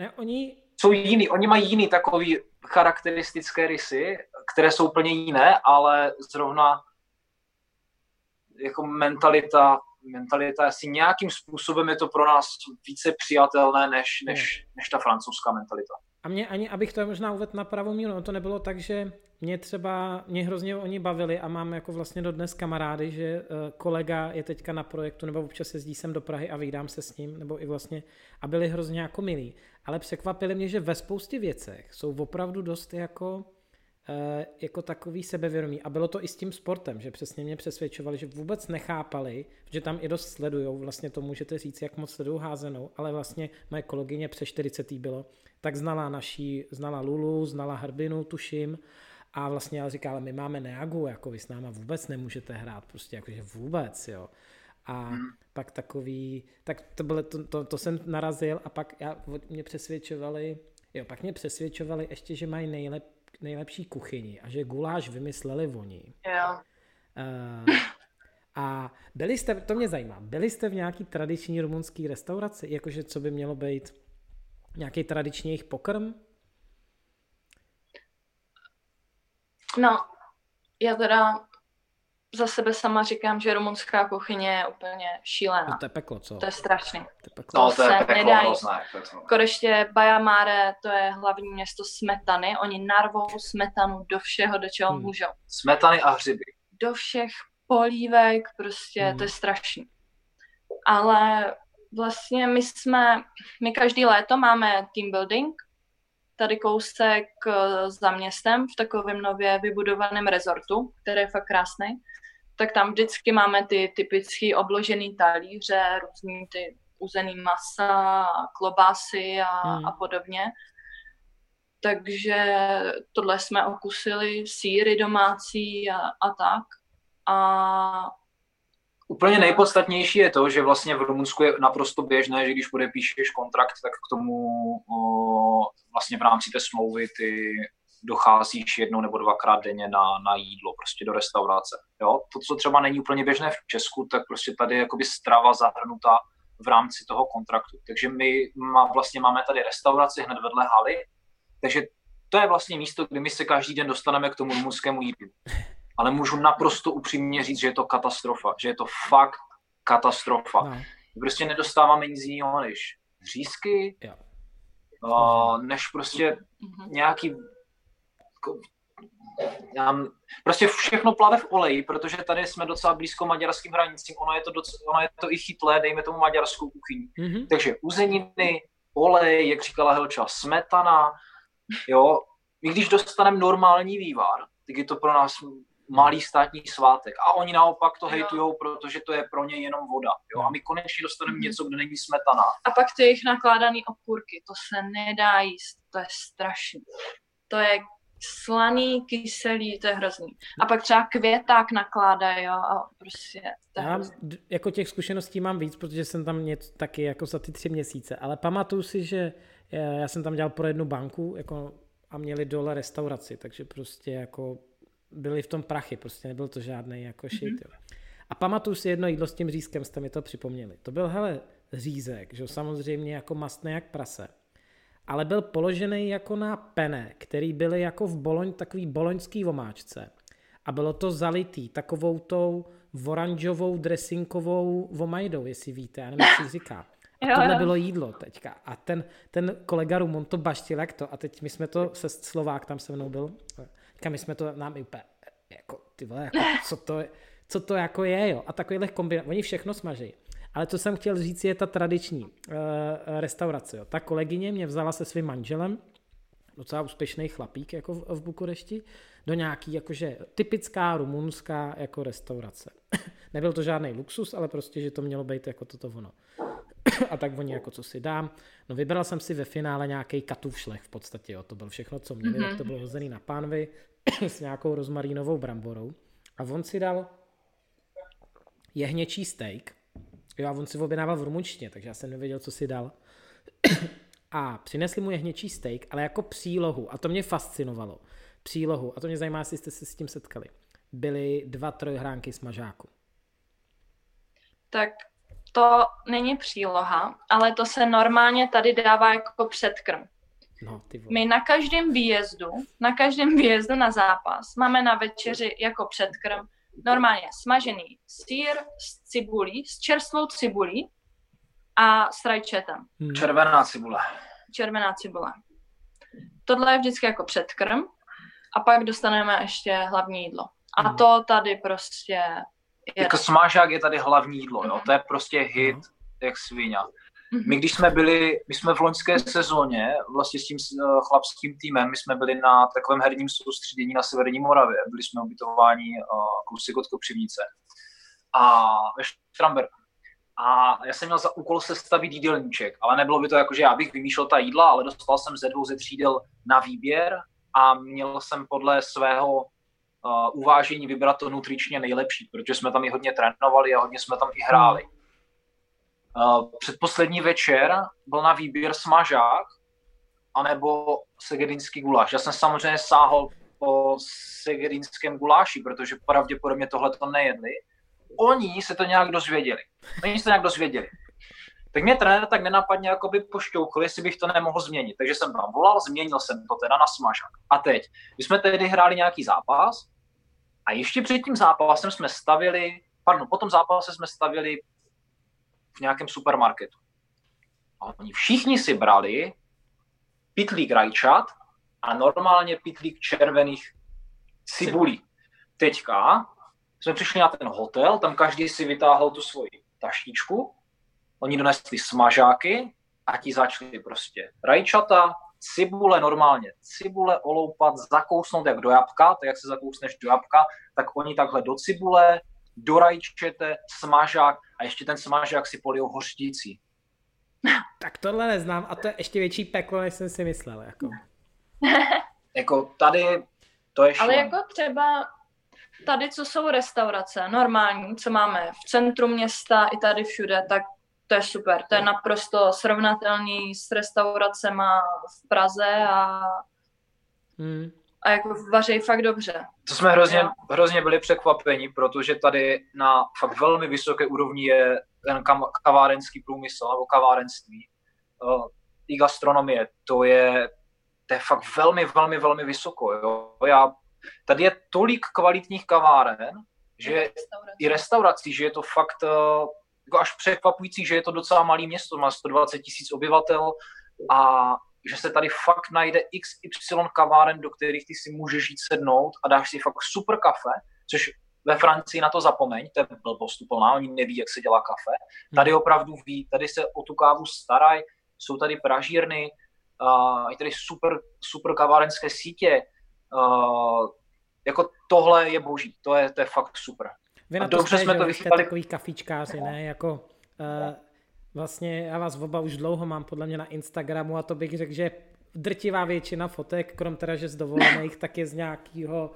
Ne, oni... Jsou jiný, oni mají jiný takový charakteristické rysy, které jsou úplně jiné, ale zrovna jako mentalita, mentalita asi nějakým způsobem je to pro nás více přijatelné než, než, než ta francouzská mentalita. A mě ani, abych to je možná uvedl na pravou míru, no to nebylo tak, že mě třeba, mě hrozně oni bavili a mám jako vlastně dodnes kamarády, že kolega je teďka na projektu nebo občas jezdí sem do Prahy a vydám se s ním, nebo i vlastně, a byli hrozně jako milí. Ale překvapili mě, že ve spoustě věcech jsou opravdu dost jako, jako takový sebevědomí. A bylo to i s tím sportem, že přesně mě přesvědčovali, že vůbec nechápali, že tam i dost sledujou, vlastně to můžete říct, jak moc sledují házenou, ale vlastně moje kolegyně přes čtyřicet bylo, tak znala naší, znala Lulu, znala Hrbinu, tuším, A vlastně já říkal, ale my máme Neagu, jako vy s náma vůbec nemůžete hrát, prostě jakože vůbec, jo. A hmm. pak takový, tak to, bylo, to, to, to jsem narazil a pak já, mě přesvědčovali, jo, pak mě přesvědčovali ještě, že mají nejlep, nejlepší kuchyni a že guláš vymysleli oni. Jo. Uh, a byli jste, to mě zajímá, byli jste v nějaký tradiční rumunský restauraci, jakože co by mělo být nějaký tradiční jejich pokrm? No, já teda za sebe sama říkám, že rumunská kuchyně je úplně šílená. No to je peklo, co? To je strašný. To je peklo. No, to je se peklo, nedají. Bukurešť, Baia Mare, to je hlavní město smetany. Oni narvou smetanu do všeho, do čeho hmm. můžou. Smetany a hřiby. Do všech polívek, prostě hmm. to je strašný. Ale vlastně my jsme, my každý léto máme team building, tady kousek za městem v takovém nově vybudovaném rezortu, který je fakt krásný, tak tam vždycky máme ty typické obložený talíře, různý ty uzený masa, klobásy a, hmm. a podobně. Takže tohle jsme okusili, sýry domácí a, a tak. A úplně nejpodstatnější je to, že vlastně v Rumunsku je naprosto běžné, že když podepíšeš kontrakt, tak k tomu o, vlastně v rámci té smlouvy ty docházíš jednou nebo dvakrát denně na, na jídlo, prostě do restaurace. Jo? To, co třeba není úplně běžné v Česku, tak prostě tady je jakoby strava zahrnutá v rámci toho kontraktu. Takže my má, vlastně máme tady restauraci hned vedle haly, takže to je vlastně místo, kde my se každý den dostaneme k tomu rumunskému jídlu. Ale můžu naprosto upřímně říct, že je to katastrofa, že je to fakt katastrofa. No. Prostě nedostáváme nic jiného než řízky, ja. uh, než prostě nějaký, já, prostě všechno plave v oleji, protože tady jsme docela blízko maďarským hranicím, ono je to, doc, ono je to i chytlé, dejme tomu maďarskou kuchyni. Mm-hmm. Takže uzeniny, olej, jak říkala Helča, smetana, jo, i když dostaneme normální vývar, tak je to pro nás malý státní svátek. A oni naopak to hejtujou, protože to je pro ně jenom voda. Jo? A my konečně dostaneme něco, kde není smetana. A pak ty jejich nakládaný okurky, to se nedá jíst, to je strašný. To je slaný, kyselý, to je hrozný. A pak třeba květák nakládají, jo, a prostě to je hrozný. Já jako těch zkušeností mám víc, protože jsem tam něco taky jako za ty tři měsíce, ale pamatuju si, že já jsem tam dělal pro jednu banku, jako a měli dole restauraci, takže prostě jako byli v tom prachy, prostě nebyl to žádný jako shit. Mm-hmm. Jo. A pamatuju si jedno jídlo s tím řízkem, jste mi to připomněli. To byl, hele, řízek, že samozřejmě jako mastný jak prase, ale byl položený jako na pene, který byly jako v boloň, takový boloňský vomáčce. A bylo to zalitý takovou tou oranžovou dresinkovou vomajdou, jestli víte, já nevím, co říká. A tohle bylo jídlo teďka. A ten, ten kolega Rumun to baštil jak to. A teď my jsme to, se Slovák tam se mnou byl, teďka my jsme to nám i úplně, jako ty vole, jako, co, to, co to jako je, jo. A takovýhle kombinace, oni všechno smažejí. Ale co jsem chtěl říct, je ta tradiční uh, restaurace, jo. Ta kolegyně mě vzala se svým manželem, docela úspěšný chlapík jako v, v Bukurešti, do nějaký jakože typická rumunská jako restaurace. Nebyl to žádný luxus, ale prostě, že to mělo být jako toto ono. A tak oni jako co si dám. No vybral jsem si ve finále nějaký katův šlech v podstatě, jo. To bylo všechno, co měli, mm-hmm. tak to bylo hozený na pánvi s nějakou rozmarínovou bramborou. A on si dal jehněčí steak, jo, a on si objednával v rumunštině, takže já jsem nevěděl, co si dal. A přinesli mu jehněčí steak, ale jako přílohu, a to mě fascinovalo, přílohu, a to mě zajímá, jestli jste se s tím setkali, byly dva trojhránky smažáku. Tak to není příloha, ale to se normálně tady dává jako předkrm. No, my na každém výjezdu, na každém výjezdu na zápas máme na večeři jako předkrm normálně smažený sýr s cibulí, s čerstvou cibulí a s rajčetem. Hmm. Červená cibule. Červená cibule. Tohle je vždycky jako předkrm a pak dostaneme ještě hlavní jídlo. A hmm. to tady prostě... Jako smažák je tady hlavní jídlo, jo? To je prostě hit, jak svině. My když jsme byli, my jsme v loňské sezóně, vlastně s tím chlapským týmem, my jsme byli na takovém herním soustředění na severní Moravě, byli jsme ubytováni uh, kousek od Kopřivnice a ve Štramberku. A já jsem měl za úkol sestavit jídelníček, ale nebylo by to jako, že já bych vymýšlel ta jídla, ale dostal jsem ze dvou, ze tří jídel na výběr a měl jsem podle svého uh, uvážení vybrat to nutričně nejlepší, protože jsme tam i hodně trénovali a hodně jsme tam i hráli. Uh, předposlední večer byl na výběr smažák anebo segedinský guláš. Já jsem samozřejmě sáhl po segedinském guláši, protože pravděpodobně tohle to nejedli. Oni se to nějak dozvěděli. Oni se to nějak dozvěděli. Tak mě trenér tak nenapadně jakoby pošťouchl, jestli bych to nemohl změnit. Takže jsem tam volal, změnil jsem to teda na smažák. A teď, my jsme tehdy hráli nějaký zápas a ještě před tím zápasem jsme stavili, pardon, po tom zápase jsme stavili v nějakém supermarketu. A oni všichni si brali pitlík rajčat a normálně pitlík červených cibulí. Teďka jsme přišli na ten hotel, tam každý si vytáhl tu svoji taštičku, oni donesli smažáky a ti začali prostě rajčata, cibule normálně, cibule oloupat, zakousnout jak do jabka, tak jak se zakousneš do jabka, tak oni takhle do cibule, do rajčete, smažák a ještě ten smažák si polijou hořtící. Tak tohle neznám a to je ještě větší peklo, než jsem si myslel. Jako, jako tady to je šlo. Ale jako třeba tady, co jsou restaurace normální, co máme v centru města i tady všude, tak to je super. To je naprosto srovnatelný s restauracema v Praze a, hmm. a jako vaří fakt dobře. To jsme hrozně, hrozně byli překvapeni, protože tady na fakt velmi vysoké úrovni je ten kavárenský průmysl nebo kavárenství. I gastronomie, to je, to je fakt velmi, velmi, velmi vysoko. Jo? Já, tady je tolik kvalitních kaváren, že restaurací. i restaurací, že je to fakt jako až překvapující, že je to docela malý město, má sto dvacet tisíc obyvatel a že se tady fakt najde iks ypsilon kaváren, do kterých ty si můžeš jít sednout a dáš si fakt super kafe, což ve Francii na to zapomeň, to je blbost úplná, oni neví, jak se dělá kafe. Tady opravdu ví, tady se o tu kávu starají, jsou tady pražírny, uh, je tady super, super kavárenské sítě. Uh, jako tohle je boží, to je, to je fakt super. Vy na to jste, to jste takový kafičkáři, ne? Jako, uh, vlastně já vás oba už dlouho mám podle mě na Instagramu a to bych řekl, že drtivá většina fotek, krom teda, že z dovolených, tak je z nějakého,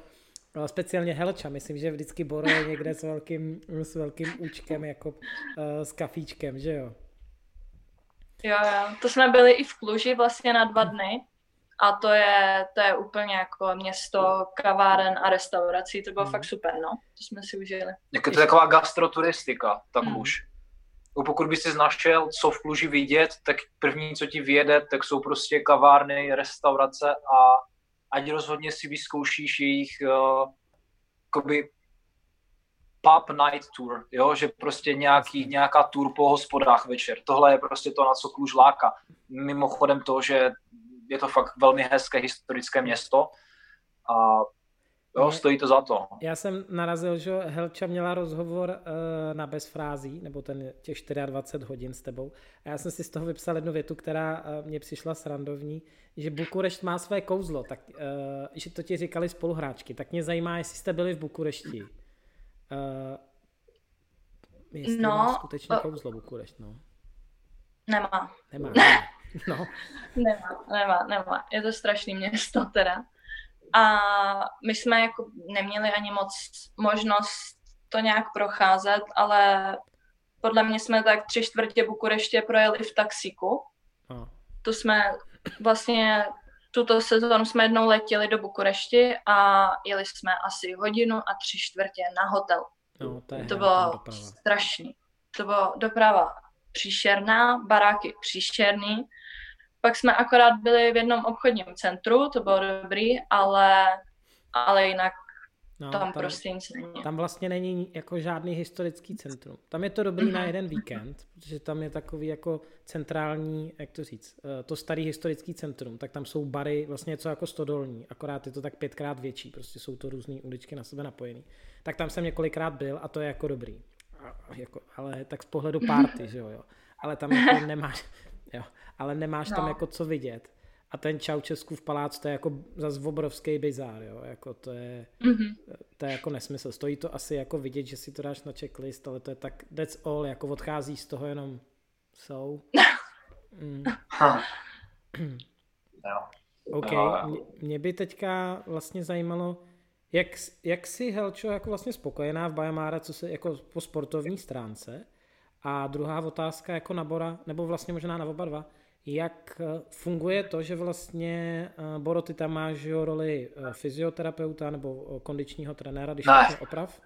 no, speciálně Helča, myslím, že vždycky Boro je někde s velkým, s velkým účkem, jako uh, s kafíčkem, že jo? Jo, jo, to jsme byli i v Kluži vlastně na dva dny a to je, to je úplně jako město kaváren a restaurací, to bylo hmm. fakt super, no, to jsme si užili. Jako to je taková gastroturistika, tak hmm. už. Pokud by si našel, co v Kluži vidět, tak první, co ti vyjede, tak jsou prostě kavárny, restaurace a ať rozhodně si vyzkoušíš jejich uh, jakoby pub night tour, jo? Že prostě nějaký, nějaká tour po hospodách večer. Tohle je prostě to, na co Kluž láka. Mimochodem to, že je to fakt velmi hezké historické město a jo, stojí to za to. Já jsem narazil, že Helča měla rozhovor uh, na Bezfrází, nebo ten těch dvacet čtyři hodin s tebou. A já jsem si z toho vypsal jednu větu, která uh, mě přišla srandovní, že Bukurešť má své kouzlo, tak, uh, že to ti říkali spoluhráčky. Tak mě zajímá, jestli jste byli v Bukurešti. Uh, jestli no, má skutečně kouzlo Bukurešť, no. Nemá. Nemá, nemá. No. nemá, nemá, nemá. Je to strašný město teda. A my jsme jako neměli ani moc možnost to nějak procházet, ale podle mě jsme tak tři čtvrtě Bukureště projeli v taxíku. Oh. To jsme vlastně, tuto sezónu jsme jednou letěli do Bukurešti a jeli jsme asi hodinu a tři čtvrtě na hotel. No, to, to bylo strašný. To byla doprava příšerná, baráky příšerný. Pak jsme akorát byli v jednom obchodním centru, to bylo dobrý, ale, ale jinak no, tam, tam prostě nic není. Tam vlastně není jako žádný historický centrum. Tam je to dobrý na jeden víkend, protože tam je takový jako centrální, jak to říct, to starý historický centrum, tak tam jsou bary vlastně něco jako stodolní, akorát je to tak pětkrát větší, prostě jsou to různý uličky na sebe napojený. Tak tam jsem několikrát byl a to je jako dobrý. Jako, ale tak z pohledu party, že jo, jo. Ale tam jako nemáš... Jo, ale nemáš no. tam jako co vidět. A ten Čaučeskův palác, to je jako zase obrovský bizár, jo, jako to je, mm-hmm. to je jako nesmysl. Stojí to asi jako vidět, že si to dáš na checklist, ale to je tak, that's all, jako odchází z toho jenom, jsou. Mm. No. OK, a... mě by teďka vlastně zajímalo, jak, jak jsi, Helčo, jako vlastně spokojená v Baia Mare, co se jako po sportovní stránce? A druhá otázka jako na Bora, nebo vlastně možná na oba dva, jak funguje to, že vlastně, Boro, ty tam máš jo, roli fyzioterapeuta nebo kondičního trenéra, když máš oprav?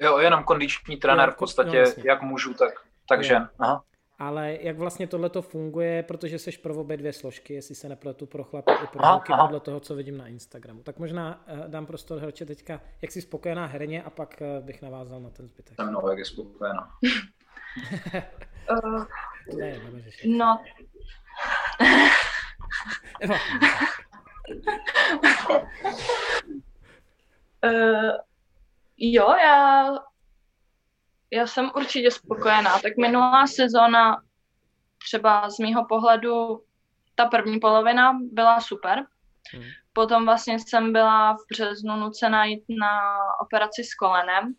Jo, jenom kondiční trenér v podstatě, no, vlastně. Jak můžu, tak, takže. Aha. Ale jak vlastně tohleto funguje, protože seš pro obě dvě složky, jestli se nepletu, pro chlapy i pro holky, podle toho, co vidím na Instagramu. Tak možná dám prostor, Helče, teďka, jak jsi spokojená herně, a pak bych navázal na ten zbytek. Se mnou, jak je spokojená. uh, ne, no. uh, jo, já... Já jsem určitě spokojená. Tak minulá sezóna, třeba z mýho pohledu, ta první polovina byla super. Hmm. Potom vlastně jsem byla v březnu nucená jít na operaci s kolenem,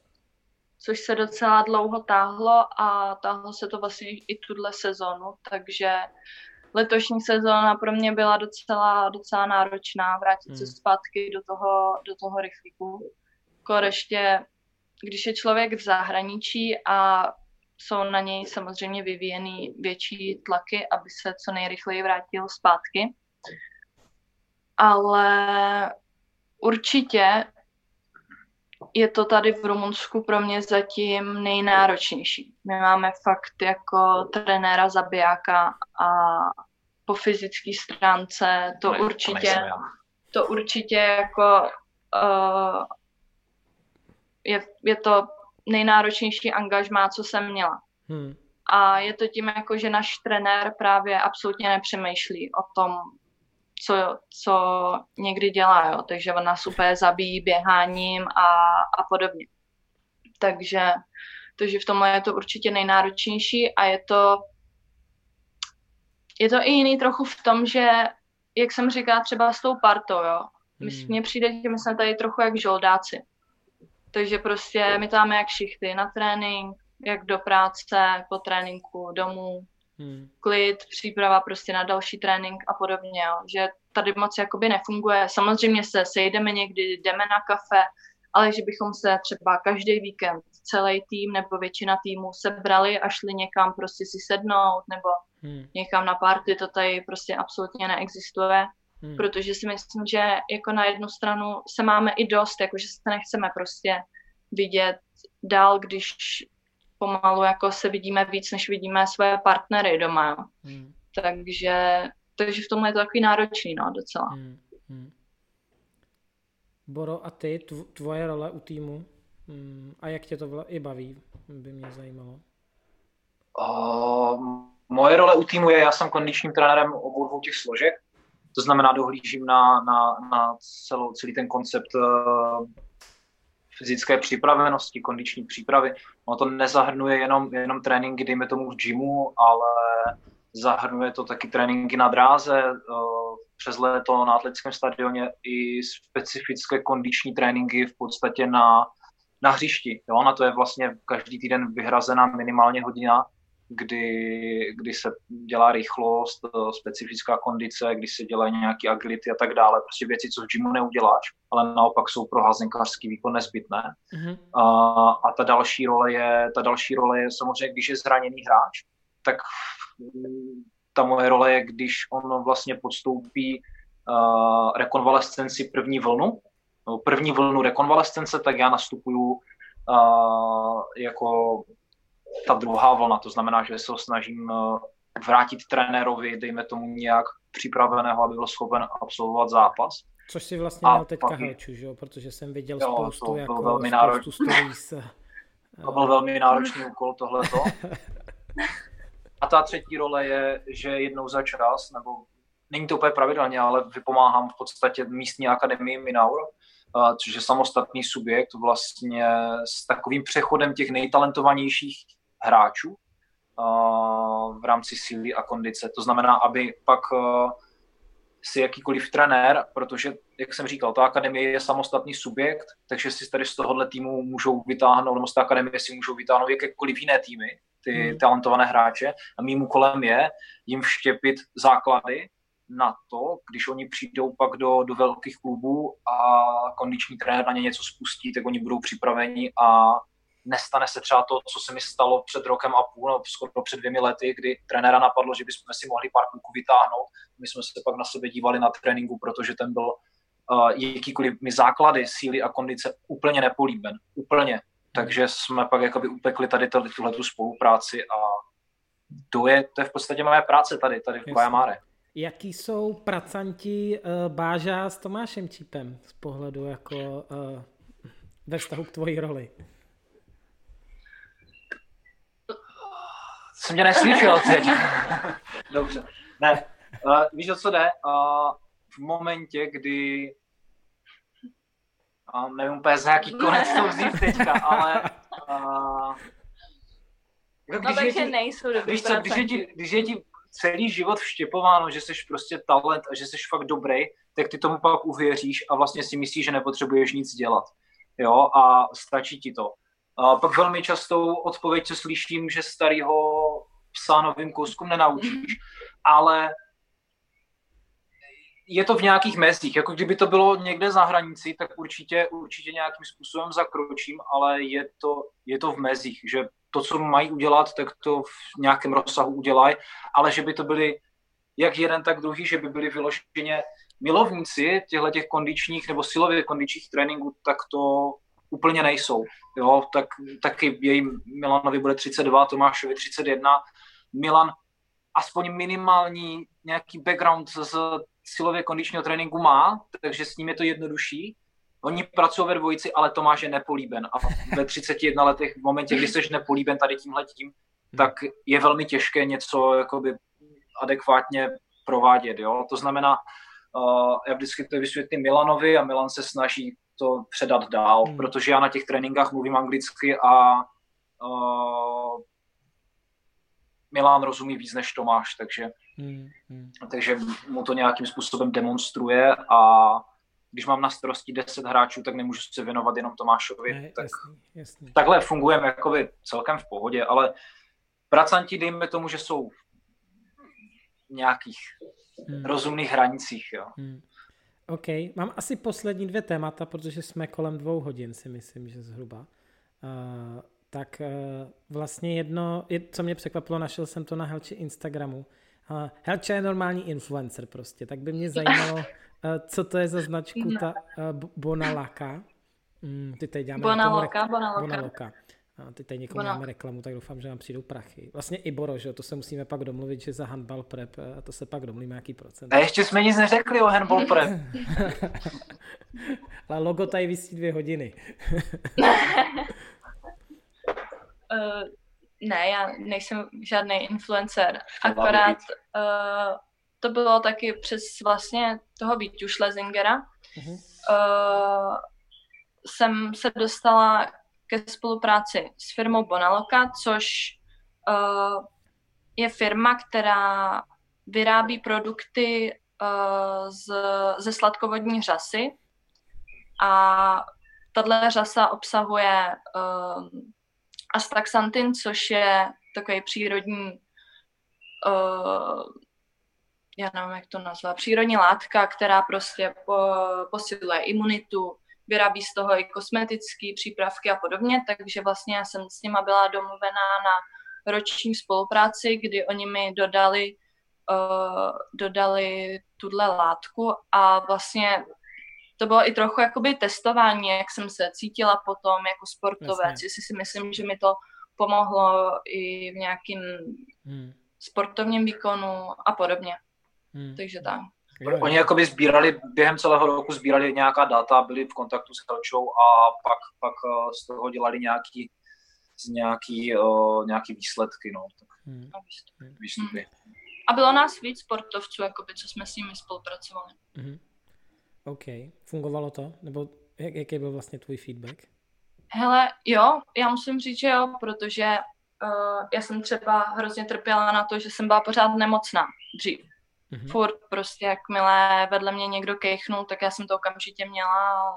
což se docela dlouho táhlo a táhlo se to vlastně i tuhle sezónu. Takže letošní sezóna pro mě byla docela, docela náročná. Vrátit hmm. se zpátky do toho, do toho rychlíku. Kor ještě... Když je člověk v zahraničí a jsou na něj samozřejmě vyvíjeny větší tlaky, aby se co nejrychleji vrátil zpátky. Ale určitě je to tady v Rumunsku pro mě zatím nejnáročnější. My máme fakt jako trenéra zabijáka a po fyzické stránce to, to určitě, to určitě jako... Uh, Je, je to nejnáročnější angažmá, co jsem měla. Hmm. A je to tím, jako, že náš trenér právě absolutně nepřemýšlí o tom, co, co někdy dělá. Jo. Takže on nás úplně zabíjí běháním a, a podobně. Takže, takže v tomhle je to určitě nejnáročnější a je to, je to i jiný trochu v tom, že, jak jsem říkala, třeba s tou partou, jo. Hmm. Mně přijde, že my jsme tady trochu jak žoldáci. Takže prostě my tam jak šichty na trénink, jak do práce, po tréninku, domů, hmm. klid, příprava prostě na další trénink a podobně. Jo. Že tady moc jakoby nefunguje. Samozřejmě se sejdeme někdy, jdeme na kafe, ale že bychom se třeba každý víkend, celý tým nebo většina týmu sebrali a šli někam prostě si sednout nebo hmm. někam na party, to tady prostě absolutně neexistuje. Hmm. Protože si myslím, že jako na jednu stranu se máme i dost, jakože se nechceme prostě vidět dál, když pomalu jako se vidíme víc, než vidíme své partnery doma. Hmm. Takže, takže v tomhle je to takový náročný, no, docela. Hmm. Hmm. Boro, a ty, tvoje role u týmu? Hmm. A jak tě to vla- i baví? By mě zajímalo. Uh, moje role u týmu je, já jsem kondičním trenérem obou dvou těch složek. To znamená, dohlížím na, na, na celou, celý ten koncept uh, fyzické připravenosti, kondiční přípravy. No to nezahrnuje jenom, jenom tréninky, dejme tomu v gymu, ale zahrnuje to taky tréninky na dráze, uh, přes léto na atletickém stadioně i specifické kondiční tréninky v podstatě na, na hřišti. Jo? Na to je vlastně každý týden vyhrazená minimálně hodina, Kdy, kdy se dělá rychlost, specifická kondice, kdy se dělají nějaké agility a tak dále. Prostě věci, co v gymu neuděláš, ale naopak jsou pro házenkářský výkon nezbytné. Mm-hmm. A, a ta další role je, ta další role je samozřejmě, když je zraněný hráč, tak ta moje role je, když on vlastně podstoupí uh, rekonvalescenci první vlnu. No, první vlnu rekonvalescence, tak já nastupuju uh, jako... ta druhá vlna, to znamená, že se ho snažím vrátit trenérovi, dejme tomu nějak připraveného, aby byl schopen absolvovat zápas. Což si vlastně a měl teďka pak... Helču, že jo? Protože jsem viděl jo, spoustu, to jako, velmi spoustu stories. To byl velmi náročný úkol tohleto. A ta třetí role je, že jednou za čas, nebo není to úplně pravidelně, ale vypomáhám v podstatě místní akademii Minaur, což je samostatný subjekt vlastně s takovým přechodem těch nejtalentovanějších hráčů v rámci síly a kondice. To znamená, aby pak si jakýkoliv trenér, protože, jak jsem říkal, ta akademie je samostatný subjekt, takže si tady z tohohle týmu můžou vytáhnout, nebo z té akademie si můžou vytáhnout jakékoliv jiné týmy, ty hmm. talentované hráče. A mým úkolem je jim vštěpit základy, na to, když oni přijdou pak do, do velkých klubů a kondiční trenér na ně něco spustí, tak oni budou připraveni a nestane se třeba to, co se mi stalo před rokem a půl, nebo skoro před dvěmi lety, kdy trenéra napadlo, že bychom si mohli pár kluků vytáhnout. My jsme se pak na sebe dívali na tréninku, protože ten byl uh, jakýkoliv mi základy, síly a kondice úplně nepolíben. Úplně. Takže jsme pak jakoby upekli tady tuhletu spolupráci a to je, to je v podstatě moje práce tady, tady v Baia Mare. Jaký jsou pracanti uh, Báža s Tomášem Čípem z pohledu jako uh, ve vztahu k tvojí roli? Jsem tě neslyšel teď. Dobře. Ne. Uh, víš, o co jde? Uh, v momentě, kdy... Uh, nevím úplně, za jaký konec to vzít teďka, ale... Uh, jako no takže ti, nejsou dobrý víš co, když je, ti, když je ti celý život vštěpováno, že jsi prostě talent a že jsi fakt dobrý, tak ty tomu pak uvěříš a vlastně si myslíš, že nepotřebuješ nic dělat. Jo? A stačí ti to. A pak velmi častou odpověď, co slyším, že starýho psa novým kouskům nenaučíš, ale je to v nějakých mezích. Jako kdyby to bylo někde za hranicí, tak určitě, určitě nějakým způsobem zakročím, ale je to, je to v mezích, že to, co mají udělat, tak to v nějakém rozsahu udělají, ale že by to byli jak jeden, tak druhý, že by byli vyloženě milovníci těchto těch kondičních nebo silově kondičních tréninků, tak to úplně nejsou. Jo, tak, taky jej Milanovi bude třicet dva, Tomášovi třicet jedna. Milan aspoň minimální nějaký background z silově kondičního tréninku má, takže s ním je to jednodušší. Oni pracují ve dvojici, ale Tomáš je nepolíben. A ve třiceti jedna letech, v momentě, kdy jsi nepolíben tady tímhletím, tak je velmi těžké něco jakoby adekvátně provádět. Jo? To znamená, uh, já vždycky to vysvětlím Milanovi a Milan se snaží to předat dál, hmm. protože já na těch tréninkách mluvím anglicky a uh, Milan rozumí víc než Tomáš, takže, hmm. takže mu to nějakým způsobem demonstruje a když mám na starosti deset hráčů, tak nemůžu se věnovat jenom Tomášovi. Ne, tak, jasný, jasný. Takhle fungujeme jakoby celkem v pohodě, ale pracanti dejme tomu, že jsou v nějakých hmm. rozumných hranicích. Jo. Hmm. OK, mám asi poslední dvě témata, protože jsme kolem dvou hodin, si myslím, že zhruba. Uh, tak uh, vlastně jedno, co mě překvapilo, našel jsem to na Helči Instagramu. Uh, Helča je normální influencer prostě, tak by mě zajímalo, uh, co to je za značku ta uh, Bonaloka. Mm, ty tady děláme Bonaloka, Bonaloka. Bonaloka. A teď tady někomu máme reklamu, tak doufám, že nám přijdou prachy. Vlastně i Boro, že to se musíme pak domluvit, že za handball prep, a to se pak domluvíme nějaký procent. A ještě jsme nic neřekli o handball prep. Ale logo tady visí dvě hodiny. uh, ne, já nejsem žádný influencer. Akorát uh, to bylo taky přes vlastně toho Vítu Schlesingera. Uh-huh. Uh, jsem se dostala ke spolupráci s firmou Bonaloka, což uh, je firma, která vyrábí produkty uh, z, ze sladkovodní řasy. A tato řasa obsahuje uh, astaxantin, což je takový přírodní, uh, já nevím, jak to nazvat, přírodní látka, která prostě po, posiluje imunitu, vyrábí z toho i kosmetické přípravky a podobně, takže vlastně já jsem s nima byla domluvená na roční spolupráci, kdy oni mi dodali, uh, dodali tuhle látku a vlastně to bylo i trochu jakoby testování, jak jsem se cítila potom jako sportovec, jestli si myslím, že mi to pomohlo i v nějakým hmm. sportovním výkonu a podobně, hmm. takže tak. Oni jakoby sbírali, během celého roku sbírali nějaká data, byli v kontaktu s Helčou a pak, pak z toho dělali nějaký, nějaký, nějaký výsledky, no. Tak, hmm. výstupy, výstupy. A bylo nás víc sportovců, jakoby, co jsme s nimi spolupracovali. Hmm. OK. Fungovalo to? Nebo jak, jaký byl vlastně tvůj feedback? Hele, jo, já musím říct, že jo, protože uh, já jsem třeba hrozně trpěla na to, že jsem byla pořád nemocná dřív. Mm-hmm. Furt prostě, jakmile vedle mě někdo kejchnul, tak já jsem to okamžitě měla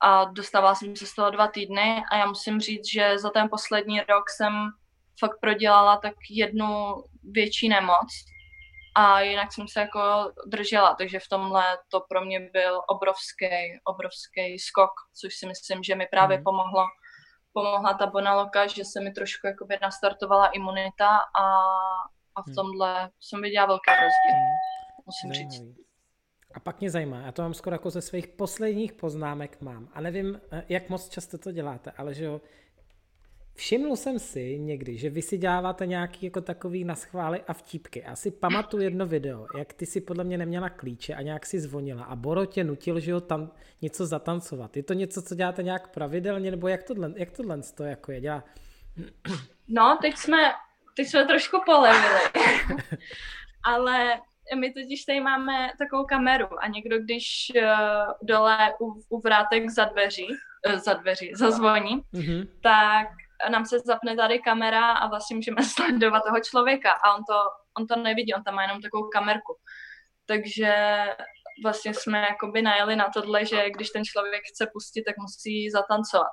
a dostávala jsem se z toho dva týdny a já musím říct, že za ten poslední rok jsem fakt prodělala tak jednu větší nemoc a jinak jsem se jako držela, takže v tomhle to pro mě byl obrovský, obrovský skok, což si myslím, že mi právě mm. pomohlo. Pomohla ta Bonaloka, že se mi trošku jakoby nastartovala imunita a, a v tomhle hmm. jsem viděla velký rozdíl, musím Zajímavý. říct. A pak mě zajímá, a to mám skoro jako ze svých posledních poznámek mám, a nevím, jak moc často to děláte, ale že jo, všiml jsem si někdy, že vy si děláváte nějaký jako takový naschvály a vtípky. Asi pamatuju jedno video, jak ty si podle mě neměla klíče a nějak si zvonila a Boro tě nutil, že ho tam něco zatancovat. Je to něco, co děláte nějak pravidelně, nebo jak tohle, jak tohle to jako je dělá? No, teď jsme, teď jsme trošku polevili. Ale my totiž tady máme takovou kameru a někdo, když uh, dole u, u vrátek za dveří, uh, za dveří, zazvoní, mm-hmm. tak nám se zapne tady kamera a vlastně můžeme sledovat toho člověka a on to, on to nevidí, on tam má jenom takovou kamerku. Takže vlastně jsme jakoby najeli na tohle, že když ten člověk chce pustit, tak musí zatancovat.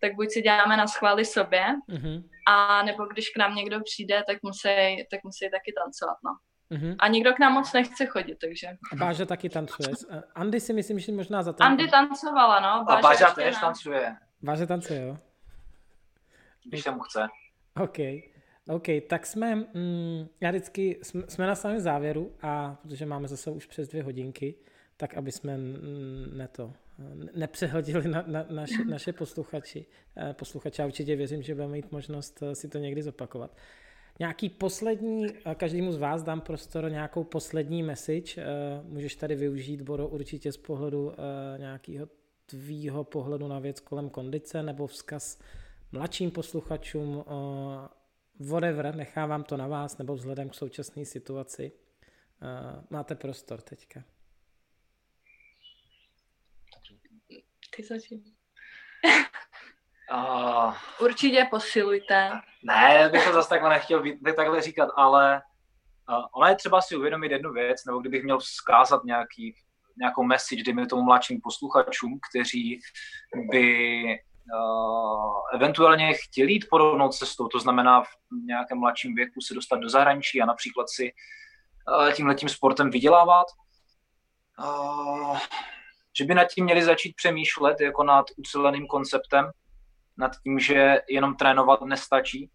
Tak buď si děláme na schvály sobě, mm-hmm. a nebo když k nám někdo přijde, tak musí, tak musí taky tancovat, no. Uhum. A nikdo k nám moc nechce chodit, takže... A Báža taky tancuje. Andy si myslím, že možná za to... Andy tancovala, no. Báža a Báža tež tancuje. Báža tancuje, jo? Když se mu chce. OK. OK, tak jsme... Mm, já vždycky... Jsme, jsme na samém závěru a protože máme zase už přes dvě hodinky, tak aby jsme mm, ne to, nepřehodili na, na, naše, naše posluchači. Posluchači, já určitě věřím, že budeme mít možnost si to někdy zopakovat. Nějaký poslední, každému z vás dám prostor, nějakou poslední message, můžeš tady využít, Boro, určitě z pohledu nějakého tvýho pohledu na věc kolem kondice, nebo vzkaz mladším posluchačům, whatever, nechávám to na vás, nebo vzhledem k současné situaci. Máte prostor teďka. Ty začín. Uh, Určitě posilujte. Ne, bych to zase takhle nechtěl být, takhle říkat, ale uh, ono je třeba si uvědomit jednu věc, nebo kdybych měl vzkázat nějaký, nějakou message, dejme tomu mladším posluchačům, kteří by uh, eventuálně chtěli jít podobnou cestou, to znamená v nějakém mladším věku se dostat do zahraničí a například si uh, tímhletím sportem vydělávat. Uh, že by nad tím měli začít přemýšlet jako nad uceleným konceptem, nad tím, že jenom trénovat nestačí,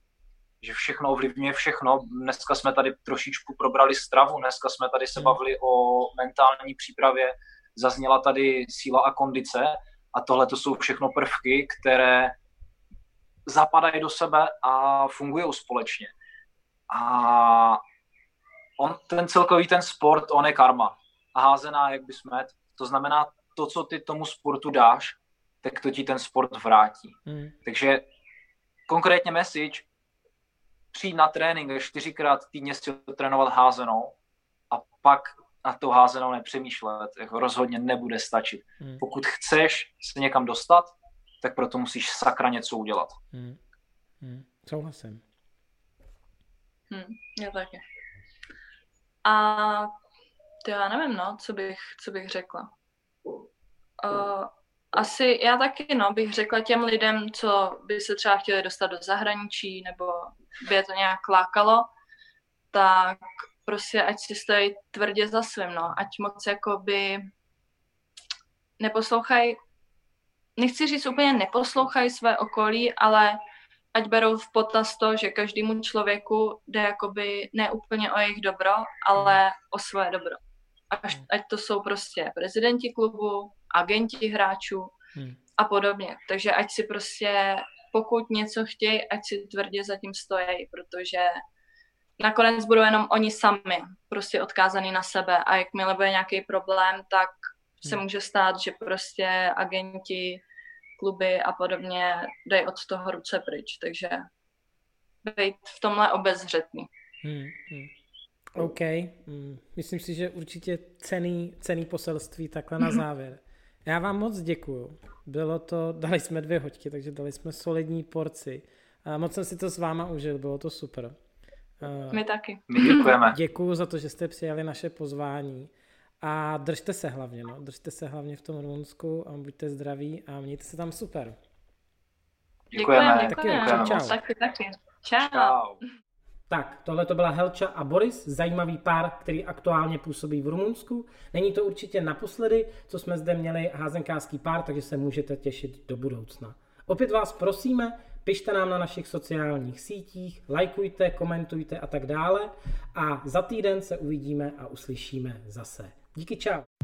že všechno ovlivňuje všechno. Dneska jsme tady trošičku probrali stravu, dneska jsme tady se bavili o mentální přípravě, zazněla tady síla a kondice a tohle to jsou všechno prvky, které zapadají do sebe a fungují společně. A on, ten celkový ten sport, on je karma. A házená, jak bys met, to znamená to, co ty tomu sportu dáš, tak to ti ten sport vrátí. Hmm. Takže konkrétně message, přijít na trénink čtyřikrát týdně si trénovat házenou a pak na to házenou nepřemýšlet, jako rozhodně nebude stačit. Hmm. Pokud chceš se někam dostat, tak proto musíš sakra něco udělat. Hmm. Hmm. Souhlasím. Hmm, já taky. A já nevím, no, co bych, co bych řekla. Uh, Asi já taky, no, bych řekla těm lidem, co by se třeba chtěli dostat do zahraničí, nebo by je to nějak lákalo, tak prostě ať si stojí tvrdě za svým, no, ať moc jakoby neposlouchají, nechci říct úplně neposlouchají své okolí, ale ať berou v potaz to, že každému člověku jde jakoby ne úplně o jejich dobro, ale o své dobro. Až, ať to jsou prostě prezidenti klubu, agenti hráčů hmm. a podobně. Takže ať si prostě, pokud něco chtějí, ať si tvrdě za tím stojí, protože nakonec budou jenom oni sami prostě odkázaní na sebe a jakmile bude nějaký problém, tak se hmm. může stát, že prostě agenti, kluby a podobně dají od toho ruce pryč. Takže být v tomhle obezřetný. Hmm. Hmm. OK, myslím si, že určitě cený, cený poselství takhle na závěr. Já vám moc děkuju. Bylo to, dali jsme dvě hoďky, takže dali jsme solidní porci. Moc jsem si to s váma užil, bylo to super. My taky. My děkujeme. Děkuju za to, že jste přijali naše pozvání. A držte se hlavně, no. Držte se hlavně v tom Rumunsku a buďte zdraví a mějte se tam super. Děkujeme. Děkujeme. Taky, děkujeme. Čau. Taky, taky. Čau. Čau. Tak, tohle to byla Helča a Boris, zajímavý pár, který aktuálně působí v Rumunsku. Není to určitě naposledy, co jsme zde měli házenkářský pár, takže se můžete těšit do budoucna. Opět vás prosíme, pište nám na našich sociálních sítích, lajkujte, komentujte a tak dále. A za týden se uvidíme a uslyšíme zase. Díky, čau.